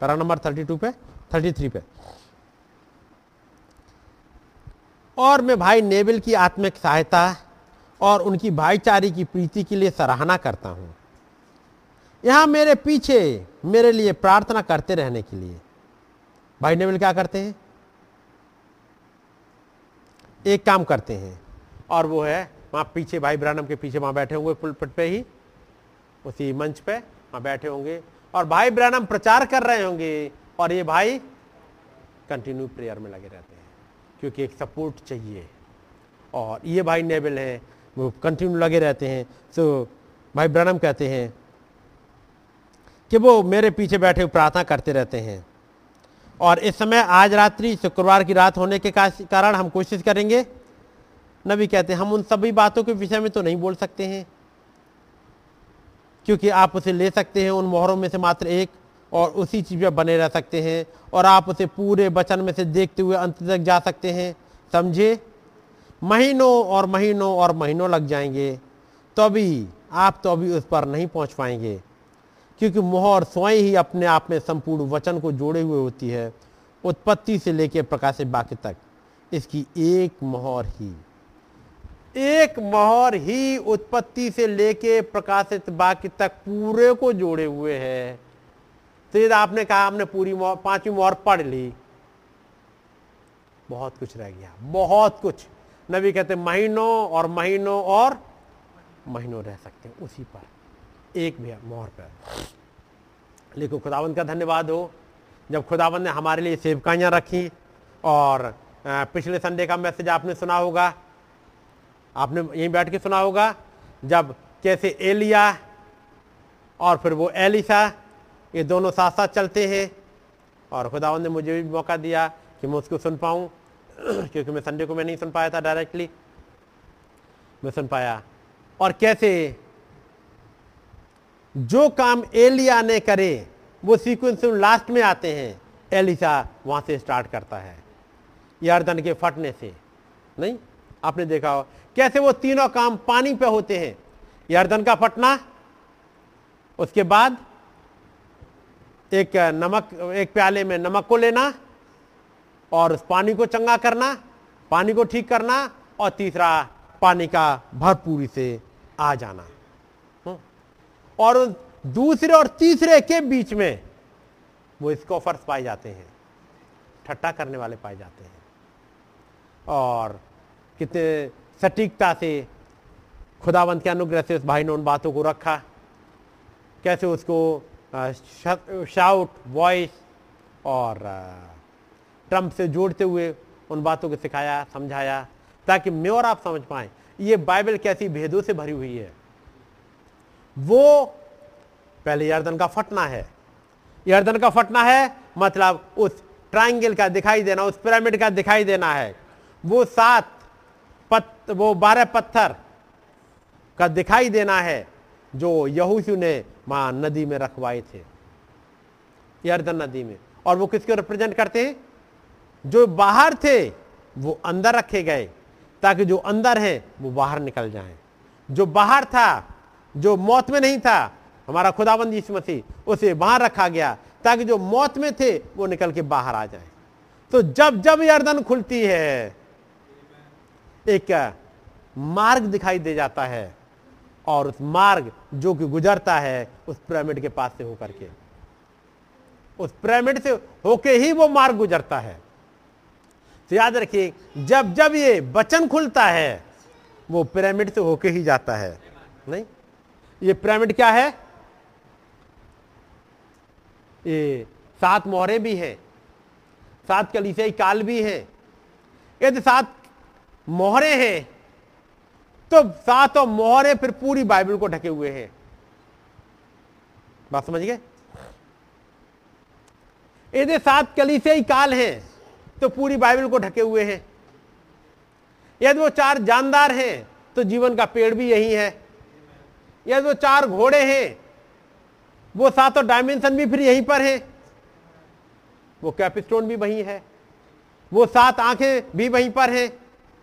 पैरा नंबर बत्तीस पे तैंतीस पे। और मैं भाई नेविल की आत्मिक सहायता और उनकी भाईचारे की प्रीति के लिए सराहना करता हूं, यहां मेरे पीछे मेरे लिए प्रार्थना करते रहने के लिए। भाई नेविल क्या करते हैं? एक काम करते हैं और वो है वहां पीछे भाई ब्रानम के पीछे वहां बैठे होंगे पुलपिट पे ही, उसी मंच पे वहां बैठे होंगे और भाई ब्रैनम प्रचार कर रहे होंगे और ये भाई कंटिन्यू प्रेयर में लगे रहते हैं क्योंकि एक सपोर्ट चाहिए, और ये भाई नेबल है वो कंटिन्यू लगे रहते हैं। सो so, भाई ब्रैनम कहते हैं कि वो मेरे पीछे बैठे प्रार्थना करते रहते हैं, और इस समय आज रात्रि शुक्रवार की रात होने के कारण हम कोशिश करेंगे। नबी कहते हैं हम उन सभी बातों के विषय में तो नहीं बोल सकते हैं क्योंकि आप उसे ले सकते हैं उन मोहरों में से मात्र एक और उसी चीज़ पर बने रह सकते हैं, और आप उसे पूरे वचन में से देखते हुए अंत तक जा सकते हैं। समझे, महीनों और महीनों और महीनों लग जाएंगे तो अभी आप तो अभी उस पर नहीं पहुंच पाएंगे क्योंकि मोहर स्वयं ही अपने आप में संपूर्ण वचन को जोड़े हुए होती है, उत्पत्ति से लेकर प्रकाशित वाक्य तक। इसकी एक मोहर ही एक मोहर ही उत्पत्ति से लेकर प्रकाशित वाक्य तक पूरे को जोड़े हुए है। तो यदि आपने कहा हमने पूरी मोहर पांचवी मोहर पढ़ ली, बहुत कुछ रह गया, बहुत कुछ। नबी कहते महीनों और महीनों और महीनों रह सकते हैं उसी पर, एक भी मोहर पर। लेकिन खुदावंद का धन्यवाद हो जब खुदावंद ने हमारे लिए सेवकाइयाँ रखी। और पिछले संडे का मैसेज आपने सुना होगा, आपने यहीं बैठ के सुना होगा, जब कैसे एलिया और फिर वो एलिशा ये दोनों साथ साथ चलते हैं। और खुदावंद ने मुझे भी मौका दिया कि मैं उसको सुन पाऊँ क्योंकि मैं संडे को मैं नहीं सुन पाया था डायरेक्टली, मैं सुन पाया। और कैसे जो काम एलिया ने करे वो सीक्वेंस लास्ट में आते हैं, एलिशा वहाँ से स्टार्ट करता है यरदन के फटने से। नहीं आपने देखा हो कैसे वो तीनों काम पानी पे होते हैं, यरदन का फटना, उसके बाद एक नमक एक प्याले में नमक को लेना और उस पानी को चंगा करना, पानी को ठीक करना, और तीसरा पानी का भरपूरी से आ जाना। और दूसरे और तीसरे के बीच में वो स्कोफर्स पाए जाते हैं, ठट्टा करने वाले पाए जाते हैं। और कितने सटीकता से खुदावंत के अनुग्रह से उस भाई ने उन बातों को रखा, कैसे उसको शाउट वॉइस और ट्रम्प से जोड़ते हुए उन बातों को सिखाया समझाया ताकि मैं और आप समझ पाएँ ये बाइबल कैसी भेदों से भरी हुई है। वो पहले यरदन का फटना है, यरदन का फटना है मतलब उस ट्रायंगल का दिखाई देना, उस पिरामिड का दिखाई देना है, वो सात पत्त वो बारह पत्थर का दिखाई देना है जो यहोशू ने वहाँ नदी में रखवाए थे, यरदन नदी में। और वो किसको रिप्रेजेंट करते हैं, जो बाहर थे वो अंदर रखे गए ताकि जो अंदर हैं वो बाहर निकल जाएं। जो बाहर था जो मौत में नहीं था, हमारा खुदावंद यीशु मसीह, उसे वहां रखा गया ताकि जो मौत में थे वो निकल के बाहर आ जाए। तो जब जब यरदन खुलती है एक मार्ग दिखाई दे जाता है, और उस मार्ग जो कि गुजरता है उस पिरामिड के पास से होकर के, उस पिरामिड से होके ही वो मार्ग गुजरता है। तो याद रखिए जब जब ये वचन खुलता है वो पिरामिड से होके ही जाता है। नहीं ये पिरामिड क्या है, ये सात मोहरे भी हैं, सात कलीसियाई काल भी हैं। यदि सात मोहरे हैं तो सातों मोहरे फिर पूरी बाइबल को ढके हुए हैं। बात समझ गए, यदि सात कलीसियाई काल हैं तो पूरी बाइबल को ढके हुए हैं। यदि वो चार जानदार हैं तो जीवन का पेड़ भी यही है। यह जो चार घोड़े हैं वो सातों डायमेंशन भी फिर यहीं पर हैं, वो कैपस्टोन भी वहीं है, वो सात आंखें भी वहीं पर हैं,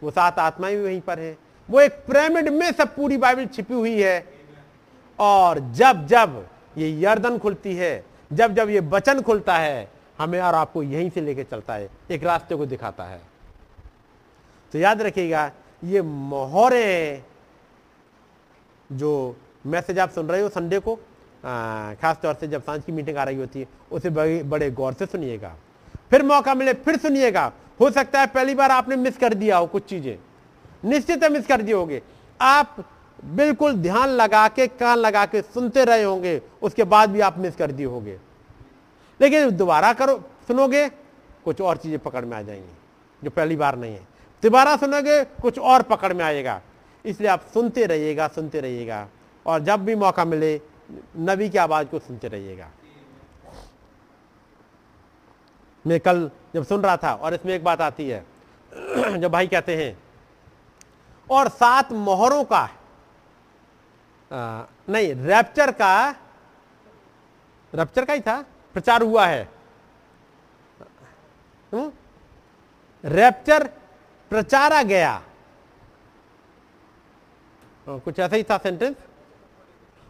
वो सात आत्माएं भी वहीं पर हैं। वो एक पिरामिड में सब पूरी बाइबल छिपी हुई है। और जब जब ये यरदन खुलती है, जब जब ये वचन खुलता है, हमें और आपको यहीं से लेके चलता है, एक रास्ते को दिखाता है। तो याद रखिएगा ये मोहरे जो मैसेज आप सुन रहे हो संडे को, खासतौर से जब सांझ की मीटिंग आ रही होती है, उसे बड़े बड़े गौर से सुनिएगा, फिर मौका मिले फिर सुनिएगा। हो सकता है पहली बार आपने मिस कर दिया हो कुछ चीज़ें, निश्चित मिस कर दिए होंगे। आप बिल्कुल ध्यान लगा के कान लगा के सुनते रहे होंगे, उसके बाद भी आप मिस कर दिए होंगे, लेकिन दोबारा करो सुनोगे कुछ और चीजें पकड़ में आ जाएंगी जो पहली बार नहीं है, दोबारा सुनोगे कुछ और पकड़ में आएगा। इसलिए आप सुनते रहिएगा सुनते रहिएगा और जब भी मौका मिले नबी की आवाज को सुनते रहिएगा। मैं कल जब सुन रहा था और इसमें एक बात आती है जब भाई कहते हैं और सात मोहरों का आ, नहीं रैप्चर का रैप्चर का ही था प्रचार हुआ है, हुँ? रैप्चर प्रचारा गया, कुछ ऐसा ही था सेंटेंस,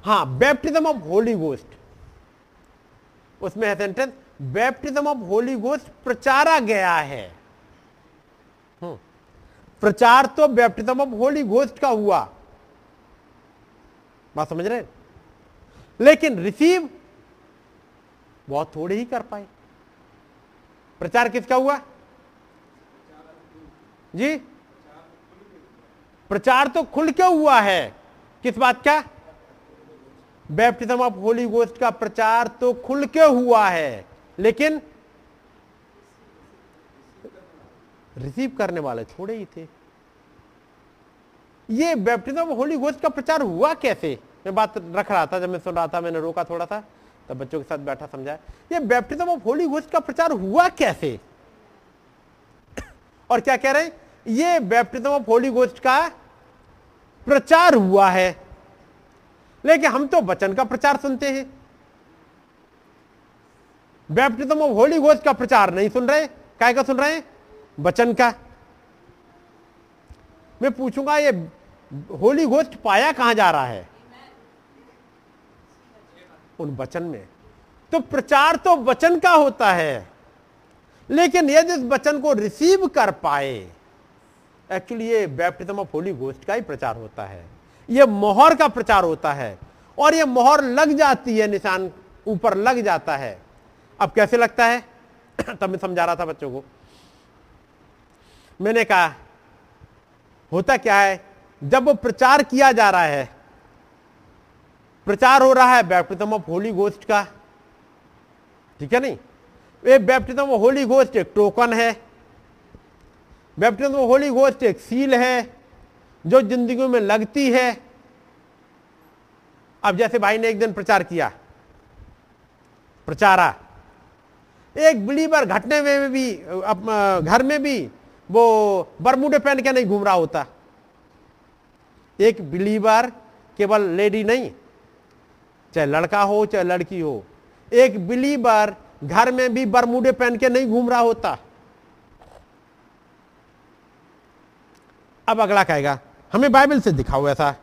हाँ बैप्टिज्म ऑफ होली गोस्ट, उसमें है sentence baptism of Holy Ghost प्रचारा गया है। प्रचार तो बैप्टिज्म ऑफ होली गोस्ट का हुआ, बात समझ रहे, लेकिन रिसीव बहुत थोड़े ही कर पाए। प्रचार किसका हुआ जी? प्रचार तो खुल के हुआ है, किस बात का? बैप्टिज्म ऑफ होली गोस्ट का प्रचार तो खुल के हुआ है, लेकिन रिसीव करने वाले थोड़े ही थे। ये बैप्टिज्म ऑफ होली गोस्ट का प्रचार हुआ कैसे, मैं बात रख रहा था, जब मैं सुन रहा था मैंने रोका थोड़ा सा, तब बच्चों के साथ बैठा समझाया, ये बैप्टिज्म ऑफ होली गोस्ट का प्रचार हुआ कैसे, और क्या कह रहे हैं, ये बैप्टिज्म ऑफ होली गोस्ट का प्रचार हुआ है, लेकिन हम तो वचन का प्रचार सुनते हैं, बैप्टिज्म ऑफ होली गोस्ट का प्रचार नहीं सुन रहे, काय का सुन रहे हैं? वचन का। मैं पूछूंगा ये होली गोस्ट पाया कहां जा रहा है? उन वचन में। तो प्रचार तो वचन का होता है, लेकिन यदि इस वचन को रिसीव कर पाए, एक्चुअली ये बैप्टिज्म ऑफ होली गोस्ट का ही प्रचार होता है, ये मोहर का प्रचार होता है, और ये मोहर लग जाती है, निशान ऊपर लग जाता है। अब कैसे लगता है तब मैं समझा रहा था बच्चों को, मैंने कहा होता क्या है, जब वो प्रचार किया जा रहा है, प्रचार हो रहा है बैप्टिज्म ऑफ होली गोस्ट का, ठीक है नहीं, ये बैप्टिज्म ऑफ होली गोस्ट एक टोकन है, बैप्टिज्म ऑफ होली गोस्ट एक सील है जो जिंदगी में लगती है। अब जैसे भाई ने एक दिन प्रचार किया, प्रचारा, एक बिलीवर घटने में भी, घर में भी वो बरमूडे पहन के नहीं घूम रहा होता, एक बिलीवर केवल लेडी नहीं, चाहे लड़का हो चाहे लड़की हो, एक बिलीवर घर में भी बरमूडे पहन के नहीं घूम रहा होता। अब अगला कहेगा हमें बाइबल से दिखाओ ऐसा,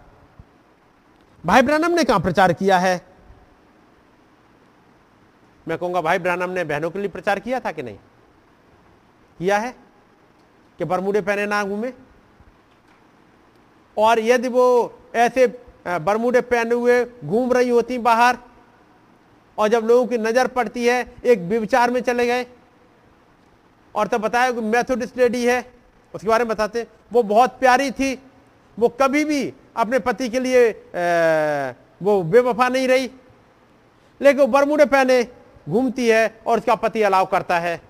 भाई ब्रैनम ने कहां प्रचार किया है? मैं कहूंगा भाई ब्रैनम ने बहनों के लिए प्रचार किया था कि नहीं किया है, कि बरमूडे पहने ना घूमे, और यदि वो ऐसे बरमूडे पहने हुए घूम रही होती बाहर, और जब लोगों की नजर पड़ती है एक व्यभिचार में चले गए, और तब बताया कि मेथोडिस्ट लेडी है, उसके बारे में बताते वो बहुत प्यारी थी, वो कभी भी अपने पति के लिए ए, वो बेवफा नहीं रही, लेकिन वो बरमूडे पहने घूमती है और उसका पति अलाव करता है,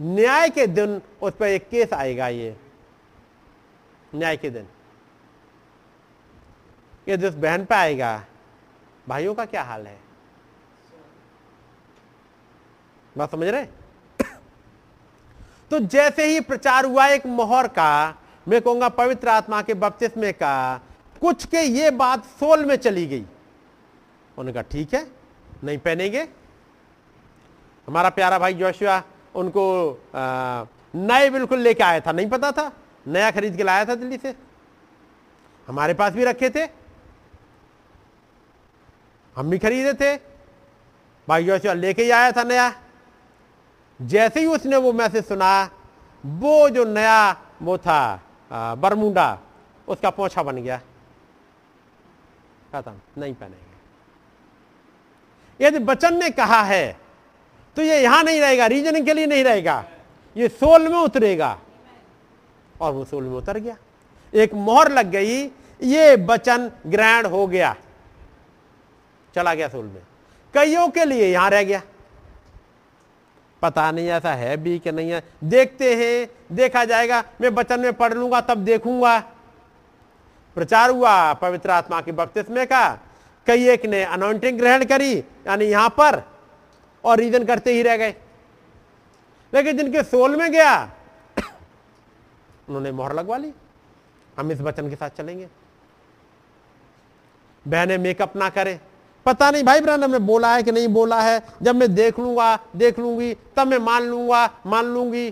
न्याय के दिन उस पर एक केस आएगा, ये न्याय के दिन ये जिस बहन पे आएगा, भाइयों का क्या हाल है, बात समझ रहे? तो जैसे ही प्रचार हुआ एक मोहर का, मैं कहूंगा पवित्र आत्मा के बपतिस्मे का, कुछ के ये बात सोल में चली गई, उन्होंने कहा ठीक है नहीं पहनेंगे। हमारा प्यारा भाई जोशुआ उनको नए बिल्कुल लेके आया था, नहीं पता था, नया खरीद के लाया था दिल्ली से, हमारे पास भी रखे थे, हम भी खरीदे थे, भाई जोशुआ लेके ही आया था नया। जैसे ही उसने वो मैसेज सुना, वो जो नया वो था बरमूडा, उसका पोछा बन गया, खत्म, नहीं पहनेंगे। यदि बचन ने कहा है तो ये यहां नहीं रहेगा, रीजनिंग के लिए नहीं रहेगा, ये सोल में उतरेगा, और वो सोल में उतर गया। एक मोहर लग गई, ये वचन ग्रहण हो गया, चला गया सूल में। कईयों के लिए यहां रह गया, पता नहीं ऐसा है भी कि नहीं है, देखते हैं, देखा जाएगा, मैं वचन में पढ़ लूंगा तब देखूंगा। प्रचार हुआ पवित्र आत्मा के बपतिस्मे का, कई एक ने अनॉइंटिंग ग्रहण करी यानी यहां पर, और रीजन करते ही रह गए। लेकिन जिनके सोल में गया उन्होंने मोहर लगवा ली, हम इस वचन के साथ चलेंगे। बहने मेकअप ना करें, पता नहीं भाई ब्रदर हमने बोला है कि नहीं बोला है, जब मैं देख लूंगा देख लूंगी तब मैं मान लूंगा मान लूंगी।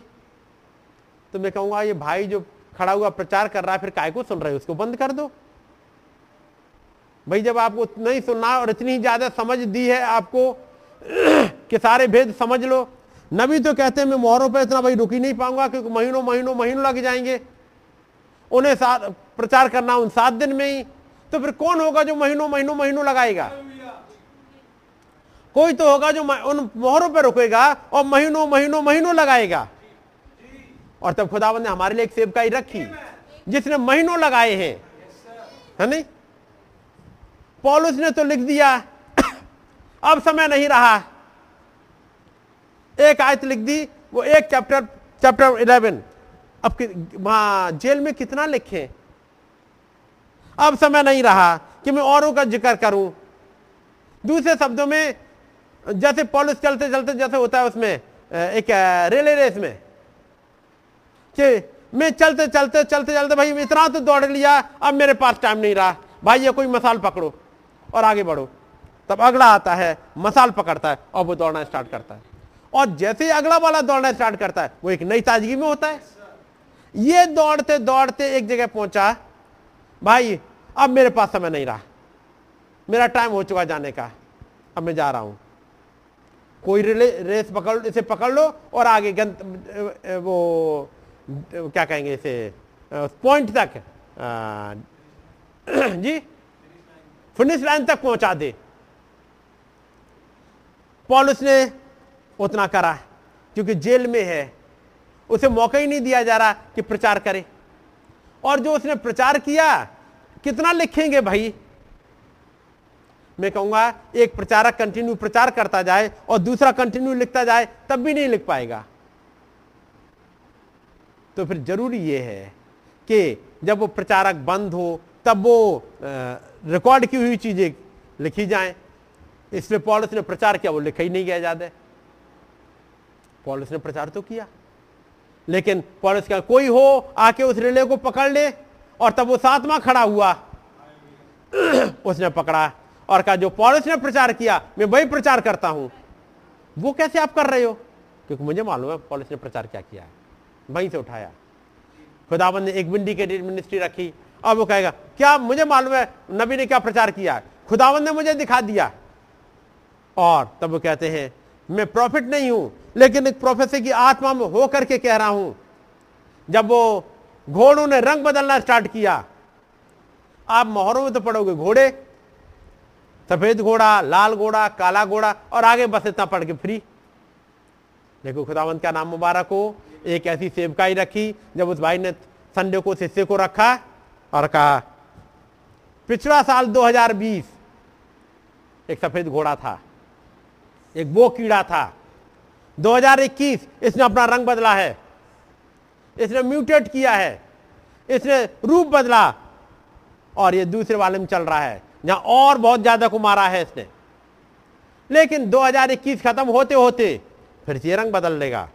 तो मैं कहूंगा ये भाई जो खड़ा हुआ प्रचार कर रहा है फिर काय को सुन रहे हो, उसको बंद कर दो भाई। जब आपको नहीं सुनना और इतनी ज्यादा समझ दी है आपको कि सारे भेद समझ लो। नबी तो कहते हैं मैं मोहरों पर इतना भाई रुक ही नहीं पाऊंगा क्योंकि महीनों महीनों महीनों लग जाएंगे उन्हें साथ प्रचार करना, उन सात दिन में ही। तो फिर कौन होगा जो महीनों महीनों महीनों लगाएगा? कोई तो होगा जो उन मोहरों पर रुकेगा और महीनों महीनों महीनों लगाएगा। और तब खुदावंद ने हमारे लिए एक सेवकाई रखी जिसने महीनों लगाए हैं, है नहीं? पौलुस ने तो लिख दिया अब समय नहीं रहा, एक आयत लिख दी वो एक चैप्टर चैप्टर इलेवन। अब वहां जेल में कितना लिखे, अब समय नहीं रहा कि मैं औरों का जिक्र करूं। दूसरे शब्दों में जैसे पौलुस चलते चलते जैसे होता है उसमें एक रेले रेस में कि मैं चलते चलते चलते चलते भाई इतना तो दौड़ लिया, अब मेरे पास टाइम नहीं रहा भाई, ये कोई मसाल पकड़ो और आगे बढ़ो। तब अगला आता है मसाल पकड़ता है और वो दौड़ना स्टार्ट करता है, और जैसे ही अगला वाला दौड़ना स्टार्ट करता है वो एक नई ताजगी में होता है। ये दौड़ते दौड़ते एक जगह पहुंचा भाई अब मेरे पास समय नहीं रहा, मेरा टाइम हो चुका जाने का, अब मैं जा रहा हूं। कोई रिले रेस पकड़, इसे पकड़ लो और आगे गंत वो क्या कहेंगे इसे पॉइंट तक आ, जी फिनिश लाइन तक पहुंचा दे। पौलुस ने उतना करा क्योंकि जेल में है, उसे मौका ही नहीं दिया जा रहा कि प्रचार करे। और जो उसने प्रचार किया कितना लिखेंगे भाई? मैं कहूंगा एक प्रचारक कंटिन्यू प्रचार करता जाए और दूसरा कंटिन्यू लिखता जाए तब भी नहीं लिख पाएगा। तो फिर जरूरी यह है कि जब वो प्रचारक बंद हो तब वो रिकॉर्ड की हुई चीजें लिखी जाएं। इसलिए पौलुस ने प्रचार किया, वो लिखा ही नहीं गया ज्यादा। पौलुस ने प्रचार तो किया लेकिन पौलुस का कोई हो आके उस रिले को पकड़ ले, और तब वो सातवां खड़ा हुआ, उसने पकड़ा और कहा जो पौलुस ने प्रचार किया मैं वही प्रचार करता हूं। वो कैसे आप कर रहे हो? क्योंकि मुझे मालूम है पौलुस ने प्रचार क्या किया है, वहीं से उठाया। खुदावंद ने एक विंडिकेटेड मिनिस्ट्री रखी। अब वो कहेगा क्या मुझे मालूम है नबी ने क्या प्रचार किया, खुदावंद ने मुझे दिखा दिया। और तब वो कहते हैं मैं प्रॉफिट नहीं हूं लेकिन एक प्रोफेसी की आत्मा में हो करके कह रहा हूं। जब वो घोड़ों ने रंग बदलना स्टार्ट किया, आप मोहरों में तो पढ़ोगे घोड़े, सफेद घोड़ा, लाल घोड़ा, काला घोड़ा, और आगे बस इतना पढ़ के फ्री। देखो खुदावंद का नाम मुबारक हो, एक ऐसी सेवकाई रखी। जब उस भाई ने संडे को शिष्य को रखा और कहा पिछला साल दो हज़ार बीस एक सफेद घोड़ा था, एक वो कीड़ा था, दो हज़ार इक्कीस इसने अपना रंग बदला है, इसने म्यूटेट किया है, इसने रूप बदला, और ये दूसरे वाले में चल रहा है जहां और बहुत ज्यादा को मारा है इसने। लेकिन दो हज़ार इक्कीस खत्म होते होते फिर से रंग बदल लेगा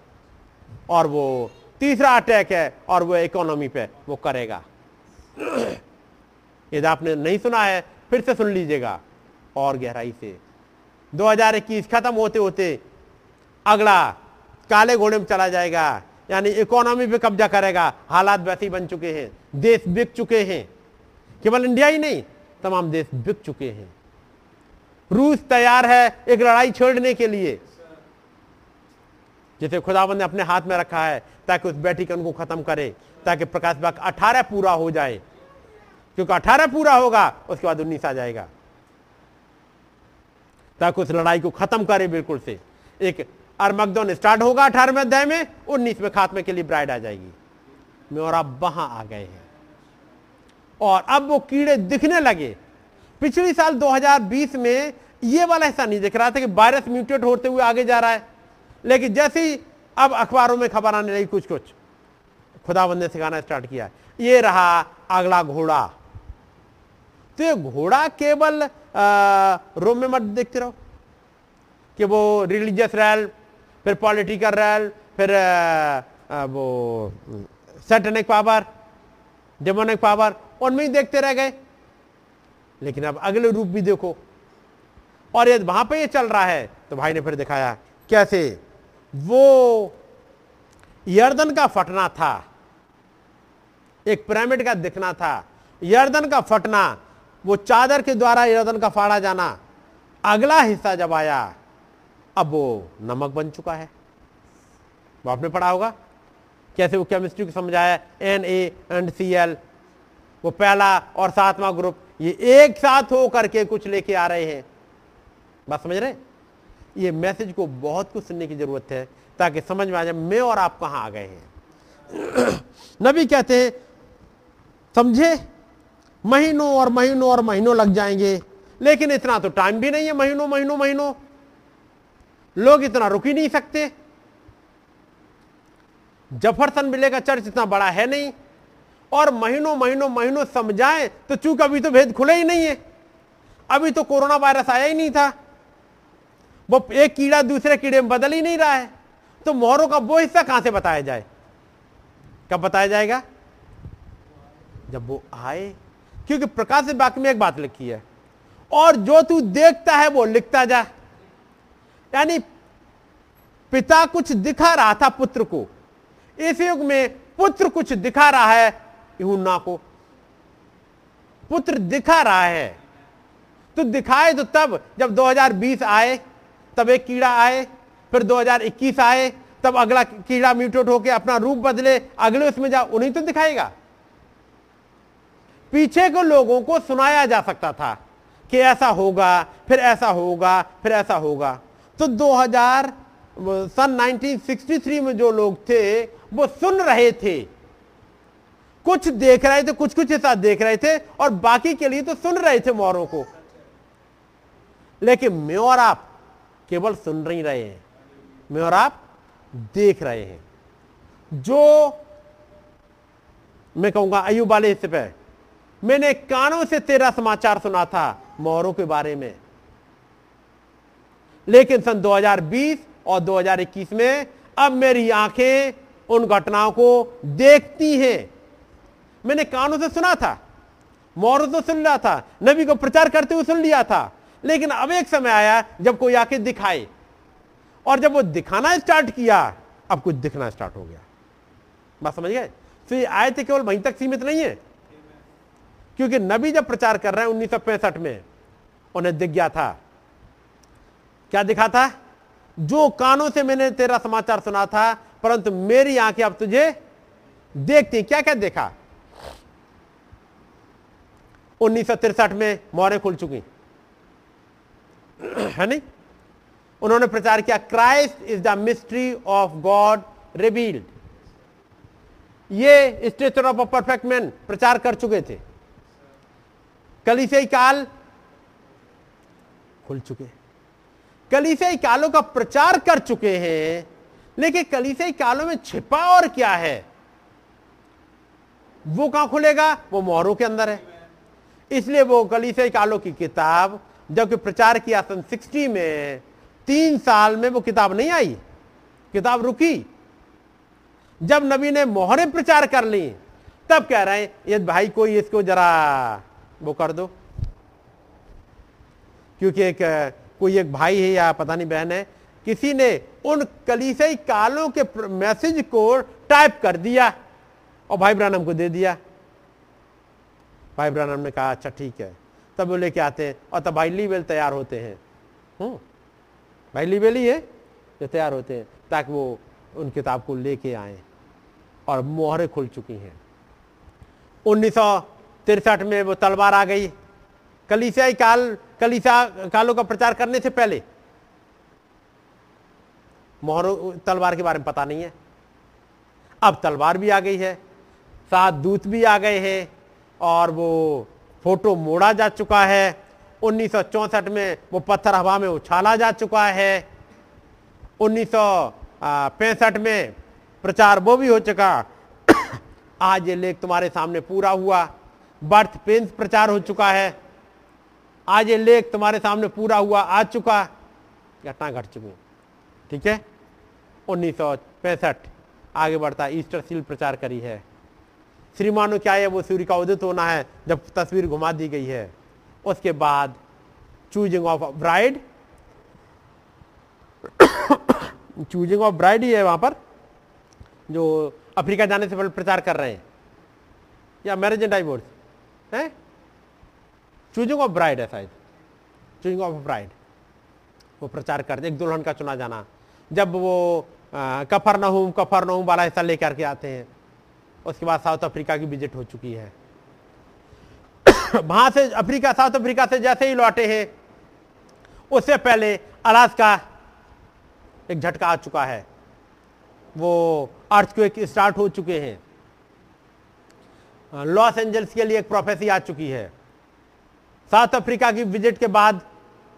और वो तीसरा अटैक है और वो इकोनॉमी पे वो करेगा। यदि आपने नहीं सुना है फिर से सुन लीजिएगा और गहराई से। दो हज़ार इक्कीस खत्म होते होते अगला काले घोड़े में चला जाएगा, यानी इकोनॉमी पे कब्जा करेगा। हालात वैसे ही बन चुके हैं, देश बिक चुके हैं, केवल इंडिया ही नहीं तमाम देश बिक चुके हैं। रूस तैयार है एक लड़ाई छेड़ने के लिए जिसे खुदावंद ने अपने हाथ में रखा है, ताकि उस बैटिकन को खत्म करे, ताकि प्रकाश बाग अठारह पूरा हो जाए, क्योंकि अठारह पूरा होगा उसके बाद उन्नीस आ जाएगा, ताकि उस लड़ाई को खत्म करे बिल्कुल से। एक अरमगदोन स्टार्ट होगा अठारहवें अध्याय में, उन्नीसवें खात्मे के लिए ब्राइड आ जाएगी। मैं और आप वहां आ गए हैं। और अब वो कीड़े दिखने लगे। पिछले साल दो हज़ार बीस में ये वाला हिस्सा नहीं दिख रहा था कि वायरस म्यूटेट होते हुए आगे जा रहा है, लेकिन जैसे ही अब अखबारों में खबर आने लगी कुछ कुछ खुदाबंद ने सिखाना स्टार्ट किया है। ये रहा अगला घोड़ा। तो ये घोड़ा केवल रोम में मत देखते रहो कि वो रिलीजियस रैल, फिर पॉलिटिकल रैल, फिर आ, वो सैटेनिक पावर, डेमोनिक पावर, उनमें ही देखते रह गए। लेकिन अब अगले रूप भी देखो, और यदि वहां पे ये चल रहा है तो भाई ने फिर दिखाया कैसे वो यर्दन का फटना था, एक पिरामिड का दिखना था, यर्दन का फटना, वो चादर के द्वारा यर्दन का फाड़ा जाना। अगला हिस्सा जब आया अब वो नमक बन चुका है। वो आपने पढ़ा होगा कैसे वो केमिस्ट्री को समझाया, N A and C L, वो पहला और सातवां ग्रुप ये एक साथ हो करके कुछ लेके आ रहे हैं। बात समझ रहे? ये मैसेज को बहुत कुछ सुनने की जरूरत है ताकि समझ में आ जाए मैं और आप कहां आ गए हैं। नबी कहते हैं समझे महीनों और महीनों और महीनों लग जाएंगे, लेकिन इतना तो टाइम भी नहीं है। महीनों महीनों महीनों लोग इतना रुक ही नहीं सकते। जफरसन विले का चर्च इतना बड़ा है नहीं, और महीनों महीनों महीनों समझाएं तो चूंकि अभी तो भेद खुले ही नहीं है, अभी तो कोरोना वायरस आया ही नहीं था, वो एक कीड़ा दूसरे कीड़े में बदल ही नहीं रहा है, तो मोहरों का वो हिस्सा कहां से बताया जाए? कब बताया जाएगा? जब वो आए। क्योंकि प्रकाशित वाक्य में एक बात लिखी है, और जो तू देखता है वो लिखता जा। यानी पिता कुछ दिखा रहा था पुत्र को, इस युग में पुत्र कुछ दिखा रहा है यूहन्ना को, पुत्र दिखा रहा है। तो दिखाए तो तब जब दो हज़ार बीस आए तब एक कीड़ा आए, फिर दो हज़ार इक्कीस आए तब अगला कीड़ा म्यूटेट होके अपना रूप बदले, अगले उसमें जा, उन्हीं तो दिखाएगा। पीछे के लोगों को सुनाया जा सकता था कि ऐसा होगा, फिर ऐसा होगा, फिर ऐसा होगा। तो दो हज़ार सन उन्नीस सौ तिरसठ में जो लोग थे वो सुन रहे थे, कुछ देख रहे थे, कुछ कुछ हिस्सा देख रहे थे, और बाकी के लिए तो सुन रहे थे मोहरों को। लेकिन मैं और आप केवल सुन नहीं रहे हैं, मैं और आप देख रहे हैं। जो मैं कहूंगा अय्यूब वाले हिस्से पे, मैंने कानों से तेरा समाचार सुना था मोहरों के बारे में, लेकिन सन दो हज़ार बीस और दो हज़ार इक्कीस में अब मेरी आंखें उन घटनाओं को देखती हैं। मैंने कानों से सुना था, मोहरों से सुन लिया था, नबी को प्रचार करते हुए सुन लिया था, लेकिन अब एक समय आया जब कोई आके दिखाए, और जब वो दिखाना स्टार्ट किया अब कुछ दिखना स्टार्ट हो गया। बात समझ गए? तो ये आयतें केवल वहीं तक सीमित नहीं है, क्योंकि नबी जब प्रचार कर रहे हैं उन्नीस सौ पैंसठ में उन्हें दिख गया था। क्या दिखा था? जो कानों से मैंने तेरा समाचार सुना था परंतु मेरी आंखें अब तुझे देखती। क्या क्या देखा? उन्नीस सौ तिरसठ में मोहरें खुल चुकी है नहीं? उन्होंने प्रचार किया Christ is the mystery of God revealed. ये stature of a perfect man प्रचार कर चुके थे, कलीसियाई काल खुल चुके, कलीसियाई कालों का प्रचार कर चुके हैं। लेकिन कलीसियाई कालों में छिपा और क्या है वो कहां खुलेगा? वो मोहरों के अंदर है। इसलिए वो कलीसियाई कालों की किताब जबकि प्रचार किया सन साठ में, तीन साल में वो किताब नहीं आई, किताब रुकी। जब नबी ने मोहरें प्रचार कर ली तब कह रहे हैं ये भाई कोई इसको जरा वो कर दो, क्योंकि एक कोई एक भाई है या पता नहीं बहन है, किसी ने उन कलीसियाई कालों के मैसेज को टाइप कर दिया और भाई ब्रानम को दे दिया। भाई ब्रानम ने कहा अच्छा ठीक है, तब वो लेके आते हैं और तब भाई लीवेल तैयार होते हैं। हूँ भाई लीवेल ही है जो तैयार होते हैं ताकि वो उन किताब को लेके आए, और मोहरें खुल चुकी हैं। उन्नीस सौ तिरसठ में वो तलवार आ गई, कलीसियाई काल कलीसिया कालों का प्रचार करने से पहले। मोहरों तलवार के बारे में पता नहीं है, अब तलवार भी आ गई है, सात दूत भी आ गए हैं, और वो फोटो मोड़ा जा चुका है। उन्नीस सौ चौंसठ में वो पत्थर हवा में उछाला जा चुका है। उन्नीस सौ पैंसठ में प्रचार वो भी हो चुका। आज ये लेख तुम्हारे सामने पूरा हुआ। बर्थ पेंस प्रचार हो चुका है। आज ये लेख तुम्हारे सामने पूरा हुआ, आ चुका, घटना घट चुकी, ठीक है। उन्नीस सौ पैंसठ आगे बढ़ता, ईस्टर सील प्रचार करी है। श्रीमानो क्या है, वो सूर्य का उदित होना है जब तस्वीर घुमा दी गई है। उसके बाद choosing of bride, choosing of bride ही है वहां पर, जो अफ्रीका जाने से पहले प्रचार कर रहे हैं, या मैरिज एंड डाइवोर्स है, चूजिंग ऑफ ब्राइड है शायद, चूजिंग ऑफ ब्राइड वो प्रचार करते हैं। एक दुल्हन का चुना जाना, जब वो कफरनहूम कफरनहूम वाला हिस्सा लेकर के आते हैं। उसके बाद साउथ अफ्रीका की विजिट हो चुकी है। वहां से अफ्रीका, साउथ अफ्रीका से जैसे ही लौटे हैं, उससे पहले अलास्का एक झटका आ चुका है, वो अर्थक्वेक स्टार्ट हो चुके हैं। लॉस एंजल्स के लिए एक प्रोफेसी आ चुकी है। साउथ अफ्रीका की विजिट के बाद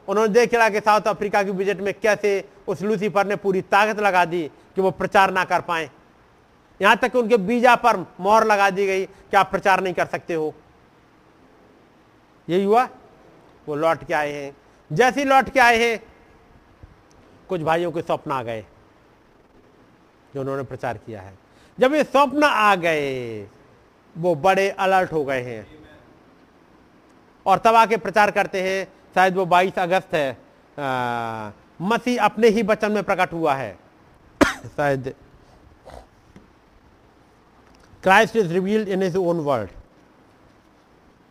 उन्होंने देख लिया कि साउथ अफ्रीका की विजिट में कैसे उस लूसीफर ने पूरी ताकत लगा दी कि वो प्रचार ना कर पाए। यहां तक कि उनके बीजा पर मोहर लगा दी गई कि आप प्रचार नहीं कर सकते हो। यही हुआ, वो लौट के आए हैं। जैसे लौट के आए हैं, कुछ भाइयों के स्वप्न आ गए जो उन्होंने प्रचार किया है। जब ये स्वप्न आ गए, वो बड़े अलर्ट हो गए हैं और तब आके प्रचार करते हैं। शायद वो बाईस अगस्त है, आ, मसीह अपने ही वचन में प्रकट हुआ है। शायद Christ is revealed in his own word.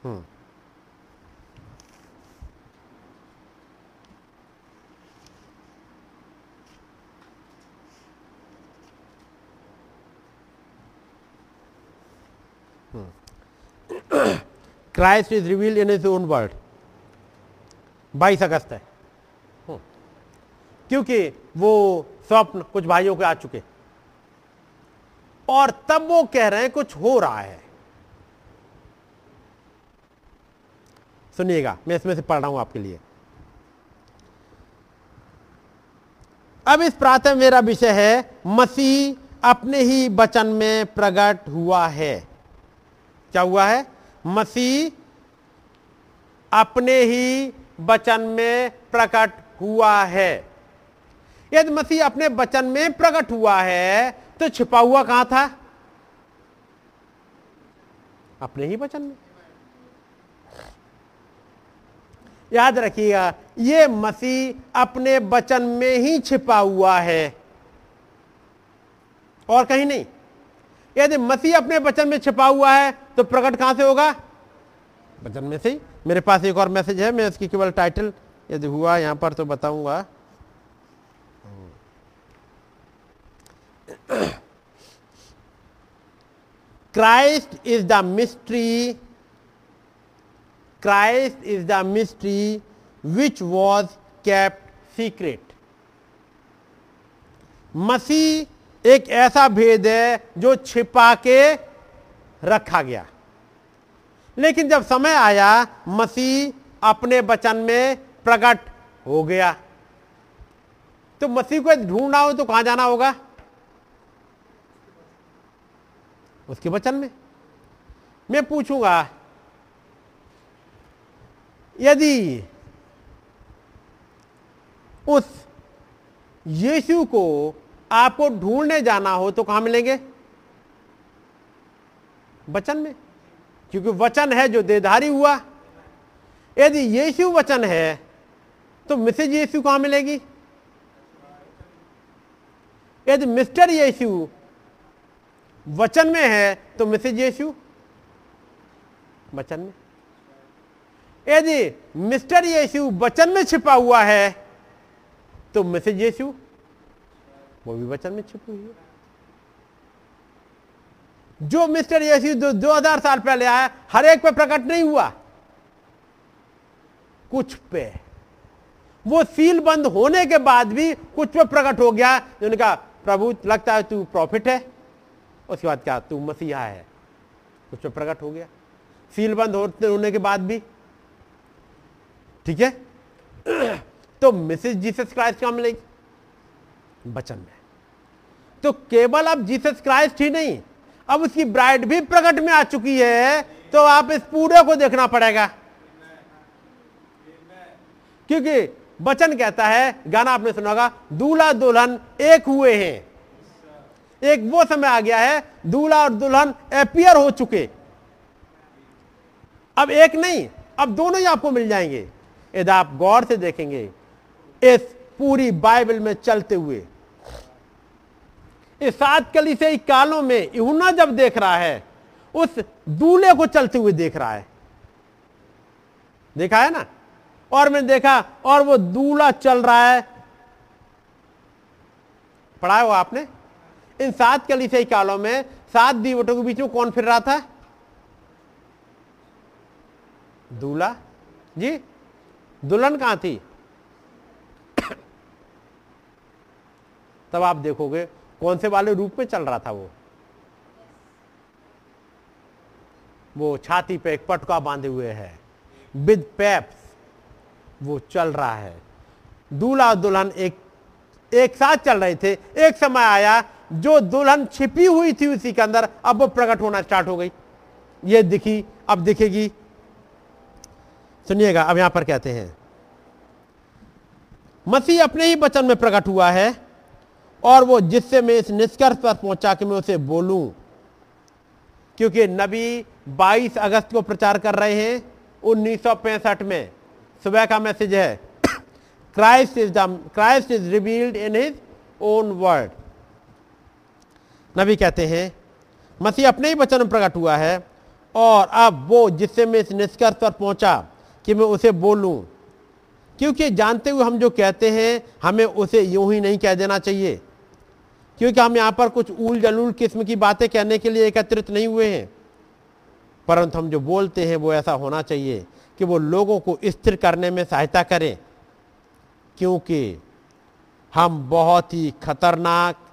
Hmm Christ is revealed in his own word. बाईस अगस्त है, क्योंकि वो स्वप्न कुछ भाइयों के आ चुके और तब वो कह रहे हैं कुछ हो रहा है। सुनिएगा, मैं इसमें से पढ़ रहा हूं आपके लिए। अब इस प्रातः मेरा विषय है, मसीह अपने ही वचन में प्रकट हुआ है। क्या हुआ है? मसीह अपने ही वचन में प्रकट हुआ है। यदि मसीह अपने वचन में प्रकट हुआ है तो छिपा हुआ कहां था? अपने ही वचन में। याद रखिएगा, यह मसीह अपने वचन में ही छिपा हुआ है और कहीं नहीं। यदि मसीह अपने वचन में छिपा हुआ है तो प्रकट कहां से होगा? वचन में से। मेरे पास एक और मैसेज है, मैं इसकी केवल टाइटल यदि हुआ यहां पर तो बताऊंगा। Christ is the mystery, Christ is the mystery which was kept secret. मसीह एक ऐसा भेद है जो छिपा के रखा गया, लेकिन जब समय आया मसीह अपने वचन में प्रकट हो गया। तो मसीह को ढूंढना हो तो कहां जाना होगा? उसके वचन में। मैं पूछूंगा, यदि उस यीशु को आपको ढूंढने जाना हो तो कहां मिलेंगे? वचन में, क्योंकि वचन है जो देहधारी हुआ। यदि यीशु वचन है तो मिसेज यीशु कहां मिलेगी? यदि मिस्टर यीशु वचन में है तो मिसेज यीशु वचन में। यदि मिस्टर यीशु वचन में छिपा हुआ है तो मिसेज यीशु वो भी वचन में छिपी हुई है। जो मिस्टर यीशु जो दो हजार साल पहले आया, हर एक पे प्रकट नहीं हुआ, कुछ पे। वो सील बंद होने के बाद भी कुछ पे प्रकट हो गया। जिन्होंने कहा प्रभु लगता है तू प्रॉफिट है, उसके बाद क्या तू मसीहा है, कुछ पे प्रकट हो गया। सील बंद होने के बाद भी, ठीक है। तो मिसेस जीसस क्राइस्ट का मिलेगी वचन में। तो केवल अब जीसस क्राइस्ट ही नहीं, अब उसकी ब्राइड भी प्रकट में आ चुकी है। तो आप इस पूरे को देखना पड़ेगा, क्योंकि वचन कहता है, गाना आपने सुना होगा, दूल्हा दुल्हन एक हुए हैं। एक वो समय आ गया है, दूल्हा और दुल्हन अपीयर हो चुके। अब एक नहीं, अब दोनों ही आपको मिल जाएंगे यदि आप गौर से देखेंगे इस पूरी बाइबल में चलते हुए। इस सात कलीसियाई कालों में यूहन्ना जब देख रहा है, उस दूल्हे को चलते हुए देख रहा है, देखा है ना। और मैंने देखा, और वो दूल्हा चल रहा है, पढ़ा है वो आपने। इन सात कलीसियाई कालों में सात दीवटों के बीच में कौन फिर रहा था? दूल्हा जी। दुल्हन कहां थी? तब आप देखोगे कौन से वाले रूप में चल रहा था वो वो छाती पे एक पटका बांधे हुए है, विद पैप्स वो चल रहा है। दूल्हा और दुल्हन एक एक साथ चल रहे थे। एक समय आया जो दुल्हन छिपी हुई थी उसी के अंदर, अब वो प्रकट होना स्टार्ट हो गई। ये दिखी, अब दिखेगी। सुनिएगा, अब यहां पर कहते हैं, मसीह अपने ही वचन में प्रकट हुआ है, और वो जिससे मैं इस निष्कर्ष पर पहुंचा कि मैं उसे बोलूं, क्योंकि नबी बाईस अगस्त को प्रचार कर रहे हैं उन्नीस सौ पैंसठ में। सुबह का मैसेज है, Christ is the Christ is revealed in his own word. नबी कहते हैं, मसीह अपने ही वचन में प्रकट हुआ है, और अब वो जिससे मैं इस निष्कर्ष पर पहुंचा कि मैं उसे बोलूं, क्योंकि जानते हुए हम जो कहते हैं हमें उसे यूं ही नहीं कह देना चाहिए, क्योंकि हम यहाँ पर कुछ ऊल जलूल किस्म की बातें कहने के लिए एकत्रित नहीं हुए हैं, परंतु हम जो बोलते हैं वो ऐसा होना चाहिए कि वो लोगों को स्थिर करने में सहायता करें, क्योंकि हम बहुत ही खतरनाक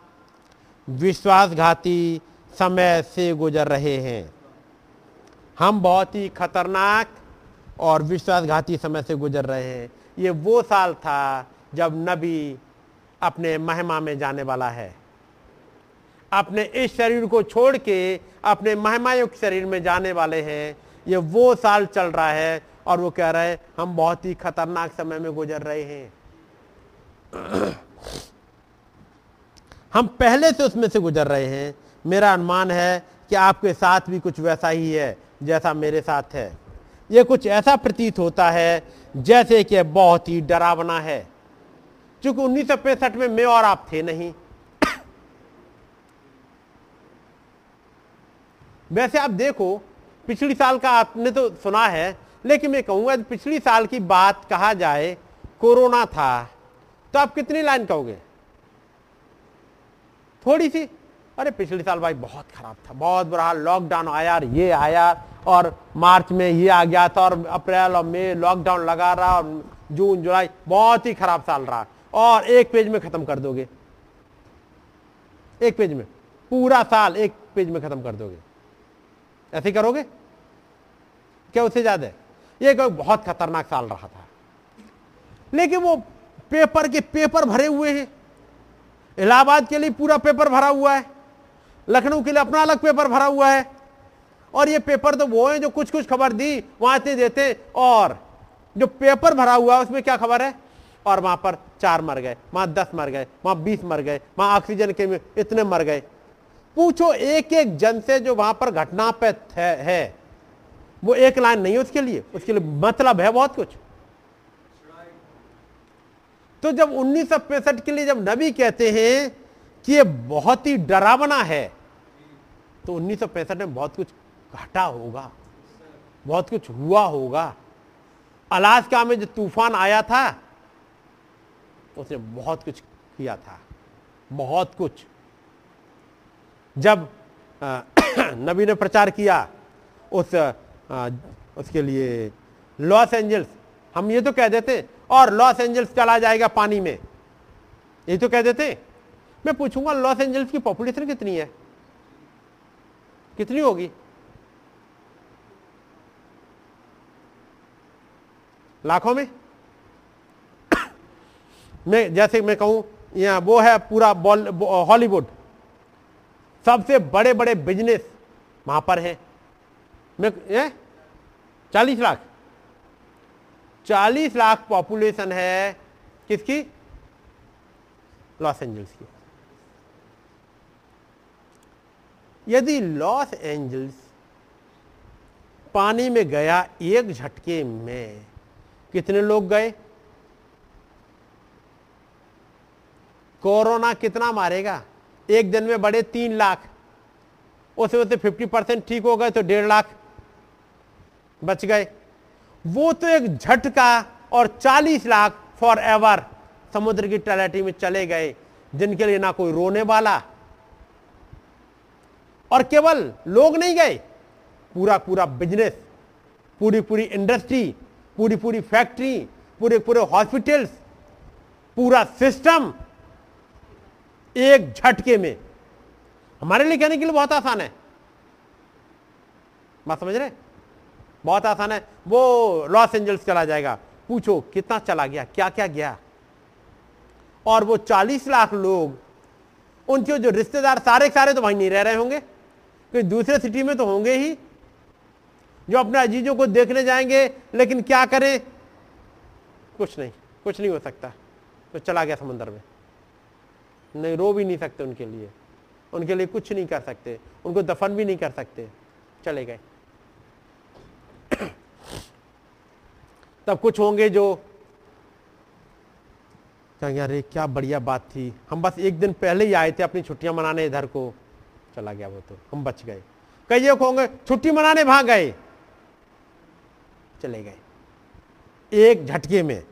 विश्वासघाती समय से गुजर रहे हैं। हम बहुत ही खतरनाक और विश्वासघाती समय से गुजर रहे हैं। ये वो साल था जब नबी अपने महिमा में जाने वाला है, अपने इस शरीर को छोड़ के अपने महिमायुक्त शरीर में जाने वाले हैं। ये वो साल चल रहा है, और वो कह रहे हैं हम बहुत ही खतरनाक समय में गुजर रहे हैं। हम पहले से उसमें से गुजर रहे हैं। मेरा अनुमान है कि आपके साथ भी कुछ वैसा ही है जैसा मेरे साथ है। ये कुछ ऐसा प्रतीत होता है जैसे कि बहुत ही डरावना है, क्योंकि उन्नीस सौ पैंसठ में मैं और आप थे नहीं। वैसे आप देखो, पिछली साल का आपने तो सुना है, लेकिन मैं कहूंगा पिछली साल की बात कहा जाए, कोरोना था, तो आप कितनी लाइन कहोगे? थोड़ी सी, अरे पिछले साल भाई बहुत खराब था, बहुत बुरा हाल, लॉकडाउन आया, ये आया, और मार्च में ये आ गया था, और अप्रैल और मई लॉकडाउन लगा रहा, और जून जुलाई बहुत ही खराब साल रहा। और एक पेज में खत्म कर दोगे, एक पेज में पूरा साल एक पेज में खत्म कर दोगे। ऐसे करोगे क्या? उससे ज्यादा ये बहुत खतरनाक साल रहा था, लेकिन वो पेपर के पेपर भरे हुए हैं। इलाहाबाद के लिए पूरा पेपर भरा हुआ है, लखनऊ के लिए अपना अलग पेपर भरा हुआ है, और ये पेपर तो वो है जो कुछ कुछ खबर दी वहां से देते, और जो पेपर भरा हुआ है उसमें क्या खबर है? और वहां पर चार मर गए, वहां दस मर गए, वहां बीस मर गए, वहां ऑक्सीजन के में इतने मर गए। पूछो एक एक जन से जो वहां पर घटना पे है, वो एक लाइन नहीं है उसके लिए, उसके लिए मतलब है बहुत कुछ। तो जब उन्नीस सौ पैंसठ के लिए जब नबी कहते हैं कि ये बहुत ही डरावना है, तो उन्नीस सौ पैंसठ में बहुत कुछ घटा होगा, बहुत कुछ हुआ होगा। अलास्का में जो तूफान आया था, उसने बहुत कुछ किया था, बहुत कुछ। जब नबी ने प्रचार किया उस आ, उसके लिए लॉस एंजल्स, हम ये तो कह देते, और लॉस एंजल्स चला जाएगा पानी में, ये तो कह देते। मैं पूछूंगा, लॉस एंजल्स की पॉपुलेशन कितनी है? कितनी होगी? लाखों में। मैं जैसे मैं कहूँ यहाँ वो है पूरा हॉलीवुड, सबसे बड़े बड़े बिजनेस वहाँ पर हैं। मैं है? चालीस लाख चालीस लाख पॉपुलेशन है किसकी, लॉस एंजल्स की। यदि लॉस एंजल्स पानी में गया एक झटके में, कितने लोग गए? कोरोना कितना मारेगा? एक दिन में बड़े तीन लाख, उसमें से फिफ्टी परसेंट ठीक हो गए तो डेढ़ लाख बच गए। वो तो एक झटका, और चालीस लाख फॉर एवर समुद्र की तलहटी में चले गए, जिनके लिए ना कोई रोने वाला। और केवल लोग नहीं गए, पूरा पूरा बिजनेस, पूरी पूरी इंडस्ट्री, पूरी पूरी फैक्ट्री, पूरे पूरे हॉस्पिटल्स, पूरा सिस्टम एक झटके में। हमारे लिए कहने के लिए बहुत आसान है, बात समझ रहे, बहुत आसान है। वो लॉस एंजल्स चला जाएगा, पूछो कितना चला गया, क्या क्या गया। और वो चालीस लाख लोग, उनके जो रिश्तेदार सारे सारे तो वहीं नहीं रह रहे होंगे, कोई दूसरे सिटी में तो होंगे ही, जो अपने अजीजों को देखने जाएंगे। लेकिन क्या करें, कुछ नहीं, कुछ नहीं हो सकता। तो चला गया समंदर में, नहीं रो भी नहीं सकते उनके लिए, उनके लिए कुछ नहीं कर सकते, उनको दफन भी नहीं कर सकते, चले गए। तब कुछ होंगे जो कहेंगे अरे क्या बढ़िया बात थी, हम बस एक दिन पहले ही आए थे अपनी छुट्टियां मनाने, इधर को चला गया वो, तो हम बच गए। कई लोग होंगे छुट्टी मनाने वहां गए, चले गए एक झटके में।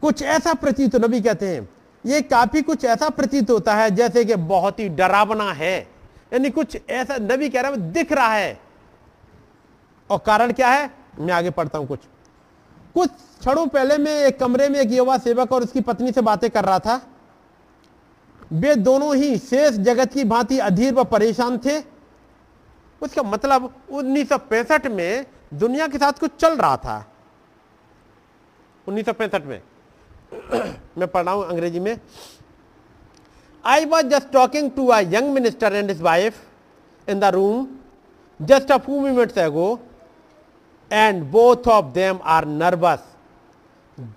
कुछ ऐसा प्रतीत, नबी कहते हैं ये काफी कुछ ऐसा प्रतीत होता है जैसे कि बहुत ही डरावना है। यानी कुछ ऐसा नबी कह रहा है, दिख रहा है। और कारण क्या है, मैं आगे पढ़ता हूं। कुछ कुछ क्षणों पहले मैं एक कमरे में एक युवा सेवक और उसकी पत्नी से बातें कर रहा था। वे दोनों ही शेष जगत की भांति अधीर व परेशान थे। उसका मतलब उन्नीस सौ पैंसठ में दुनिया के साथ कुछ चल रहा था। उन्नीस सौ पैंसठ में मैं पढ़ रहा हूं अंग्रेजी में। I was just talking to a young minister and his wife in the room just a few minutes ago and both of them are nervous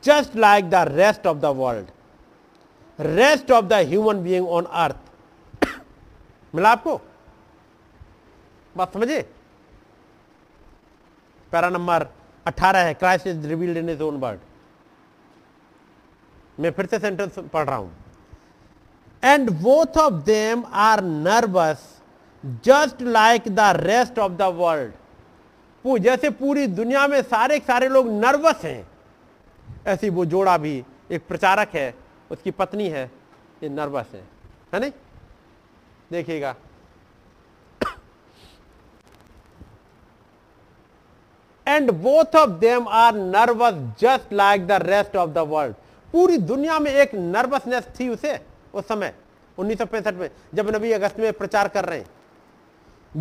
just like the rest of the world, rest of the human being on earth। मिला आपको बात, समझे? Para number अठारह है, Christ is revealed in his own word। मैं फिर से sentence पढ़ रहा हूं। and both of them are nervous just like the rest of the world। जैसे पूरी दुनिया में सारे सारे लोग नर्वस हैं, ऐसी वो जोड़ा भी, एक प्रचारक है, उसकी पत्नी है, ये नर्वस है, है नहीं? देखिएगा and both of them are nervous just like the rest of the world. पूरी दुनिया में एक नर्वसनेस थी उसे उस समय उन्नीस सौ पैंसठ में, जब नबी अगस्त में प्रचार कर रहे हैं।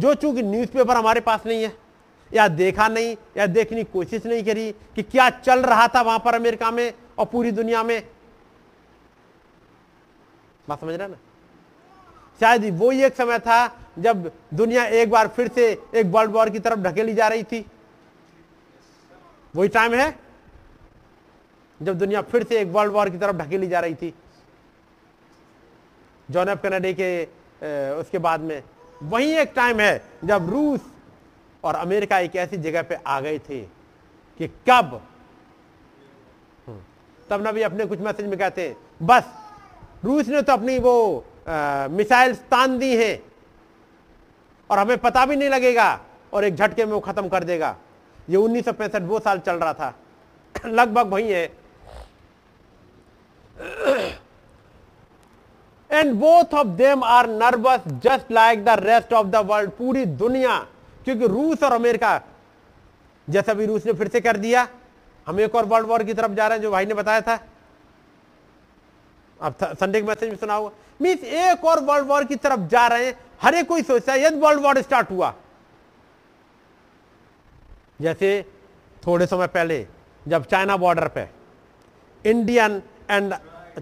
जो चूंकि न्यूज़पेपर हमारे पास नहीं है, या देखा नहीं, या देखने की कोशिश नहीं करी कि क्या चल रहा था वहां पर अमेरिका में और पूरी दुनिया में, बात समझ रहा ना? शायद वो ही एक समय था जब दुनिया एक बार फिर से एक वर्ल्ड वॉर की तरफ ढकेली जा रही थी। वही टाइम है जब दुनिया फिर से एक वर्ल्ड वॉर की तरफ ढकेली जा रही थी, जॉन एफ कैनेडी के उसके बाद में। वही एक टाइम है जब रूस और अमेरिका एक ऐसी जगह पे आ गए थे कि कब, तब नबी अपने कुछ मैसेज में कहते हैं बस रूस ने तो अपनी वो मिसाइल तान दी है और हमें पता भी नहीं लगेगा, और एक झटके में वो खत्म कर देगा। ये उन्नीस सौ पैंसठ वो साल चल रहा था, लगभग वही है। And both of them are nervous just like the rest of the world. पूरी दुनिया, क्योंकि रूस और अमेरिका, जैसा भी रूस ने फिर से कर दिया, हम एक और वर्ल्ड वॉर की तरफ जा रहे हैं, जो भाई ने बताया था, अब संडे के मैसेज में सुना होगा। मींस एक और वर्ल्ड वॉर की तरफ जा रहे हैं। हर एक कोई सोचता है यदि वर्ल्ड वॉर स्टार्ट हुआ, जैसे थोड़े समय पहले जब चाइना बॉर्डर पे इंडियन एंड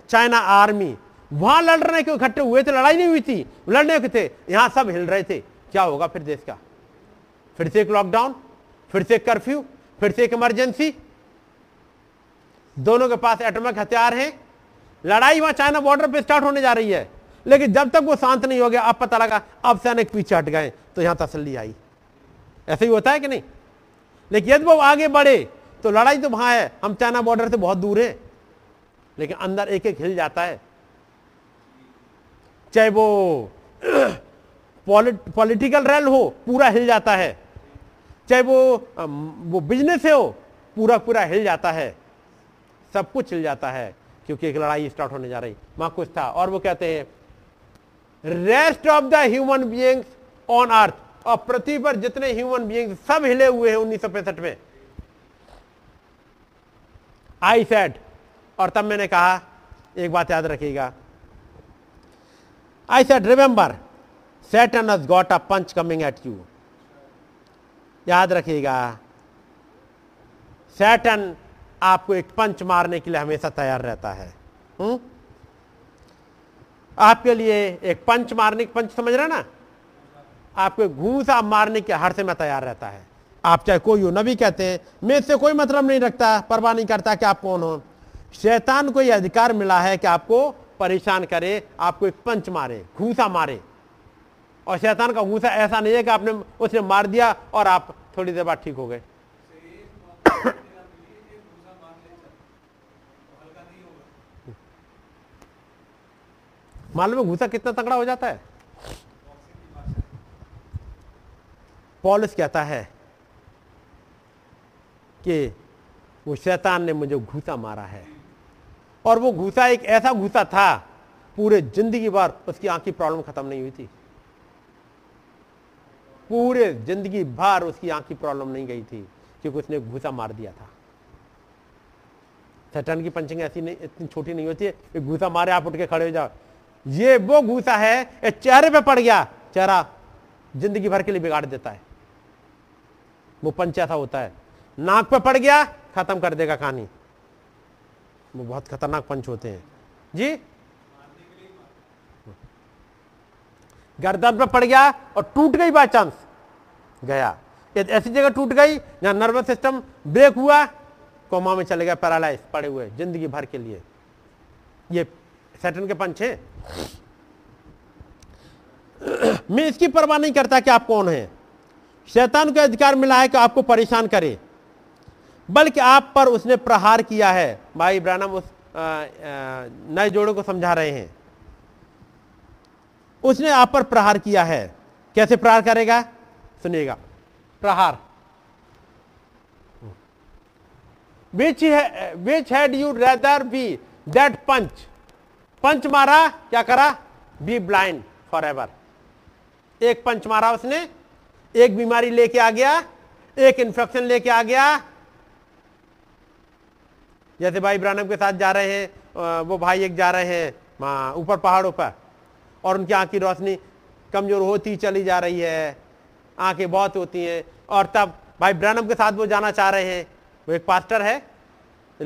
चाइना आर्मी वहां लड़ने के इकट्ठे हुए थे, लड़ाई नहीं हुई थी, लड़ने के थे, यहां सब हिल रहे थे। क्या होगा फिर देश का? फिर से एक लॉकडाउन, फिर से एक कर्फ्यू, फिर से एक इमरजेंसी। दोनों के पास एटॉमिक हथियार हैं। लड़ाई वहां चाइना बॉर्डर पे स्टार्ट होने जा रही है, लेकिन जब तक वो शांत नहीं हो गया, अब पता लगा अब सैनिक पीछे हट गए तो यहां तसल्ली आई। ऐसे ही होता है कि नहीं? लेकिन यदि वो आगे बढ़े तो लड़ाई तो वहां है, हम चाइना बॉर्डर से बहुत दूर है, लेकिन अंदर एक एक हिल जाता है। चाहे वो पॉलिट, पॉलिटिकल रेल हो, पूरा हिल जाता है। चाहे वो वो बिजनेस है हो, पूरा पूरा हिल जाता है, सब कुछ हिल जाता है, क्योंकि एक लड़ाई स्टार्ट होने जा रही। वहां कुछ था। और वो कहते हैं rest of the human beings on earth, और पृथ्वी पर जितने ह्यूमन बीइंग्स सब हिले हुए हैं उन्नीस सौ पैंसठ में। आई सेड, और तब मैंने कहा एक बात याद रखिएगा, I said remember Saturn has got a punch coming at you. याद रखिएगा, सैटर्न आपको एक पंच मारने के लिए हमेशा तैयार रहता है। हुँ? आपके लिए एक पंच मारने, पंच समझ रहे ना, आपको घूसा मारने के हर समय तैयार रहता है। आप चाहे कोई हो, नबी कहते हैं मैं इससे कोई मतलब नहीं रखता, परवाह नहीं करता कि आप कौन हो। शैतान को यह अधिकार मिला है कि आपको परेशान करे, आपको एक पंच मारे, घूसा मारे। और शैतान का घूसा ऐसा नहीं है कि आपने उसने मार दिया और आप थोड़ी देर बाद ठीक हो गए। मालूम है घूसा कितना तगड़ा हो जाता है? पॉलुस कहता है कि वो शैतान ने मुझे घूसा मारा है, और वो घूसा एक ऐसा घूसा था, पूरे जिंदगी भर उसकी आंख की प्रॉब्लम खत्म नहीं हुई थी, पूरे जिंदगी भर उसकी आंख की प्रॉब्लम नहीं गई थी, क्योंकि उसने घूसा मार दिया था। शैतान की पंचिंग ऐसी नहीं, इतनी छोटी नहीं होती है। घूसा मारे आप उठ के खड़े हो जाओ। ये वो घूसा है, ये चेहरे पे पड़ गया, चेहरा जिंदगी भर के लिए बिगाड़ देता है। वो पंच ऐसा होता है, नाक पे पड़ गया, खत्म कर देगा कहानी। वो बहुत खतरनाक पंच होते हैं जी। गर्दन पे पड़ गया और टूट गई बाय चांस, गया ऐसी जगह टूट गई जहां नर्वस सिस्टम ब्रेक हुआ, कोमा में चले गया, पैरालाइज पड़े हुए जिंदगी भर के लिए। ये सैटर्न के पंच हैं। मैं इसकी परवाह नहीं करता कि आप कौन हैं। शैतान को अधिकार मिला है कि आपको परेशान करे, बल्कि आप पर उसने प्रहार किया है। भाई ब्रानम उस नए जोड़े को समझा रहे हैं, उसने आप पर प्रहार किया है। कैसे प्रहार करेगा सुनिएगा। प्रहार which which had you rather be that punch, punch मारा, क्या करा, बी ब्लाइंड फॉर एवर। एक पंच मारा उसने, एक बीमारी लेके आ गया, एक इंफेक्शन लेके आ गया। जैसे भाई ब्रानम के साथ जा रहे हैं, वो भाई एक जा रहे हैं ऊपर पहाड़ों पर, और उनकी आंख की रोशनी कमजोर होती चली जा रही है, आंखें बहुत होती हैं। और तब भाई ब्रानम के साथ वो जाना चाह रहे हैं, वो एक पास्टर है,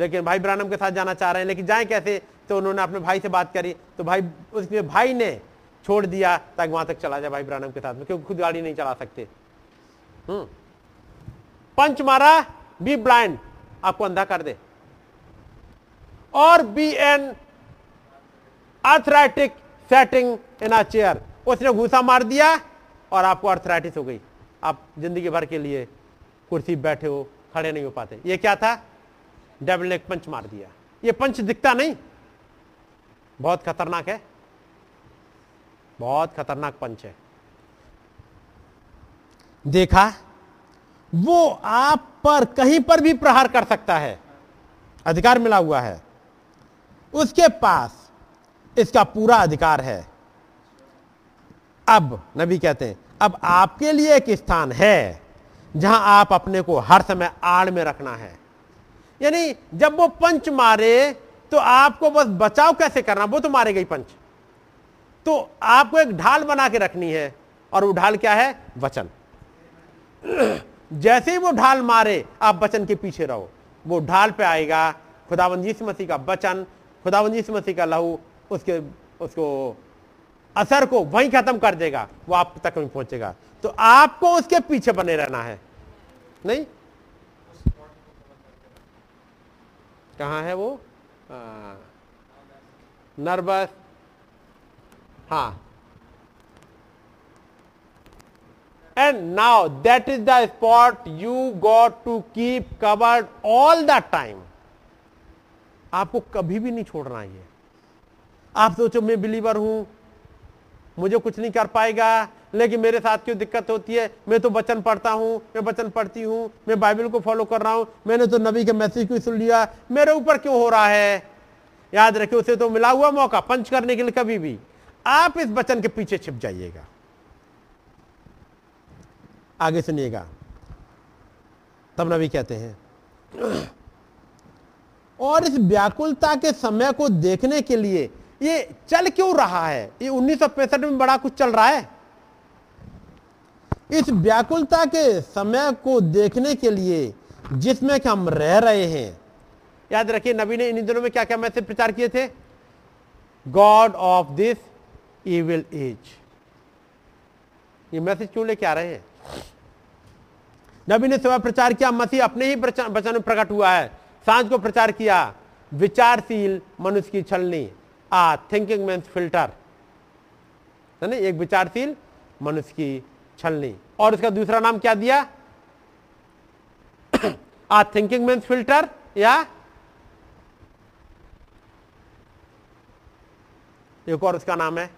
लेकिन भाई ब्रानम के साथ जाना चाह रहे हैं, लेकिन जाएं कैसे? तो उन्होंने अपने भाई से बात करी, तो भाई उसके भाई ने छोड़ दिया ताकि वहां तक चला जाए भाई ब्रानम के साथ में, क्योंकि खुद गाड़ी नहीं चला सकते। पंच मारा, बी ब्लाइंड, आपको अंधा कर दे, और be an arthritic setting in a chair, उसने घूसा मार दिया और आपको आर्थराइटिस हो गई, आप जिंदगी भर के लिए कुर्सी बैठे हो, खड़े नहीं हो पाते। ये क्या था? डेविल ने पंच मार दिया। ये पंच दिखता नहीं, बहुत खतरनाक है, बहुत खतरनाक पंच है। देखा, वो आप पर कहीं पर भी प्रहार कर सकता है, अधिकार मिला हुआ है, उसके पास इसका पूरा अधिकार है। अब नबी कहते हैं अब आपके लिए एक स्थान है जहां आप अपने को हर समय आड़ में रखना है। यानी जब वो पंच मारे तो आपको बस बचाव कैसे करना, वो तो मारे गई पंच, तो आपको एक ढाल बना के रखनी है, और वो ढाल क्या है? वचन। जैसे ही वो ढाल मारे आप वचन के पीछे रहो, वो ढाल पे आएगा, खुदावंद यीशु मसीह का वचन, खुदावंद यीशु मसीह का लहू उसके उसको असर को वहीं खत्म कर देगा, वो आप तक नहीं पहुंचेगा। तो आपको उसके पीछे बने रहना है। नहीं कहाँ है वो नर्वस, हाँ, and now that is the spot you got to keep covered all the time। आपको कभी भी नहीं छोड़ना ये। आप सोचो मैं बिलीवर हूं, मुझे कुछ नहीं कर पाएगा, लेकिन मेरे साथ क्यों दिक्कत होती है, मैं तो वचन पढ़ता हूं, मैं वचन पढ़ती हूं, मैं बाइबल को फॉलो कर रहा हूं, मैंने तो नबी के मैसेज को सुन लिया, मेरे ऊपर क्यों हो रहा है। याद रखिए उसे तो मिला हुआ मौका पंच करने के लिए, कभी भी आप इस वचन के पीछे छिप जाइएगा। आगे सुनिएगा, तब नबी कहते हैं, और इस व्याकुलता के समय को देखने के लिए ये चल क्यों रहा है, ये उन्नीस सौ पैंसठ में बड़ा कुछ चल रहा है। इस व्याकुलता के समय को देखने के लिए जिसमें कि हम रह रहे हैं। याद रखिए नबी ने इन दिनों में क्या क्या मैसेज प्रचार किए थे, God of this evil age. ये मैसेज क्यों लेके आ रहे हैं। नबी ने सुबह प्रचार किया, मसीह अपने ही वचन में प्रकट हुआ है। सांझ को प्रचार किया, विचारशील मनुष्य की छलनी, आ थिंकिंग मैन्स फिल्टर, है ना, एक विचारशील मनुष्य की छलनी। और इसका दूसरा नाम क्या दिया, आ थिंकिंग मैन्स फिल्टर या एक और उसका नाम है।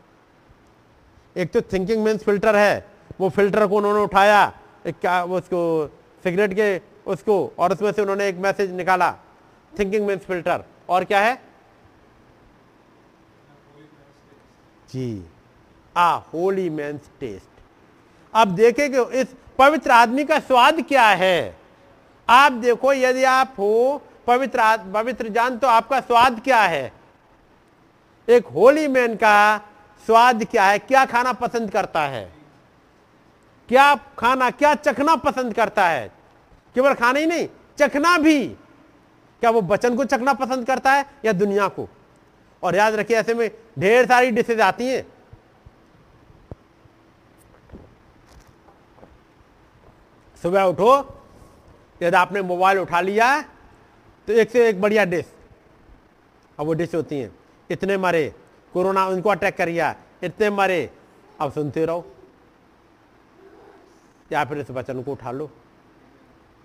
एक तो थिंकिंग मैन्स फिल्टर है, वो फिल्टर को उन्होंने उठाया एक क्या वो उसको सिगरेट के उसको, और उसमें से उन्होंने एक मैसेज निकाला, थिंकिंग मैन्स फिल्टर। और क्या है जी, आ होली मैन्स टेस्ट। अब देखेंगे इस पवित्र आदमी का स्वाद क्या है। आप देखो यदि आप हो पवित्र पवित्र जान तो आपका स्वाद क्या है, एक होली मैन का स्वाद क्या है, क्या खाना पसंद करता है, क्या खाना क्या चखना पसंद करता है। केवल खाना ही नहीं, चखना भी, क्या वो वचन को चखना पसंद करता है या दुनिया को। और याद रखिए ऐसे में ढेर सारी डिशेज आती हैं। सुबह उठो, यदि आपने मोबाइल उठा लिया तो एक से एक बढ़िया डिश, अब वो डिश होती हैं, इतने मरे कोरोना उनको अटैक कर गया, इतने मरे, अब सुनते रहो, या फिर इस वचन को उठा लो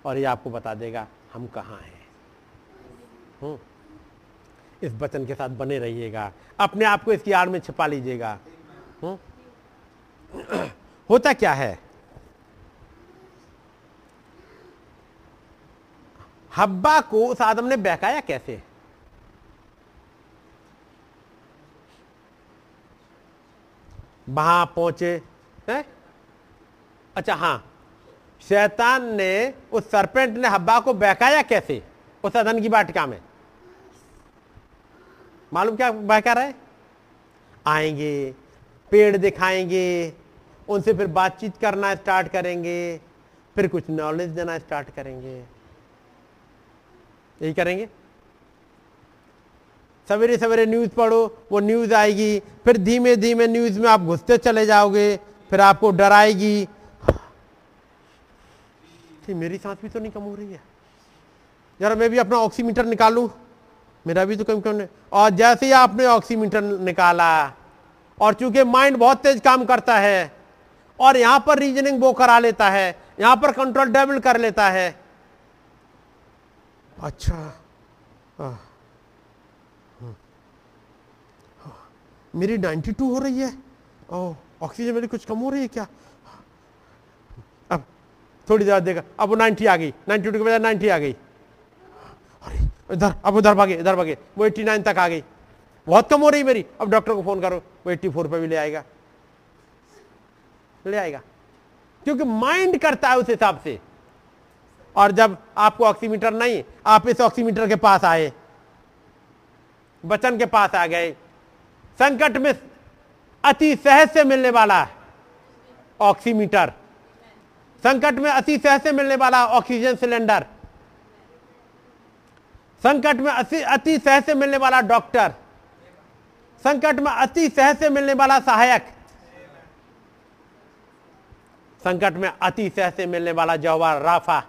और ये आपको बता देगा हम कहाँ हैं। इस वचन के साथ बने रहिएगा, अपने आप को इसकी आड़ में छिपा लीजिएगा। होता क्या है, हब्बा को उस आदम ने बहकाया कैसे, वहां पहुंचे हैं? अच्छा हाँ, शैतान ने उस सरपेंट ने हब्बा को बहकाया कैसे उस अदन की वाटिका में। मालूम क्या बहका रहा है, आएंगे पेड़ दिखाएंगे, उनसे फिर बातचीत करना स्टार्ट करेंगे, फिर कुछ नॉलेज देना स्टार्ट करेंगे, यही करेंगे। सवेरे सवेरे न्यूज़ पढ़ो, वो न्यूज़ आएगी, फिर धीमे धीमे न्यूज़ में आप घुसते चले जाओगे, फिर आपको डराएगी, मेरी सांस भी तो नहीं कम हो रही है, जरा मैं भी अपना ऑक्सीमीटर निकालूं, मेरा भी तो कम कम नहीं। और जैसे ही आपने ऑक्सीमीटर निकाला, और चूंकि माइंड बहुत तेज काम करता है, और यहां पर रीजनिंग वो करा लेता है, यहां पर कंट्रोल डेवल कर लेता है। अच्छा आ, हुँ, हुँ, मेरी बानवे हो रही है, ऑक्सीजन मेरी कुछ कम हो रही है क्या, थोड़ी देर देखा अब वो नाइन्टी आ गई, नाइन्टी टू के बजाय नाइन्टी आ गई, अरे इधर अब उधर भागे इधर भागे, वो एट्टी नाइन तक आ गई, बहुत कम हो रही मेरी, अब डॉक्टर को फोन करो, वो एट्टी फोर पर भी ले आएगा ले आएगा क्योंकि माइंड करता है उस हिसाब से। और जब आपको ऑक्सीमीटर नहीं, आप इस ऑक्सीमीटर के पास आए, वचन के पास आ गए, संकट में अति सहज से मिलने वाला ऑक्सीमीटर संकट में अस्सी सह से मिलने वाला ऑक्सीजन सिलेंडर, संकट में अति सह से मिलने वाला डॉक्टर, संकट में अति सह से मिलने वाला सहायक, संकट में अति सह से मिलने वाला जहवा राफा,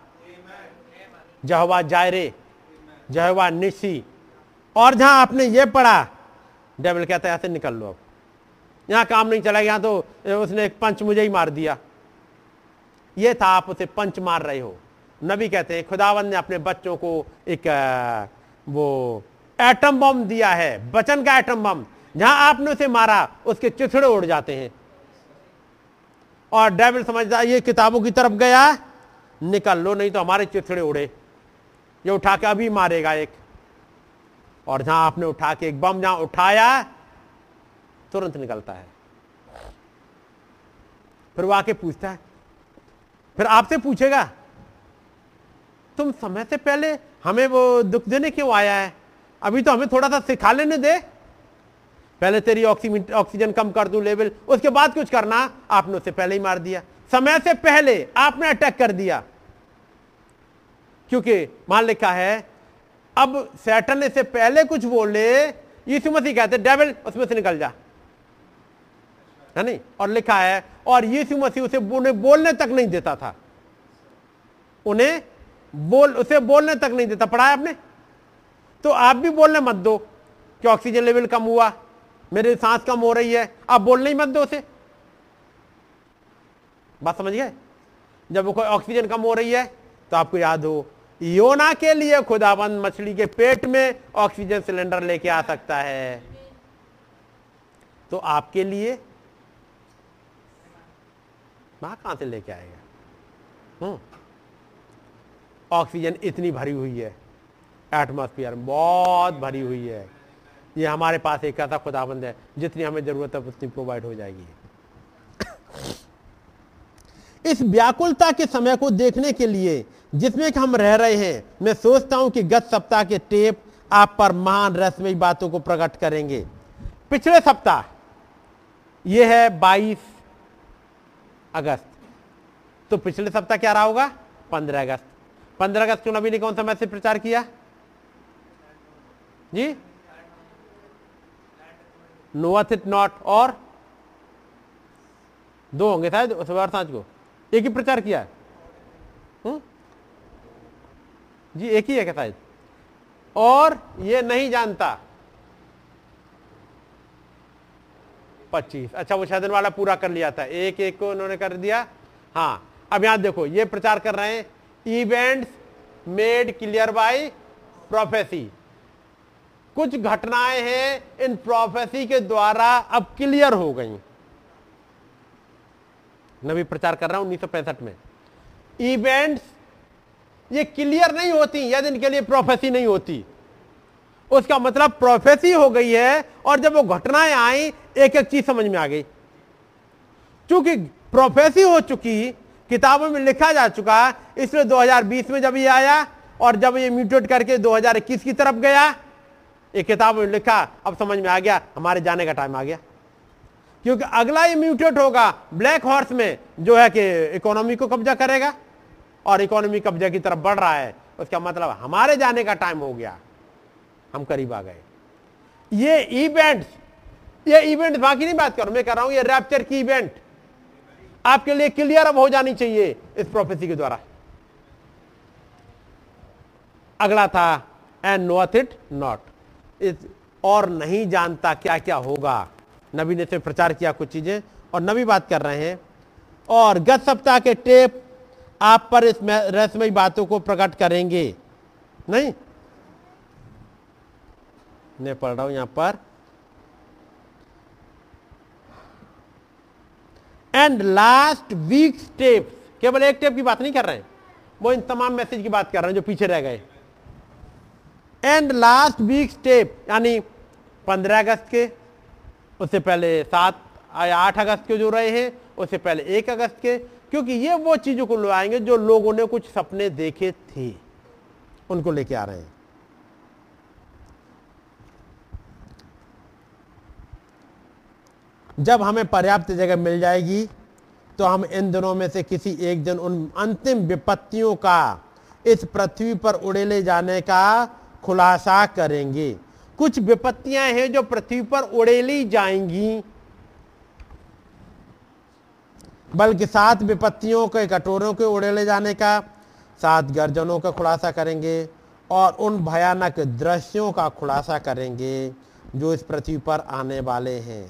जहवा जायरे, जहवा निशी। और जहां आपने ये पढ़ा, डेविल कहता है ऐसे निकल लो, अब यहां काम नहीं चला गया तो उसने एक पंच मुझे ही मार दिया। ये था, आप उसे पंच मार रहे हो। नबी कहते हैं खुदावन ने अपने बच्चों को एक वो एटम बम दिया है, बचन का एटम बम, जहां आपने उसे मारा उसके चिथड़े उड़ जाते हैं। और डेविल समझता ये किताबों की तरफ गया, निकल लो नहीं तो हमारे चिथड़े उड़े, ये उठा के अभी मारेगा एक। और जहां आपने उठा के एक बम जहां उठाया तुरंत निकलता है। फिर वो आके पूछता है, फिर आपसे पूछेगा तुम समय से पहले हमें वो दुख देने क्यों आया है? अभी तो हमें थोड़ा सा सिखा लेने दे, पहले तेरी ऑक्सीजन कम कर दूं लेवल, उसके बाद कुछ करना। आपने उसे पहले ही मार दिया, समय से पहले आपने अटैक कर दिया। क्योंकि मान लिखा है अब सैटन ने से पहले कुछ बोले, यीशु मसीह कहते डेविल उसमें से निकल जा, है नहीं? और लिखा है और यीशु मसीह उसे उन्हें बोलने तक नहीं देता था, उन्हें बोल उसे बोलने तक नहीं देता। पढ़ा है आपने? तो आप भी बोलने मत दो कि ऑक्सीजन लेवल कम हुआ, मेरी सांस कम हो रही है, आप बोलने ही मत दो उसे। बात समझ गए? जब वो कोई ऑक्सीजन कम हो रही है तो आपको याद हो योना के लिए खुदाबंद मछली के पेट में ऑक्सीजन सिलेंडर लेके आ सकता है। तो आपके लिए मां कहां से लेके आएगा? ऑक्सीजन इतनी भरी हुई है, एटमॉस्फेयर बहुत भरी हुई है। ये हमारे पास एक ऐसा खुदाबंद है जितनी हमें जरूरत है उतनी प्रोवाइड हो जाएगी। इस व्याकुलता के समय को देखने के लिए जिसमें हम रह रहे हैं, मैं सोचता हूं कि गत सप्ताह के टेप आप पर महान रहस्यमयी बातों को प्रकट करेंगे। पिछले सप्ताह, यह है बाईस अगस्त, तो पिछले सप्ताह क्या रहा होगा? पंद्रह अगस्त। पंद्रह अगस्त को नबी ने कौन सा मैसेज प्रचार किया जी? नोअथ इट नॉट, और दो होंगे शायद सुबह और सांझ को। एक ही प्रचार किया है हुँ? जी एक ही है क्या शायद? और ये नहीं जानता पच्चीस, अच्छा वो शायद वाला पूरा कर लिया था, एक एक को उन्होंने कर दिया। हाँ अब यहां देखो ये प्रचार कर रहे हैं, events made clear by prophecy. कुछ घटनाएं हैं इन प्रोफेसी के द्वारा अब क्लियर हो गई। नबी प्रचार कर रहा है उन्नीस सौ पैंसठ में। इवेंट्स ये क्लियर नहीं होती यदि इनके लिए प्रोफेसी नहीं होती। उसका मतलब प्रोफेसी हो गई है, और जब वो घटनाएं आई एक एक चीज समझ में आ गई। चूंकि प्रोफेसी हो चुकी, किताबों में लिखा जा चुका, इसलिए दो हज़ार बीस में जब ये आया और जब ये म्यूटेट करके दो हज़ार इक्कीस की तरफ गया, एक किताब में लिखा, अब समझ में आ गया हमारे जाने का टाइम आ गया। क्योंकि अगला ये म्यूटेट होगा ब्लैक हॉर्स में, जो है कि इकोनॉमी को कब्जा करेगा, और इकोनॉमी कब्जे की तरफ बढ़ रहा है। उसका मतलब हमारे जाने का टाइम हो गया, हम करीब आ गए। ये इवेंट्स, ये इवेंट्स बाकी नहीं बात कर रहा हूं, मैं कह रहा हूं ये रैप्चर की इवेंट आपके लिए क्लियर अब हो जानी चाहिए इस प्रोफेसी के द्वारा। अगला था एंड नोअथ इट नॉट, और नहीं जानता क्या क्या होगा। नबी ने तो प्रचार किया कुछ चीजें, और नबी बात कर रहे हैं और गत सप्ताह के टेप आप पर इस रहस्यमयी बातों को प्रकट करेंगे। नहीं मैं पढ़ रहा हूं यहां पर, एंड लास्ट वीक्स टेप, केवल एक टेप की बात नहीं कर रहे हैं, वो इन तमाम मैसेज की बात कर रहे हैं जो पीछे रह गए। एंड लास्ट वीक्स टेप यानी पंद्रह अगस्त के, उससे पहले सात या आठ अगस्त के जो रहे हैं, उससे पहले एक अगस्त के, क्योंकि ये वो चीजों को लाएंगे जो लोगों ने कुछ सपने देखे थे, उनको लेके आ रहे हैं। जब हमें पर्याप्त जगह मिल जाएगी तो हम इन दिनों में से किसी एक दिन उन अंतिम विपत्तियों का इस पृथ्वी पर उड़ेले जाने का खुलासा करेंगे। कुछ विपत्तियां हैं जो पृथ्वी पर उड़ेली जाएंगी, बल्कि सात विपत्तियों के कटोरों के उड़ेले जाने का, सात गर्जनों का खुलासा करेंगे और उन भयानक दृश्यों का खुलासा करेंगे जो इस पृथ्वी पर आने वाले हैं।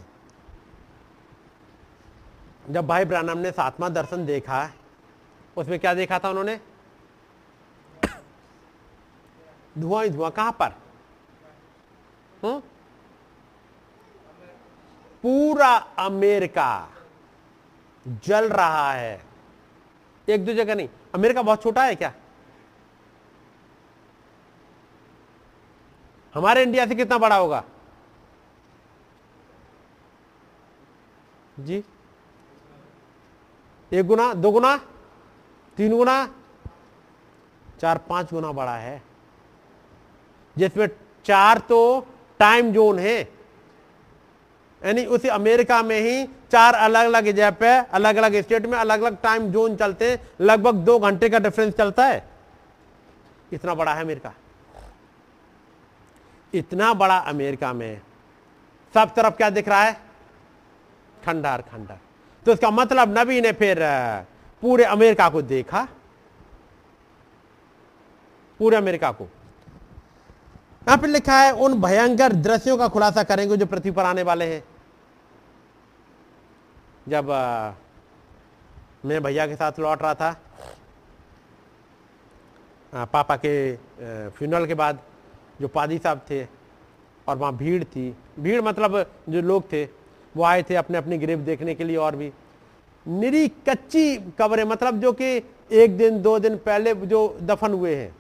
जब भाई ब्रानम ने सातवां दर्शन देखा, उसमें क्या देखा था उन्होंने? धुआं ही धुआं। कहां पर? हुँ? पूरा अमेरिका जल रहा है, एक दो जगह नहीं। अमेरिका बहुत छोटा है क्या? हमारे इंडिया से कितना बड़ा होगा जी? एक गुना, दो गुना, तीन गुना, चार पांच गुना बड़ा है, जिसमें चार तो टाइम जोन है, यानी उसी अमेरिका में ही चार अलग अलग एरिया पे, अलग अलग स्टेट में अलग अलग टाइम जोन चलते हैं, लगभग दो घंटे का डिफरेंस चलता है। इतना बड़ा है अमेरिका, इतना बड़ा अमेरिका में सब तरफ क्या दिख रहा है? खंडहर खंडहर। तो इसका मतलब नबी ने फिर पूरे अमेरिका को देखा, पूरे अमेरिका को। यहां पर लिखा है उन भयंकर दृश्यों का खुलासा करेंगे जो पृथ्वी पर आने वाले हैं। जब आ, मैं भैया के साथ लौट रहा था आ, पापा के फ्यूनरल के बाद, जो पादी साहब थे और वहाँ भीड़ थी, भीड़ मतलब जो लोग थे वो आए थे अपने अपने ग्रेव देखने के लिए, और भी निरी कच्ची कब्रें, मतलब जो कि एक दिन दो दिन पहले जो दफन हुए हैं,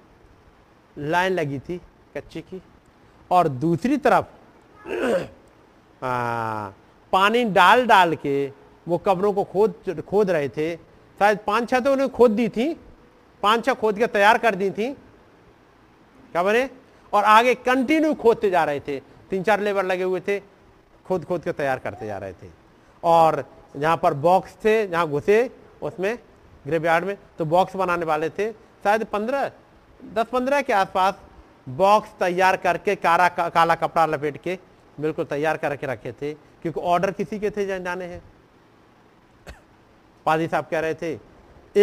लाइन लगी थी कच्ची की। और दूसरी तरफ आ, पानी डाल डाल के वो कब्रों को खोद खोद रहे थे, शायद पाँच छः तो उन्हें खोद दी थी, पाँच छः खोद के तैयार कर दी थी कब्रें, और आगे कंटिन्यू खोदते जा रहे थे। तीन चार लेबर लगे हुए थे, खोद खोद के तैयार करते जा रहे थे। और जहाँ पर बॉक्स थे, जहाँ घुसे उसमें ग्रेवयार्ड में, तो बॉक्स बनाने वाले थे, शायद पंद्रह दस पंद्रह के आसपास बॉक्स तैयार करके, काला काला कपड़ा लपेट के बिल्कुल तैयार करके रखे थे, क्योंकि ऑर्डर किसी के थे जाने हैं। पादी साहब कह रहे थे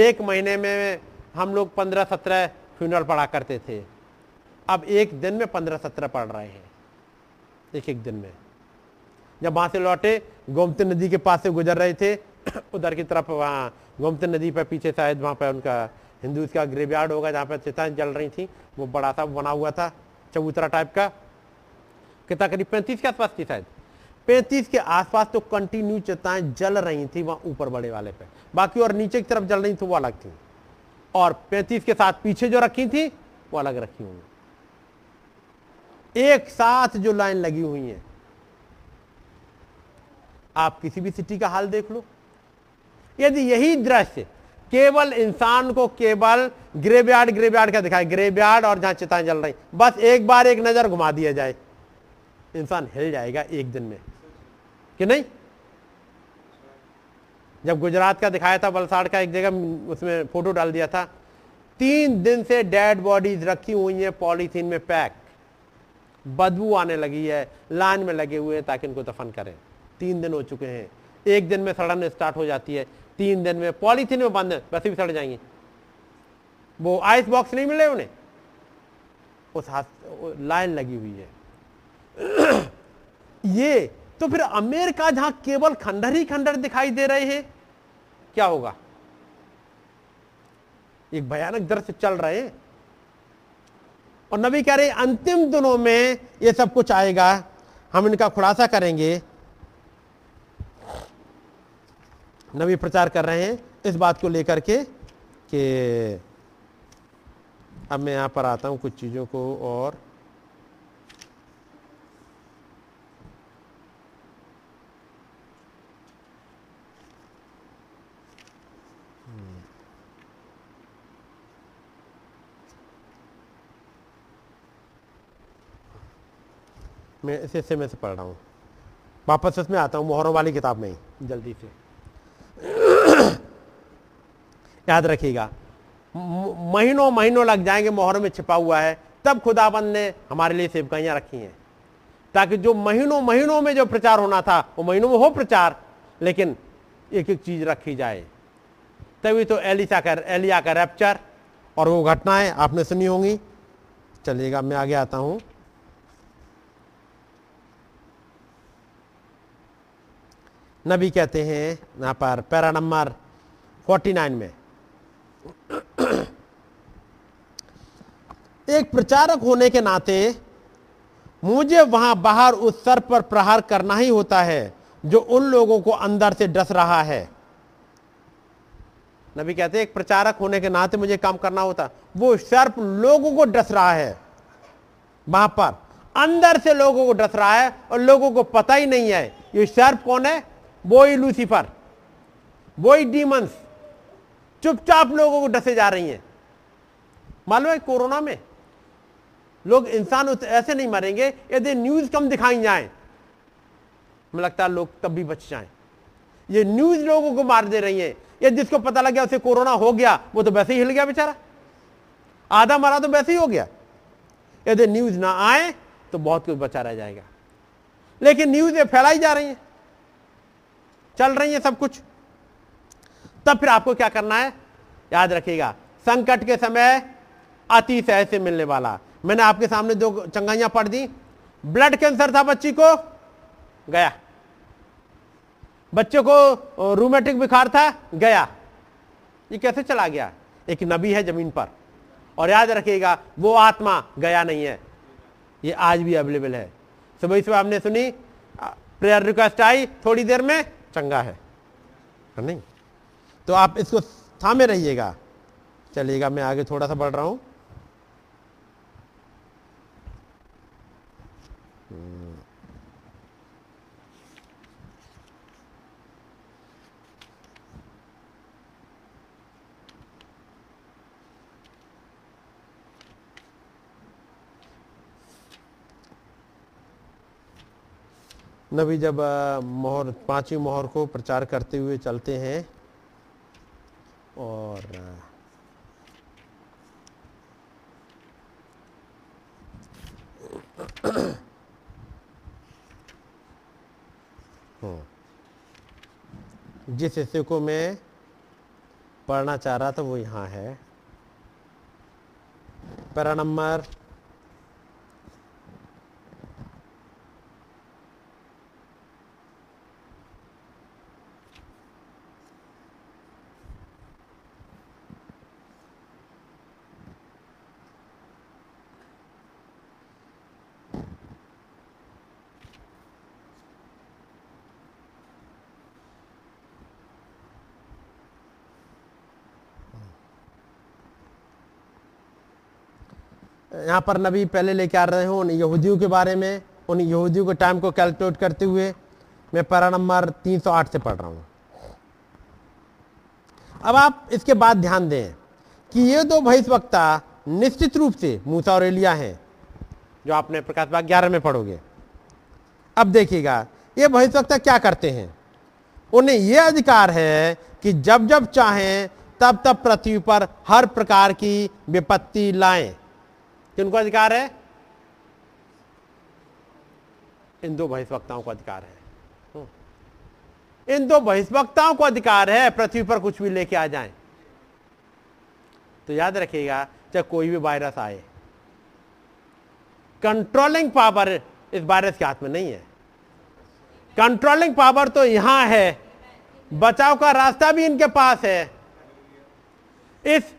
एक महीने में हम लोग पंद्रह सत्रह फ्यूनरल पढ़ा करते थे, अब एक दिन में पंद्रह सत्रह पढ़ रहे हैं, एक एक दिन में। जब वहाँ से लौटे, गोमती नदी के पास से गुजर रहे थे, उधर की तरफ वहाँ गोमती नदी पर पीछे शायद वहाँ पर उनका हिंदू का ग्रेवयार्ड होगा, जहाँ पर चिताएं जल रही थी। वो बड़ा सा बना हुआ था चबूतरा टाइप का, कितना करीब पैंतीस के आसपास थी शायद, पैंतीस के आसपास। तो कंटिन्यू चिताएं जल रही थी वहाँ ऊपर बड़े वाले पे, बाकी और नीचे की तरफ जल रही थी वो अलग थी, और पैंतीस के साथ पीछे जो रखी थी वो अलग रखी हुई, एक साथ जो लाइन लगी हुई है। आप किसी भी सिटी का हाल देख लो, यदि यही दृश्य केवल इंसान को केवल ग्रेवयार्ड ग्रेवयार्ड का दिखाए, ग्रेवयार्ड और जहां चिताएं जल रही, बस एक बार एक नजर घुमा दिया जाए, इंसान हिल जाएगा एक दिन में कि नहीं। जब गुजरात का दिखाया था, वलसाड़ का एक जगह, उसमें फोटो डाल दिया था, तीन दिन से डेड बॉडीज रखी हुई है पॉलीथीन में पैक, बदबू आने लगी है, लाइन में लगे हुए हैं ताकि इनको दफन करें। तीन दिन हो चुके हैं, एक दिन में सड़न स्टार्ट हो जाती है, तीन दिन में पॉलीथीन में बंद, वैसे भी सड़ जाएंगे। वो आइस बॉक्स नहीं मिले उन्हें, उस हाथ लाइन लगी हुई है। ये तो फिर अमेरिका जहां केवल खंडहर ही खंडहर दिखाई दे रहे हैं, क्या होगा? एक भयानक दृश्य चल रहे हैं, और नबी कह रहे अंतिम दिनों में ये सब कुछ आएगा, हम इनका खुलासा करेंगे। नबी प्रचार कर रहे हैं इस बात को लेकर के कि अब मैं यहाँ पर आता हूँ कुछ चीज़ों को, और मैं इस हिस्से में से पढ़ रहा हूँ, वापस इसमें आता हूँ, मुहर्रम वाली किताब में ही जल्दी से। याद रखिएगा, महीनों महीनों लग जाएंगे मोहर में छिपा हुआ है, तब खुदाबंद ने हमारे लिए सेवकाइयाँ रखी हैं ताकि जो महीनों महीनों में जो प्रचार होना था वो महीनों में हो प्रचार, लेकिन एक एक चीज रखी जाए। तभी तो एलिसा का एलिया का रैप्चर और वो घटनाएं आपने सुनी होंगी। चलिएगा मैं आगे आता हूं। नबी कहते हैं यहां पर पैरा नंबर उनचास में, एक प्रचारक होने के नाते मुझे वहां बाहर उस सर पर प्रहार करना ही होता है जो उन लोगों को अंदर से डस रहा है। नबी कहते हैं एक प्रचारक होने के नाते मुझे काम करना होता, वो सर्प लोगों को डस रहा है, वहां पर अंदर से लोगों को डस रहा है और लोगों को पता ही नहीं है। ये सर्प कौन है? वो ही लूसीफर, वो ही डीमंस चुपचाप लोगों को डसे जा रही हैं। मालूम है कोरोना में लोग इंसान ऐसे नहीं मरेंगे यदि न्यूज कम दिखाई जाए, मुझे लगता है लोग तब भी बच जाएं। ये न्यूज लोगों को मार दे रही है, ये जिसको पता लग गया उसे कोरोना हो गया वो तो वैसे ही हिल गया बेचारा, आधा मरा तो वैसे ही हो गया। यदि न्यूज ना आए तो बहुत कुछ बचा रह जाएगा, लेकिन न्यूज ये फैलाई जा रही है, चल रही है सब कुछ। तब फिर आपको क्या करना है? याद रखिएगा, संकट के समय अतिशय से मिलने वाला, मैंने आपके सामने दो चंगाइयां पढ़ दी। ब्लड कैंसर था बच्ची को, गया। बच्चों को रूमेटिक बुखार था, गया। ये कैसे चला गया? एक नबी है जमीन पर, और याद रखिएगा वो आत्मा गया नहीं है, ये आज भी अवेलेबल है। सुबह सुबह आपने सुनी प्रेयर रिक्वेस्ट आई, थोड़ी देर में चंगा है नहीं, तो आप इसको थामे रहिएगा। चलिएगा मैं आगे थोड़ा सा बढ़ रहा हूं। नबी जब मोहर पांचवी मोहर को प्रचार करते हुए चलते हैं, और जिस हिस्से को मैं पढ़ना चाह रहा था वो यहाँ है, पैरा नंबर यहाँ पर नबी पहले लेके आ रहे हो उन यहूदियों के बारे में, उन यहूदियों के टाइम को कैलकुलेट करते हुए मैं पैरा नंबर तीन सौ आठ से पढ़ रहा हूँ। अब आप इसके बाद ध्यान दें कि ये दो भविष्यवक्ता निश्चित रूप से मूसा और एलिया हैं, जो आपने प्रकाश भाग ग्यारह में पढ़ोगे। अब देखिएगा ये भविष्यवक्ता क्या करते हैं। उन्हें यह अधिकार है कि जब जब चाहें तब तब पृथ्वी पर हर प्रकार की विपत्ति लाएं। किनको अधिकार है? इन दो भविष्यवक्ताओं को अधिकार है, इन दो भविष्यवक्ताओं को अधिकार है पृथ्वी पर कुछ भी लेके आ जाएं। तो याद रखिएगा चाहे कोई भी वायरस आए, कंट्रोलिंग पावर इस वायरस के हाथ में नहीं है, कंट्रोलिंग पावर तो यहां है, बचाव का रास्ता भी इनके पास है। इस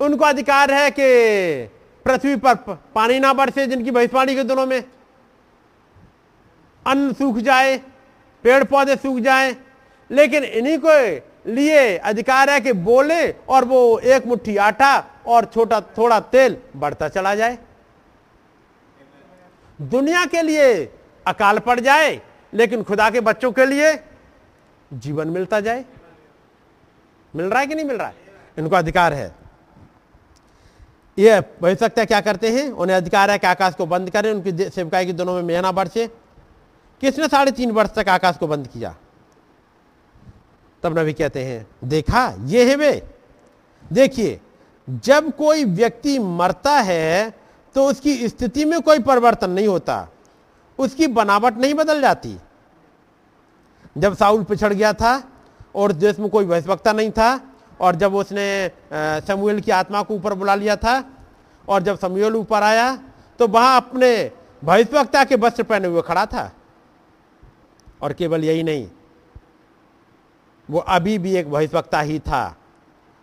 उनको अधिकार है कि पृथ्वी पर पानी ना बरसे, जिनकी भविष्यवाणी के दिनों में अन्न सूख जाए, पेड़ पौधे सूख जाए, लेकिन इन्हीं को लिए अधिकार है कि बोले और वो एक मुट्ठी आटा और छोटा थोड़ा तेल बढ़ता चला जाए। दुनिया के लिए अकाल पड़ जाए, लेकिन खुदा के बच्चों के लिए जीवन मिलता जाए। मिल रहा है कि नहीं मिल रहा है? इनको अधिकार है। ये भविष्यवक्ता क्या करते हैं? उन्हें अधिकार है कि आकाश को बंद करें, उनकी सेवकाई के दिनों में महीना बरसे। किसने साढ़े तीन वर्ष तक आकाश को बंद किया? तब नबी कहते हैं, देखा ये है वे। देखिए, जब कोई व्यक्ति मरता है तो उसकी स्थिति में कोई परिवर्तन नहीं होता, उसकी बनावट नहीं बदल जाती। जब साउल पिछड़ गया था और देश में कोई भविष्यवक्ता नहीं था, और जब उसने शमूएल की आत्मा को ऊपर बुला लिया था, और जब शमूएल ऊपर आया तो वहां अपने भविष्यवक्ता के वस्त्र पहने हुए खड़ा था। और केवल यही नहीं, वो अभी भी एक भविष्यवक्ता ही था।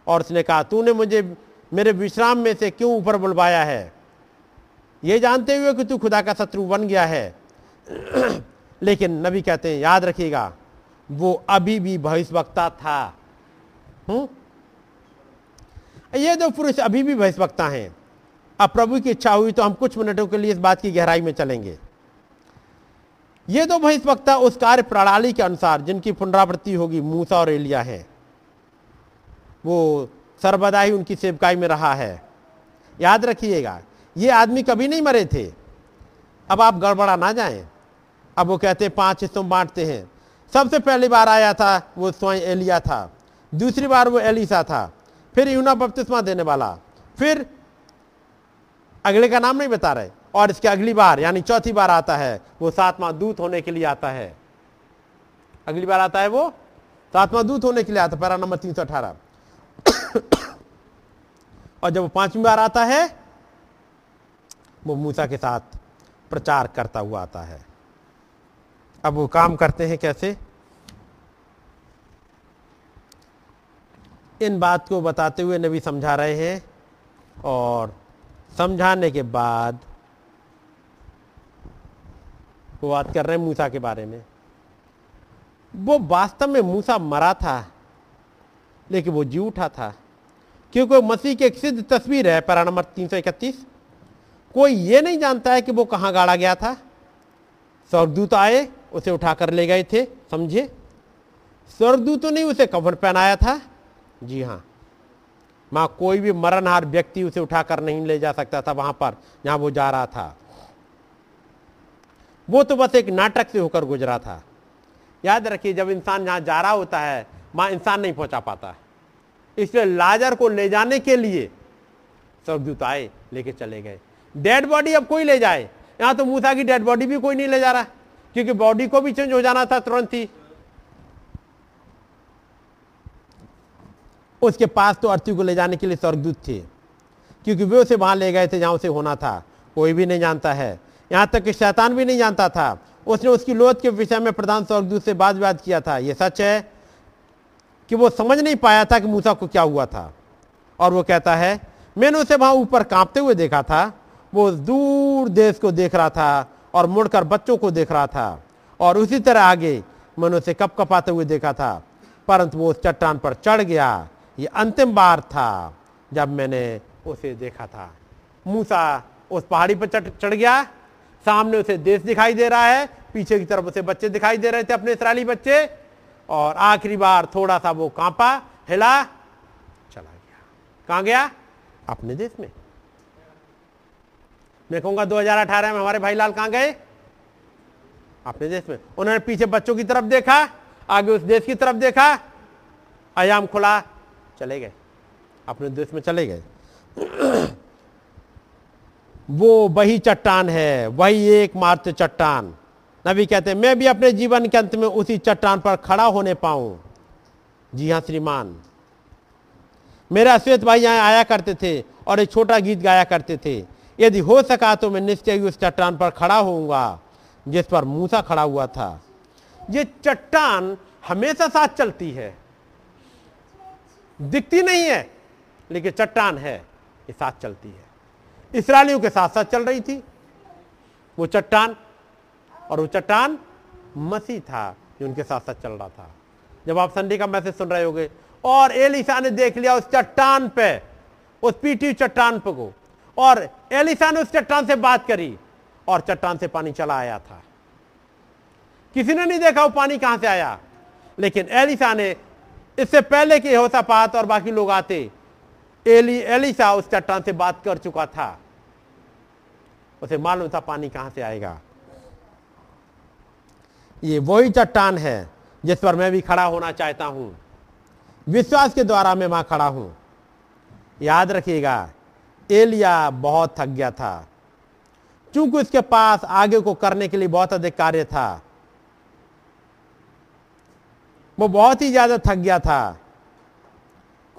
और उसने कहा, तूने मुझे मेरे विश्राम में से क्यों ऊपर बुलवाया है, ये जानते हुए कि तू खुदा का शत्रु बन गया है। लेकिन नबी कहते हैं, याद रखिएगा, वो अभी भी भविष्यवक्ता था। हुँ? ये दो पुरुष अभी भी भविष्यवक्ता हैं। अब प्रभु की इच्छा हुई तो हम कुछ मिनटों के लिए इस बात की गहराई में चलेंगे। ये दो भविष्यवक्ता उस कार्य प्रणाली के अनुसार जिनकी पुनरावृत्ति होगी, मूसा और एलिया हैं। वो सर्वदा ही उनकी सेवकाई में रहा है। याद रखिएगा, ये आदमी कभी नहीं मरे थे। अब आप गड़बड़ा ना जाएं। अब वो कहते पांच हिस्सों बांटते हैं। सबसे पहली बार आया था वो स्वयं एलिया था, दूसरी बार वो एलिसा था, फिर यूहन्ना बपतिस्मा देने वाला, फिर अगले का नाम नहीं बता रहे, और इसके अगली बार यानी चौथी बार आता है वो सातवां दूत होने के लिए आता है। अगली बार आता है वो सातवां दूत होने के लिए आता है, पैरा नंबर तीन सौ अठारह। और जब वो पांचवी बार आता है वो मूसा के साथ प्रचार करता हुआ आता है। अब वो काम करते हैं कैसे, इन बात को बताते हुए नबी समझा रहे हैं। और समझाने के बाद वो बात कर रहे हैं मूसा के बारे में। वो वास्तव में मूसा मरा था, लेकिन वो जी उठा था, क्योंकि वो मसीह की एक सिद्ध तस्वीर है, पैरा नंबर तीन सौ इकतीस। कोई ये नहीं जानता है कि वो कहाँ गाड़ा गया था। स्वर्गदूत आए, उसे उठाकर ले गए थे, समझे। स्वर्गदूतों ने उसे कफन पहनाया था, जी हाँ। माँ, कोई भी मरणहार व्यक्ति उसे उठाकर नहीं ले जा सकता था वहां पर जहां वो जा रहा था। वो तो बस एक नाटक से होकर गुजरा था। याद रखिए, जब इंसान जहां जा रहा होता है माँ, इंसान नहीं पहुंचा पाता, इसलिए लाजर को ले जाने के लिए स्वर्गदूत आए, लेके चले गए। डेड बॉडी अब कोई ले जाए, यहाँ तो मूसा की डेड बॉडी भी कोई नहीं ले जा रहा, क्योंकि बॉडी को भी चेंज हो जाना था तुरंत ही। उसके पास तो अर्थी को ले जाने के लिए स्वर्गदूत थे, क्योंकि वे उसे वहां ले गए थे जहां उसे होना था। कोई भी नहीं जानता है, यहाँ तक कि शैतान भी नहीं जानता था। उसने उसकी लोथ के विषय में प्रधान स्वर्गदूत से बात विवाद किया था। यह सच है कि वो समझ नहीं पाया था कि मूसा को क्या हुआ था। और वो कहता है, मैंने उसे वहां ऊपर कांपते हुए देखा था। वो दूर देश को देख रहा था और मुड़कर बच्चों को देख रहा था, और उसी तरह आगे मैंने उसे कप कपाते हुए देखा था, परंतु वो उस चट्टान पर चढ़ गया। ये अंतिम बार था जब मैंने उसे देखा था। मूसा उस पहाड़ी पर चढ़ गया, सामने उसे देश दिखाई दे रहा है, पीछे की तरफ उसे बच्चे दिखाई दे रहे थे, अपने इस्राएली बच्चे, और आखिरी बार थोड़ा सा वो कांपा, हिला, चला गया। कहाँ गया? अपने देश में। मैं कहूंगा दो हज़ार अठारह में हमारे भाई लाल कहाँ गए? अपने देश में। उन्होंने पीछे बच्चों की तरफ देखा, आगे उस देश की तरफ देखा, आयाम खुला, चले गए अपने देश में, चले गए। वो वही चट्टान है, वही एकमात्र चट्टान। नबी कहते हैं, मैं भी अपने जीवन के अंत में उसी चट्टान पर खड़ा होने पाऊं। जी हाँ श्रीमान, मेरे अश्वेत भाई यहाँ आया करते थे और एक छोटा गीत गाया करते थे, यदि हो सका तो मैं निश्चय ही उस चट्टान पर खड़ा होऊंगा जिस पर मूसा खड़ा हुआ था। ये चट्टान हमेशा साथ चलती है, दिखती नहीं है, लेकिन चट्टान है, ये साथ चलती है। इस्राएलियों के साथ साथ चल रही थी वो चट्टान, और वो चट्टान मसीह था जो उनके साथ साथ चल रहा था। जब आप संडे का मैसेज सुन रहे होंगे, और एलिसा ने देख लिया उस चट्टान पे, उस पीटी चट्टान पे को, और एलिसा ने उस चट्टान से बात करी और चट्टान से पानी चला आया था। किसी ने नहीं देखा वो पानी कहां से आया, लेकिन एलिसा ने, इससे पहले कि यहोशापात और बाकी लोग आते, एली एलिसा उस चट्टान से बात कर चुका था। उसे मालूम था पानी कहां से आएगा। ये वही चट्टान है जिस पर मैं भी खड़ा होना चाहता हूं। विश्वास के द्वारा मैं वहां खड़ा हूं। याद रखिएगा, एलिया बहुत थक गया था, चूंकि उसके पास आगे को करने के लिए बहुत अधिक कार्य था, वो बहुत ही ज्यादा थक गया था।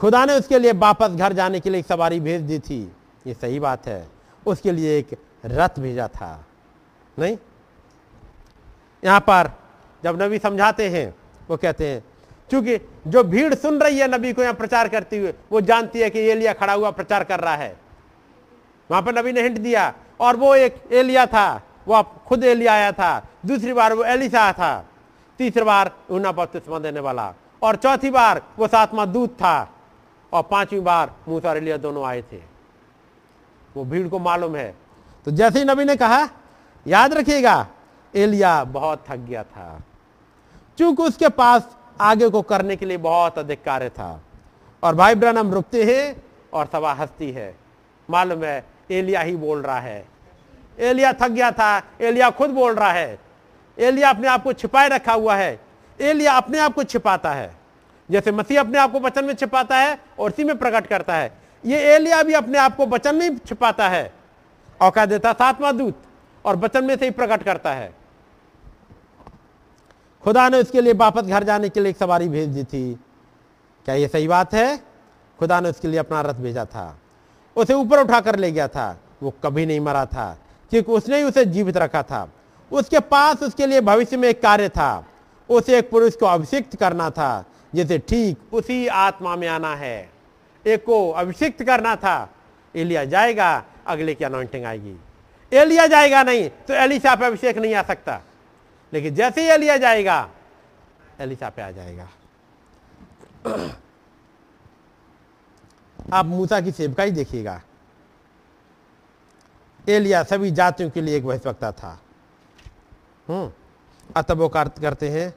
खुदा ने उसके लिए वापस घर जाने के लिए एक सवारी भेज दी थी, ये सही बात है। उसके लिए एक रथ भेजा था, नहीं? यहां पर जब नबी समझाते हैं वो कहते हैं, क्योंकि जो भीड़ सुन रही है नबी को यहां प्रचार करते हुए, वो जानती है कि एलिया खड़ा हुआ प्रचार कर रहा है। वहां पर नबी ने हिंट दिया, और वो एक एलिया था, वो खुद एलिया आया था, दूसरी बार वो एलिशा था, तीसरी बार यूहन्ना बपतिस्मा देने वाला, और चौथी बार वो सातवां दूत था, और पांचवी बार मूसा और एलिया दोनों आए थे। वो भीड़ को मालूम है। तो जैसे ही नबी ने कहा, याद रखिएगा, एलिया बहुत थक गया था, चूंकि उसके पास आगे को करने के लिए बहुत अधिक कार्य था। और भाई ब्रैनम रुकते हैं और सभा हंसती है, मालूम है एलिया ही बोल रहा है। एलिया थक गया था, एलिया खुद बोल रहा है, एलिया अपने आप को छिपाए रखा हुआ है। एलिया अपने आप को छिपाता है, जैसे मसीह अपने आप को वचन में छिपाता है और उसी में प्रकट करता है, ये एलिया भी अपने आप को वचन में छिपाता है और कह देता सातवां दूत, और वचन में से ही प्रकट करता है। खुदा ने उसके लिए वापस घर जाने के लिए एक सवारी भेज दी थी, क्या ये सही बात है? खुदा ने उसके लिए अपना रथ भेजा था, उसे ऊपर उठाकर ले गया था, वो कभी नहीं मरा था, क्योंकि उसने ही उसे जीवित रखा था। उसके पास उसके लिए भविष्य में एक कार्य था, उसे एक पुरुष को अभिषिक्त करना था, जिसे ठीक उसी आत्मा में आना है। एक को अभिषिक्त करना था, एलिया जाएगा, अगले की अनॉइंटिंग आएगी। एलिया जाएगा नहीं तो एलिशा पे अभिषेक नहीं आ सकता, लेकिन जैसे ही एलिया जाएगा एलिशा पे आ जाएगा। आप मूसा की सेवकाई देखिएगा, एलिया सभी जातियों के लिए एक भविष्यवक्ता था। हम्म अतः वो कार्य करते हैं।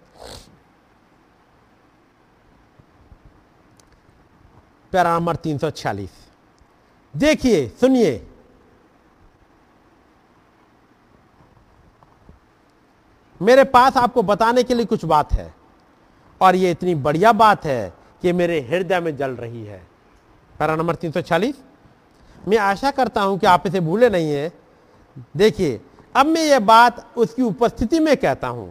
पैरा नंबर तीन सौ छियालीस, देखिए सुनिए, मेरे पास आपको बताने के लिए कुछ बात है, और ये इतनी बढ़िया बात है कि मेरे हृदय में जल रही है। पैरा नंबर तीन सौ छियालीस, मैं आशा करता हूं कि आप इसे भूले नहीं है। देखिए, अब मैं यह बात उसकी उपस्थिति में कहता हूं,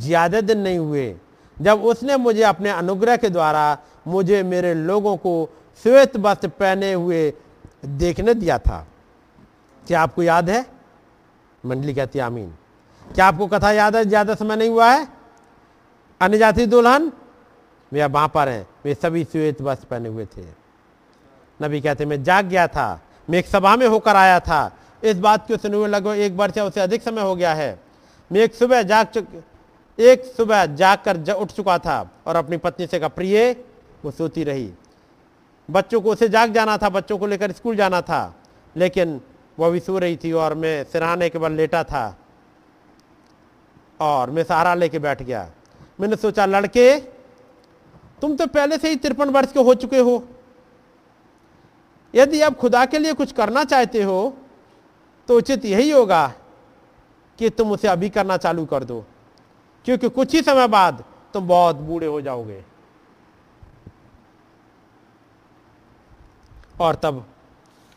ज्यादा दिन नहीं हुए जब उसने मुझे अपने अनुग्रह के द्वारा मुझे मेरे लोगों को श्वेत वस्त्र पहने हुए देखने दिया था। क्या आपको याद है? मंडली कहती आमीन। क्या आपको कथा याद है? ज्यादा समय नहीं हुआ है, अन्य जाति दुल्हन, वे अब वहां पर हैं, वे सभी श्वेत वस्त्र पहने हुए थे। नबी कहते मैं जाग गया था, मैं एक सभा में होकर आया था। इस बात को सुने हुए लगभग एक वर्ष या उससे अधिक समय हो गया है। मैं एक सुबह जाग चुक एक सुबह जाग कर जा उठ चुका था और अपनी पत्नी से कहा, प्रिय, वो सोती रही। बच्चों को उसे जाग जाना था, बच्चों को लेकर स्कूल जाना था, लेकिन वह भी सो रही थी और मैं सिरहाने के बल लेटा था और मैं सहारा लेके बैठ गया। मैंने सोचा, लड़के, तुम तो पहले से ही तिरपन वर्ष के हो चुके हो, यदि आप खुदा के लिए कुछ करना चाहते हो तो उचित यही होगा कि तुम उसे अभी करना चालू कर दो, क्योंकि कुछ ही समय बाद तुम बहुत बूढ़े हो जाओगे। और तब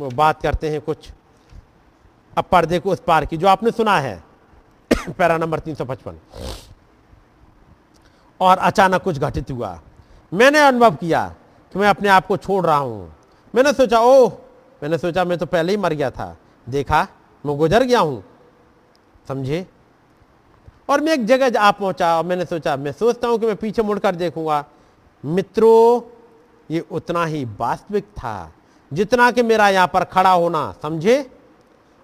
वो बात करते हैं कुछ अब पर्दे को उस पार की, जो आपने सुना है। पैरा नंबर तीन सौ पचपन, और अचानक कुछ घटित हुआ। मैंने अनुभव किया कि मैं अपने आप को छोड़ रहा हूं। मैंने सोचा, ओह, मैंने सोचा मैं तो पहले ही मर गया था, देखा मैं गुजर गया हूं, समझे। और मैं एक जगह आ पहुंचा और मैंने सोचा, मैं सोचता हूं कि मैं पीछे मुड़कर देखूंगा। मित्रों, ये उतना ही वास्तविक था जितना कि मेरा यहां पर खड़ा होना, समझे।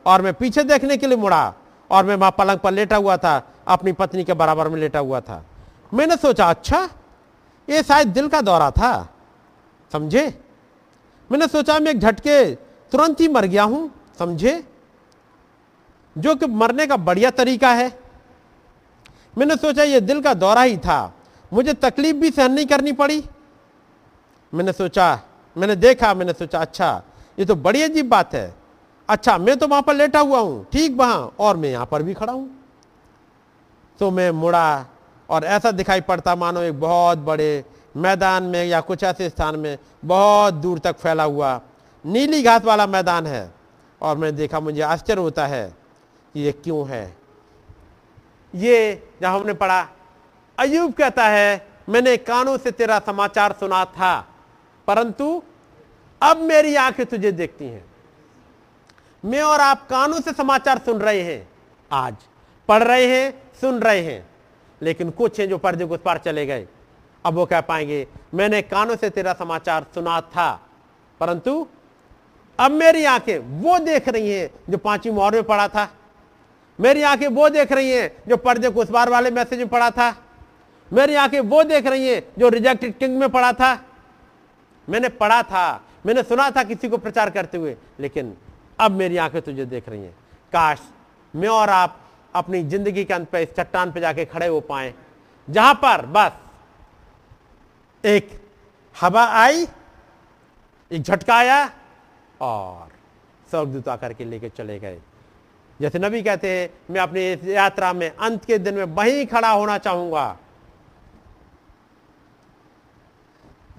और मैं पीछे देखने के लिए मुड़ा और मैं वहां पलंग पर लेटा हुआ था, अपनी पत्नी के बराबर में लेटा हुआ था। मैंने सोचा, अच्छा, ये शायद दिल का दौरा था, समझे। मैंने सोचा मैं एक झटके तुरंत ही मर गया हूं, समझे, जो कि मरने का बढ़िया तरीका है। मैंने सोचा यह दिल का दौरा ही था, मुझे तकलीफ भी सहन नहीं करनी पड़ी। मैंने सोचा, मैंने देखा, मैंने सोचा, अच्छा, ये तो बड़ी अजीब बात है। अच्छा, मैं तो वहां पर लेटा हुआ हूं, ठीक वहां, और मैं यहां पर भी खड़ा हूं। तो मैं मुड़ा और ऐसा दिखाई पड़ता मानो एक बहुत बड़े मैदान में या कुछ ऐसे स्थान में बहुत दूर तक फैला हुआ नीली घास वाला मैदान है। और मैंने देखा, मुझे आश्चर्य होता है कि ये क्यों है। ये जब हमने पढ़ा, अय्यूब कहता है, मैंने कानों से तेरा समाचार सुना था, परंतु अब मेरी आंखें तुझे देखती हैं। मैं और आप कानों से समाचार सुन रहे हैं, आज पढ़ रहे हैं, सुन रहे हैं, लेकिन कुछ हैं जो पर्दे को उस पार चले गए। अब वो कह पाएंगे, मैंने कानों से तेरा समाचार सुना था, परंतु अब मेरी आंखें वो देख रही हैं जो पांचवी मोहर में पढ़ा था। मेरी आंखें वो देख रही हैं जो पर्दे को उस पार वाले मैसेज में पढ़ा था। मेरी आंखें वो देख रही हैं जो रिजेक्टेड किंग में पढ़ा था। मैंने पढ़ा था, मैंने सुना था किसी को प्रचार करते हुए, लेकिन अब मेरी आंखें तुझे देख रही हैं। काश मैं और आप अपनी जिंदगी के अंत पे इस चट्टान पे जाके खड़े हो पाए, जहां पर बस एक हवा आई, एक झटका आया और स्वर्गदूत आकर के लेके चले गए। जैसे नबी कहते हैं, मैं अपनी यात्रा में अंत के दिन में वहीं खड़ा होना चाहूंगा।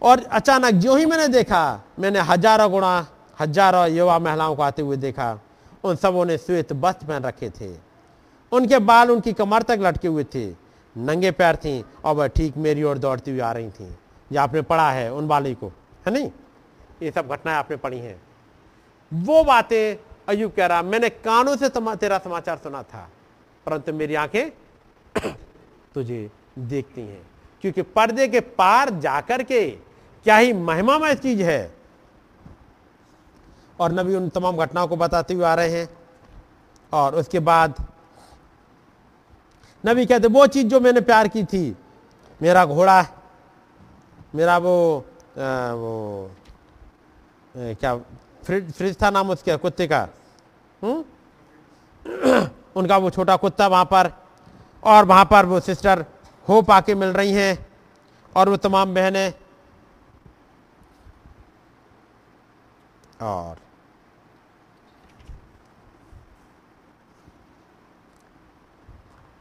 और अचानक जो ही मैंने देखा, मैंने हजारों गुणा हजारों युवा महिलाओं को आते हुए देखा। उन सबों ने श्वेत वस्त्र पहन रखे थे, उनके बाल उनकी कमर तक लटके हुए थे, नंगे पैर थीं और वह ठीक मेरी ओर दौड़ती हुई आ रही थीं। ये आपने पढ़ा है उन वाली को, है नहीं? ये सब घटनाएं आपने पढ़ी हैं। वो बातें अय्यूब कह रहा, मैंने कानों से तेरा समाचार सुना था, परंतु मेरी आंखें तुझे देखती हैं। क्योंकि पर्दे के पार जाकर के क्या ही महिमामय चीज है। और नबी उन तमाम घटनाओं को बताते हुए आ रहे हैं। और उसके बाद नबी कहते, वो चीज जो मैंने प्यार की थी, मेरा घोड़ा, मेरा वो आ, वो ए, क्या फ्रिज फ्रिज था नाम उसके कुत्ते का, हुँ? उनका वो छोटा कुत्ता वहाँ पर। और वहाँ पर वो सिस्टर होप आके मिल रही हैं और वो तमाम बहनें। और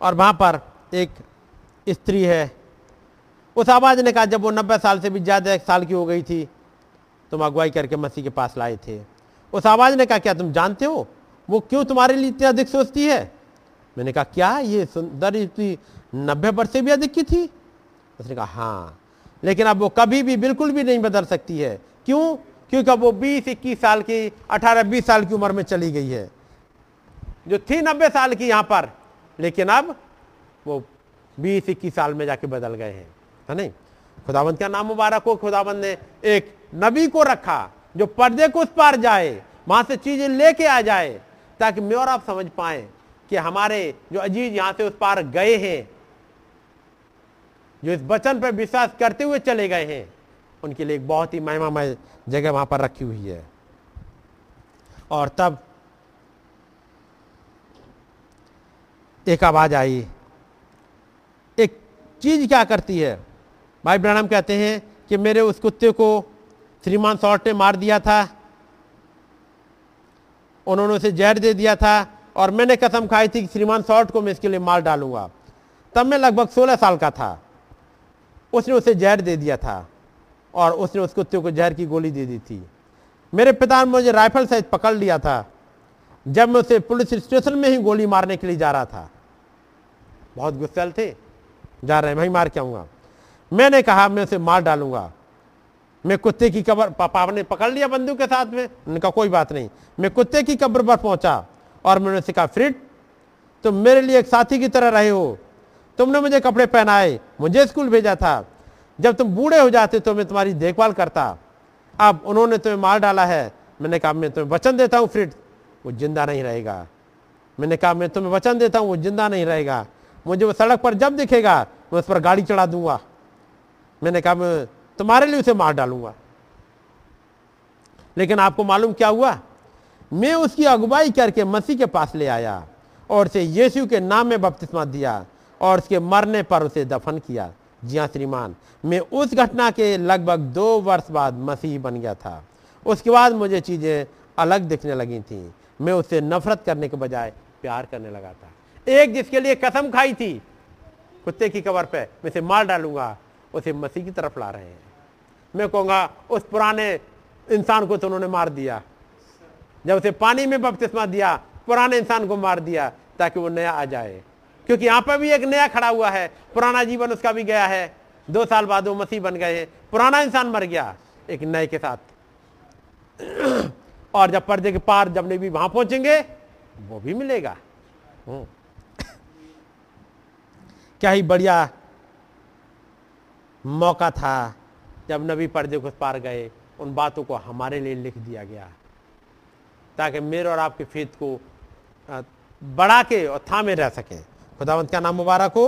और वहां पर एक स्त्री है। उस आवाज ने कहा, जब वो नब्बे साल से भी ज्यादा एक साल की हो गई थी, तुम अगुवाई करके मसीह के पास लाए थे। उस आवाज ने कहा, क्या तुम जानते हो वो क्यों तुम्हारे लिए इतना अधिक सोचती है? मैंने कहा, क्या ये सुंदर स्त्री नब्बे वर्ष से भी अधिक की थी? उसने कहा, हाँ, लेकिन अब वो कभी भी बिल्कुल भी नहीं बदल सकती है। क्यों? क्योंकि अब वो बीस इक्कीस साल की, अठारह बीस साल की उम्र में चली गई है। जो थी नब्बे साल की यहाँ पर, लेकिन अब वो बीस इक्कीस साल में जाके बदल गए हैं, है नहीं? खुदावंद का नाम मुबारक हो। खुदावंद ने एक नबी को रखा जो पर्दे को उस पार जाए, वहां से चीजें लेके आ जाए, ताकि मैं और आप समझ पाए कि हमारे जो अजीज यहाँ से उस पार गए हैं, जो इस वचन पर विश्वास करते हुए चले गए हैं, उनके लिए एक बहुत ही महिमामय जगह वहां पर रखी हुई है। और तब एक आवाज आई। एक चीज क्या करती है, भाई ब्रैनम कहते हैं कि मेरे उस कुत्ते को श्रीमान शॉर्ट ने मार दिया था, उन्होंने उसे जहर दे दिया था, और मैंने कसम खाई थी कि श्रीमान शॉर्ट को मैं इसके लिए मार डालूंगा। तब मैं लगभग सोलह साल का था। उसने उसे जहर दे दिया था और उसने उस कुत्ते को जहर की गोली दे दी थी। मेरे पिता ने मुझे राइफल सहित पकड़ लिया था जब मैं उसे पुलिस स्टेशन में ही गोली मारने के लिए जा रहा था। बहुत गुस्सैल थे, जा रहे हैं, मैं मार के आऊँगा। मैंने कहा, मैं उसे मार डालूंगा। मैं कुत्ते की कब्र, पापा ने पकड़ लिया बंदूक के साथ में, उनका कोई बात नहीं। मैं कुत्ते की कब्र पर पहुंचा और मैंने उसे कहा, फ्रिड, तुम मेरे लिए एक साथी की तरह रहे हो। तुमने मुझे कपड़े पहनाए, मुझे स्कूल भेजा था। जब तुम बूढ़े हो जाते तो मैं तुम्हारी देखभाल करता। अब उन्होंने तुम्हें मार डाला है। मैंने कहा, मैं तुम्हें वचन देता हूँ फ्रिड, वो जिंदा नहीं रहेगा। मैंने कहा, मैं तुम्हें वचन देता हूँ, वो जिंदा नहीं रहेगा। मुझे वो सड़क पर जब दिखेगा, मैं उस पर गाड़ी चढ़ा दूंगा। मैंने कहा, मैं तुम्हारे लिए उसे मार डालूंगा। लेकिन आपको मालूम क्या हुआ? मैं उसकी अगुवाई करके मसीह के पास ले आया और उसे यीशु के नाम में बपतिस्मा दिया और उसके मरने पर उसे दफन किया। जी हाँ श्रीमान, मैं उस घटना के लगभग दो वर्ष बाद मसीह बन गया था। उसके बाद मुझे चीज़ें अलग दिखने लगी थी। मैं उससे नफरत करने के बजाय प्यार करने लगा था। एक जिसके लिए कसम खाई थी कुत्ते की कब्र पे, मैं उसे मार डालूंगा, उसे मसीह की तरफ ला रहे हैं। मैं कहूँगा उस पुराने इंसान को तो उन्होंने मार दिया, जब उसे पानी में बपतिस्मा दिया पुराने इंसान को मार दिया ताकि वो नया आ जाए, क्योंकि यहाँ पर भी एक नया खड़ा हुआ है। पुराना जीवन उसका भी गया है, दो साल बाद वो मसीह बन गए हैं, पुराना इंसान मर गया एक नए के साथ। और जब पर्दे के पार जब नबी वहां पहुंचेंगे वो भी मिलेगा। क्या ही बढ़िया मौका था जब नबी पर्दे को पार गए, उन बातों को हमारे लिए लिख दिया गया ताकि मेरे और आपके फेथ को बढ़ा के और थामे रह सके। खुदावंत का नाम मुबारक हो।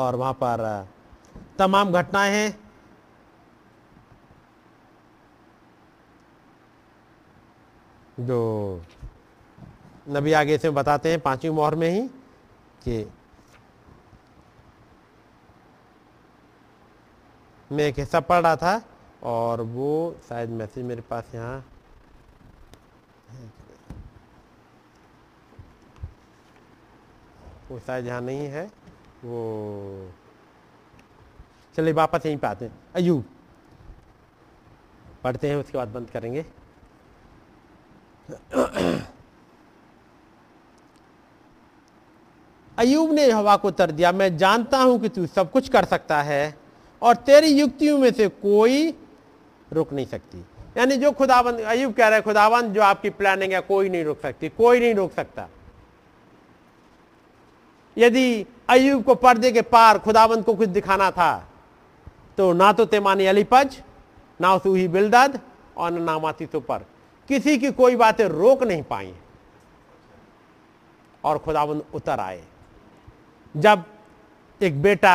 और वहां पर तमाम घटनाएं हैं, जो नबी आगे से बताते हैं पांचवी मोहर में ही कि मैं एक हिस्सा पढ़ रहा था और वो शायद मैसेज मेरे पास यहाँ वो शायद यहाँ नहीं है, वो चलिए वापस यहीं पे आते हैं। अय्यूब पढ़ते हैं, उसके बाद बंद करेंगे। अय्यूब ने यहोवा को उत्तर दिया, मैं जानता हूं कि तू सब कुछ कर सकता है और तेरी युक्तियों में से कोई रोक नहीं सकती। यानी जो खुदाबंद अय्यूब कह रहा है, खुदाबंद जो आपकी प्लानिंग है कोई नहीं रोक सकती, कोई नहीं रोक सकता। यदि अय्यूब को पर्दे के पार खुदाबंद को कुछ दिखाना था तो ना तो तेमानी एलीपज, ना सूही बिल्दद और ना नामाती सुपर, किसी की कोई बातें रोक नहीं पाई। और खुदाबंद उतर आए। जब एक बेटा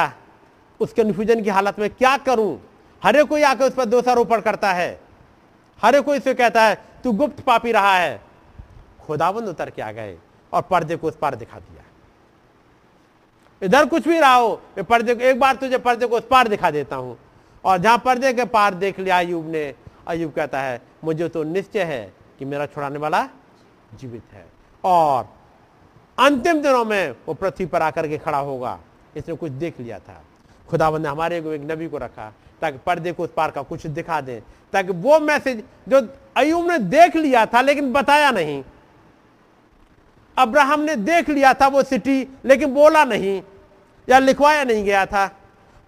उस कन्फ्यूजन की हालत में क्या करूं, हर एक कोई आकर उस पर दोषारोपण करता है, हर एक कोई उसे कहता है तू गुप्त पापी रहा है, खुदाबंद उतर के आ गए और पर्दे को उस पार दिखा दिया। इधर कुछ भी रहा हो, मैं पर्दे को एक बार तुझे पर्दे को उस पार दिखा देता हूं। और जहां पर्दे के पार देख लिया अय्यूब ने, अय्यूब कहता है मुझे तो निश्चय है कि मेरा छुड़ाने वाला जीवित है और अंतिम दिनों में वो पृथ्वी पर आकर के खड़ा होगा। इसने कुछ देख लिया था। खुदावंद ने हमारे को एक नबी को रखा ताकि पर्दे को उस पार का कुछ दिखा दें, ताकि वो मैसेज जो अय्यूब ने देख लिया था लेकिन बताया नहीं, अब्राहम ने देख लिया था वो सिटी लेकिन बोला नहीं या लिखवाया नहीं गया था,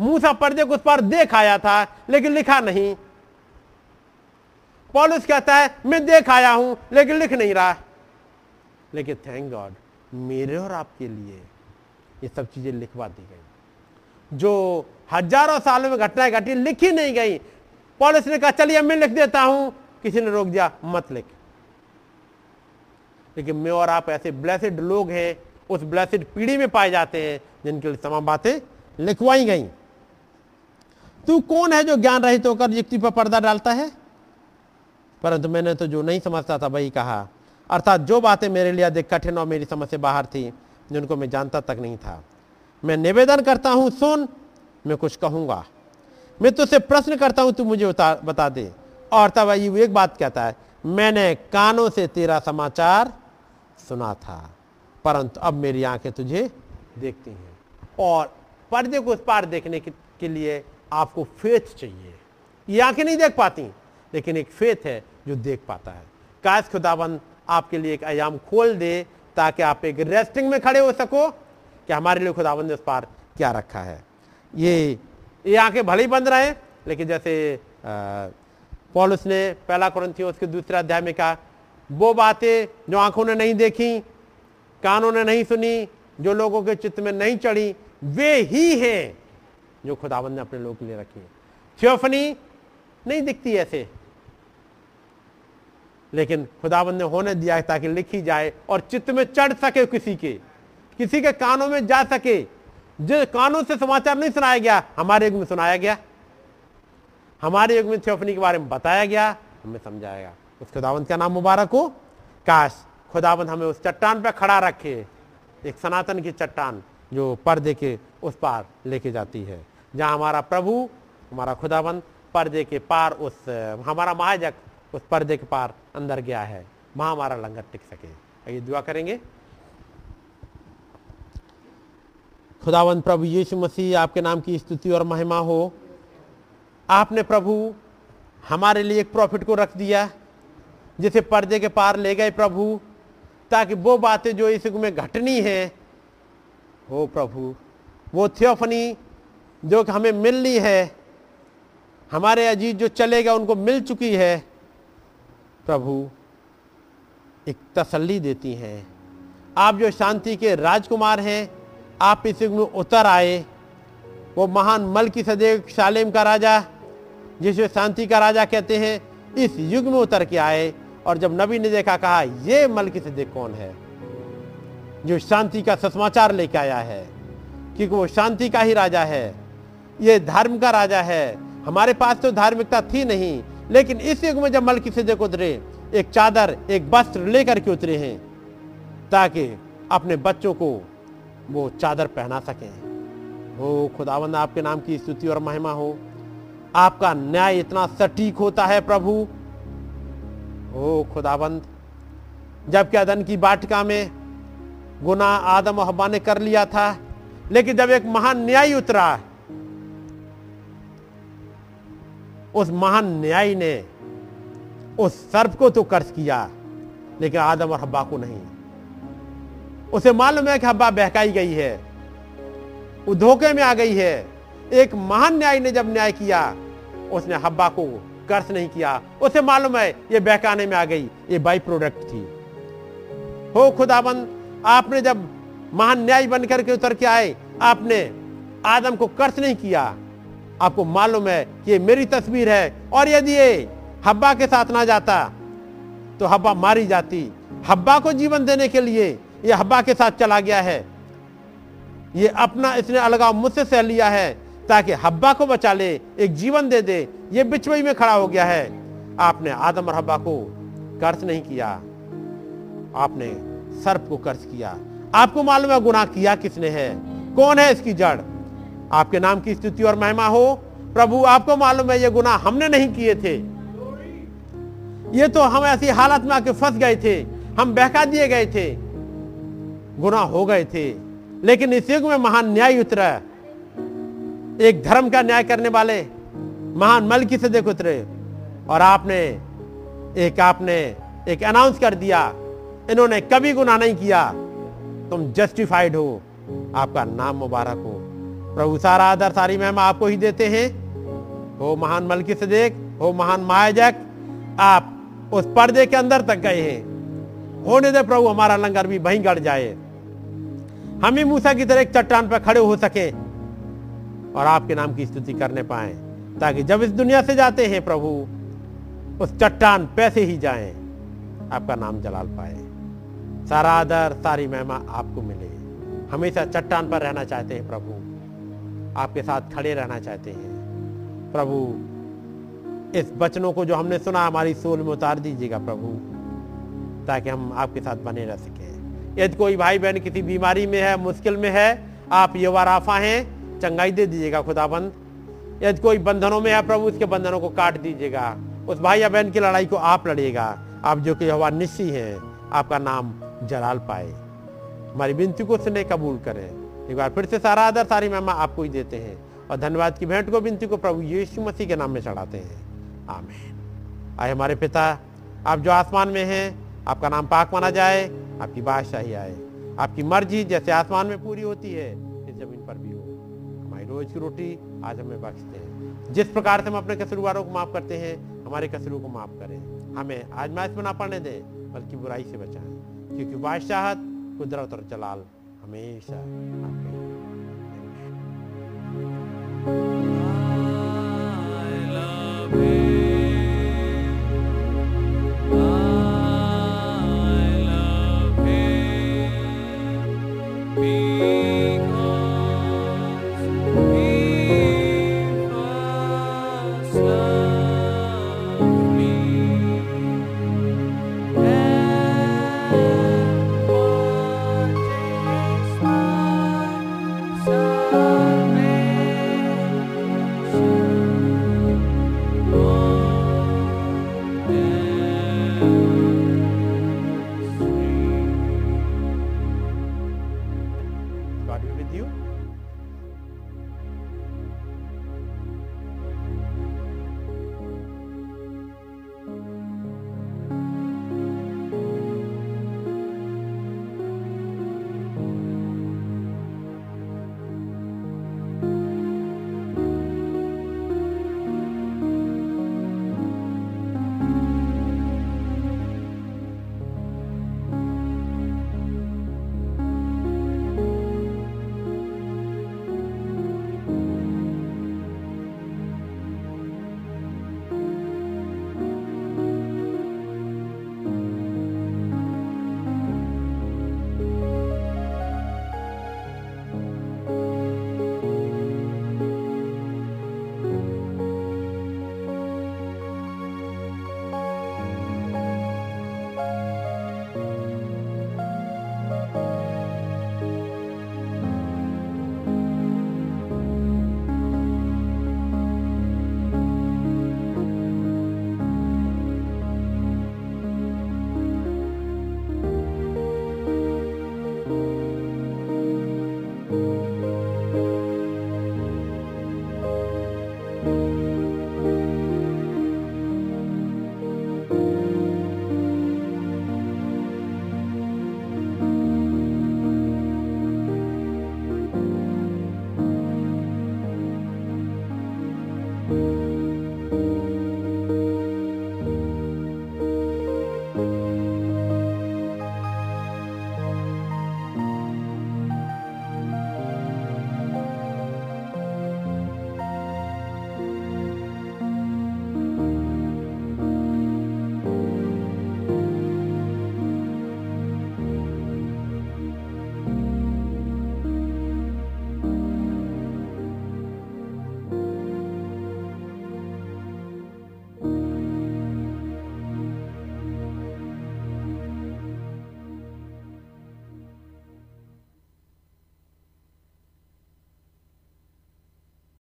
मूसा पर्दे को उस पार देख आया था लेकिन लिखा नहीं, पौलुस कहता है मैं देख आया हूं लेकिन लिख नहीं रहा। लेकिन थैंक गॉड मेरे और आपके लिए ये सब चीजें लिखवा दी गई, जो हजारों सालों में घटनाएं घटी लिखी नहीं गई। पौलुस ने कहा चलिए मैं लिख देता हूं, किसी ने रोक दिया मत लिख। लेकिन मैं और आप ऐसे ब्लेसिड लोग हैं, उस ब्लेसिड पीढ़ी में पाए जाते हैं जिनके लिए तमाम बातें लिखवाई गई। तू कौन है जो ज्ञान रहित होकर युक्ति पर पर्दा डालता है? परंतु मैंने तो जो नहीं समझता था वही कहा, अर्थात जो बातें मेरे लिए अधिक कठिन और मेरी समझ से बाहर थी जिनको मैं जानता तक नहीं था। मैं निवेदन करता हूँ सुन, मैं कुछ कहूँगा, मैं तुझसे प्रश्न करता हूँ तू मुझे उतार बता दे। और तब अय्यूब एक बात कहता है, मैंने कानों से तेरा समाचार सुना था परंतु अब मेरी आंखें तुझे देखती हैं। और पर्दे को उस पार देखने के लिए आपको फेथ चाहिए। ये आंखें नहीं देख पाती लेकिन एक फेथ है जो देख पाता है। काश खुदाबंद आपके लिए एक आयाम खोल दे ताकि आप एक रेस्टिंग में खड़े हो सको कि हमारे लिए खुदाबंद ने उस पार क्या रखा है। ये ये आंखें भले ही बंद रहे लेकिन जैसे पौलुस ने पहला कुरिन्थियों के दूसरे अध्याय में कहा, वो बातें जो आंखों ने नहीं देखी, कानों ने नहीं सुनी, जो लोगों के चित्त में नहीं चढ़ी, वे ही हैं जो खुदाबंद ने अपने लोगों के लिए रखी है। थियोफनी नहीं दिखती ऐसे लेकिन खुदाबंद ने होने दिया है ताकि लिखी जाए और चित्त में चढ़ सके, किसी के किसी के कानों में जा सके। जो कानों से समाचार नहीं सुनाया गया, हमारे युग में सुनाया गया, हमारे युग में थियोफनी के बारे में बताया गया, हमें समझाया गया। उस खुदाबंद का नाम मुबारक हो। काश खुदाबंद हमें उस चट्टान पर खड़ा रखे, एक सनातन की चट्टान जो पर्दे के उस पार लेके जाती है, जहाँ हमारा प्रभु हमारा खुदाबंद पर्दे के पार उस हमारा महाजक उस पर्दे के पार अंदर गया है, वहाँ हमारा लंगर टिक सके। आइए दुआ करेंगे। खुदावंद प्रभु यीशु मसीह, आपके नाम की स्तुति और महिमा हो। आपने प्रभु हमारे लिए एक प्रॉफिट को रख दिया, जिसे पर्दे के पार ले गए प्रभु, ताकि वो बातें जो इस युग में घटनी हैं हो प्रभु, वो थियोफनी जो कि हमें मिलनी है, हमारे अजीज जो चले गए उनको मिल चुकी है प्रभु, एक तसल्ली देती हैं। आप जो शांति के राजकुमार हैं, आप इस युग में उतर आए, वो महान मलकीसदेक शालेम का राजा, जिसे शांति का राजा कहते हैं, इस युग में उतर के आए। और जब नबी ने देखा, कहा ये मलकीसदेक कौन है जो शांति का सुसमाचार लेके आया है, क्योंकि वो शांति का ही राजा है, ये धर्म का राजा है। हमारे पास तो धार्मिकता थी नहीं, लेकिन इस युग में जब मलकीसदेक उतरे, एक चादर एक वस्त्र लेकर के उतरे हैं, ताकि अपने बच्चों को वो चादर पहना सकें। हो खुदावंद, आपके नाम की स्तुति और महिमा हो। आपका न्याय इतना सटीक होता है प्रभु। हो खुदावंद, जबकि अदन की वाटिका में गुनाह आदम और हव्वा ने कर लिया था, लेकिन जब एक महान न्यायी उतरा, उस महान न्यायी ने उस सर्प को तो कर्ज किया, लेकिन आदम और हव्वा को नहीं। उसे मालूम है कि हव्वा बहकाई गई है, वो धोखे में आ गई है। एक महान न्यायी ने जब न्याय किया, उसने हव्वा को कर्ज नहीं किया। उसे मालूम है ये बहकाने में आ गई, ये बाई प्रोडक्ट थी। हो खुदाबंद, आपने जब महान न्यायी बनकर के उतर के आए, आपने आदम को कर्ज नहीं किया। आपको मालूम है कि ये मेरी तस्वीर है, और यदि ये हव्वा के साथ ना जाता तो हव्वा मारी जाती। हव्वा को जीवन देने के लिए यह हव्वा के साथ चला गया है। ये अपना इसने अलगाव मुझसे सह लिया है, ताकि हव्वा को बचा ले, एक जीवन दे दे। ये बिचवई में खड़ा हो गया है। आपने आदम और हव्वा को कर्ज नहीं किया, आपने सर्प को कर्ज किया। आपको मालूम है गुनाह किया किसने है, कौन है इसकी जड़। आपके नाम की स्तुति और महिमा हो प्रभु। आपको मालूम है ये गुनाह हमने नहीं किए थे, ये तो हम ऐसी हालत में आके फंस गए थे, हम बहका दिए गए थे, गुनाह हो गए थे। लेकिन इस युग में महान न्याय उतरा, एक धर्म का न्याय करने वाले महान मलकीसदेक उतरे, और आपने एक आपने एक अनाउंस कर दिया, इन्होंने कभी गुनाह नहीं किया, तुम जस्टिफाइड हो, आपका नाम मुबारक हो प्रभु। सारा आदर सारी महिमा आपको ही देते हैं। हो महान मलकीसदेक, हो महान महायाजक, आप उस पर्दे के अंदर तक गए हैं। होने दे प्रभु, हमारा लंगर भी वहीं गड़ जाए, हम ही मूसा की तरह एक चट्टान पर खड़े हो सके और आपके नाम की स्तुति करने पाए, ताकि जब इस दुनिया से जाते हैं प्रभु, उस चट्टान पैसे ही जाए, आपका नाम जलाल पाए। सारा आदर सारी महिमा आपको मिले। हमेशा चट्टान पर रहना चाहते हैं प्रभु, आपके साथ खड़े रहना चाहते हैं प्रभु। इस वचनों को जो हमने सुना, हमारी सोल में उतार दीजिएगा प्रभु, ताकि हम आपके साथ बने रह सकें। यदि कोई भाई बहन किसी बीमारी में है, मुश्किल में है, आप यहोवा राफा हैं, चंगाई दे दीजिएगा खुदाबंद। यदि कोई बंधनों में है प्रभु, उसके बंधनों को काट दीजिएगा। उस भाई या बहन की लड़ाई को आप लड़िएगा, आप जो कि यहोवा निस्सी हैं, आपका नाम जलाल पाए। हमारी विनती को सुने, कबूल करें। एक बार फिर से सारा आदर सारी महिमा आपको ही देते हैं, और धन्यवाद की भेंट को विनती को प्रभु यीशु मसीह के नाम में चढ़ाते हैं। आमीन। आए हमारे पिता, आप जो आसमान में हैं, आपका नाम पाक माना जाए, आपकी बादशाही आए, आपकी मर्जी जैसे आसमान में पूरी होती है, इस जमीन पर भी हो। हमारी रोज की रोटी आज हमें बख्शते हैं, जिस प्रकार से हम अपने कसरूवारों को माफ करते हैं, हमारे कसरू को माफ करें, हमें आजमाइश में ना पड़ने दें, बल्कि बुराई से बचाएं, क्योंकि बादशाहत, कुदरत और जलाल हमेशा आपके हैं।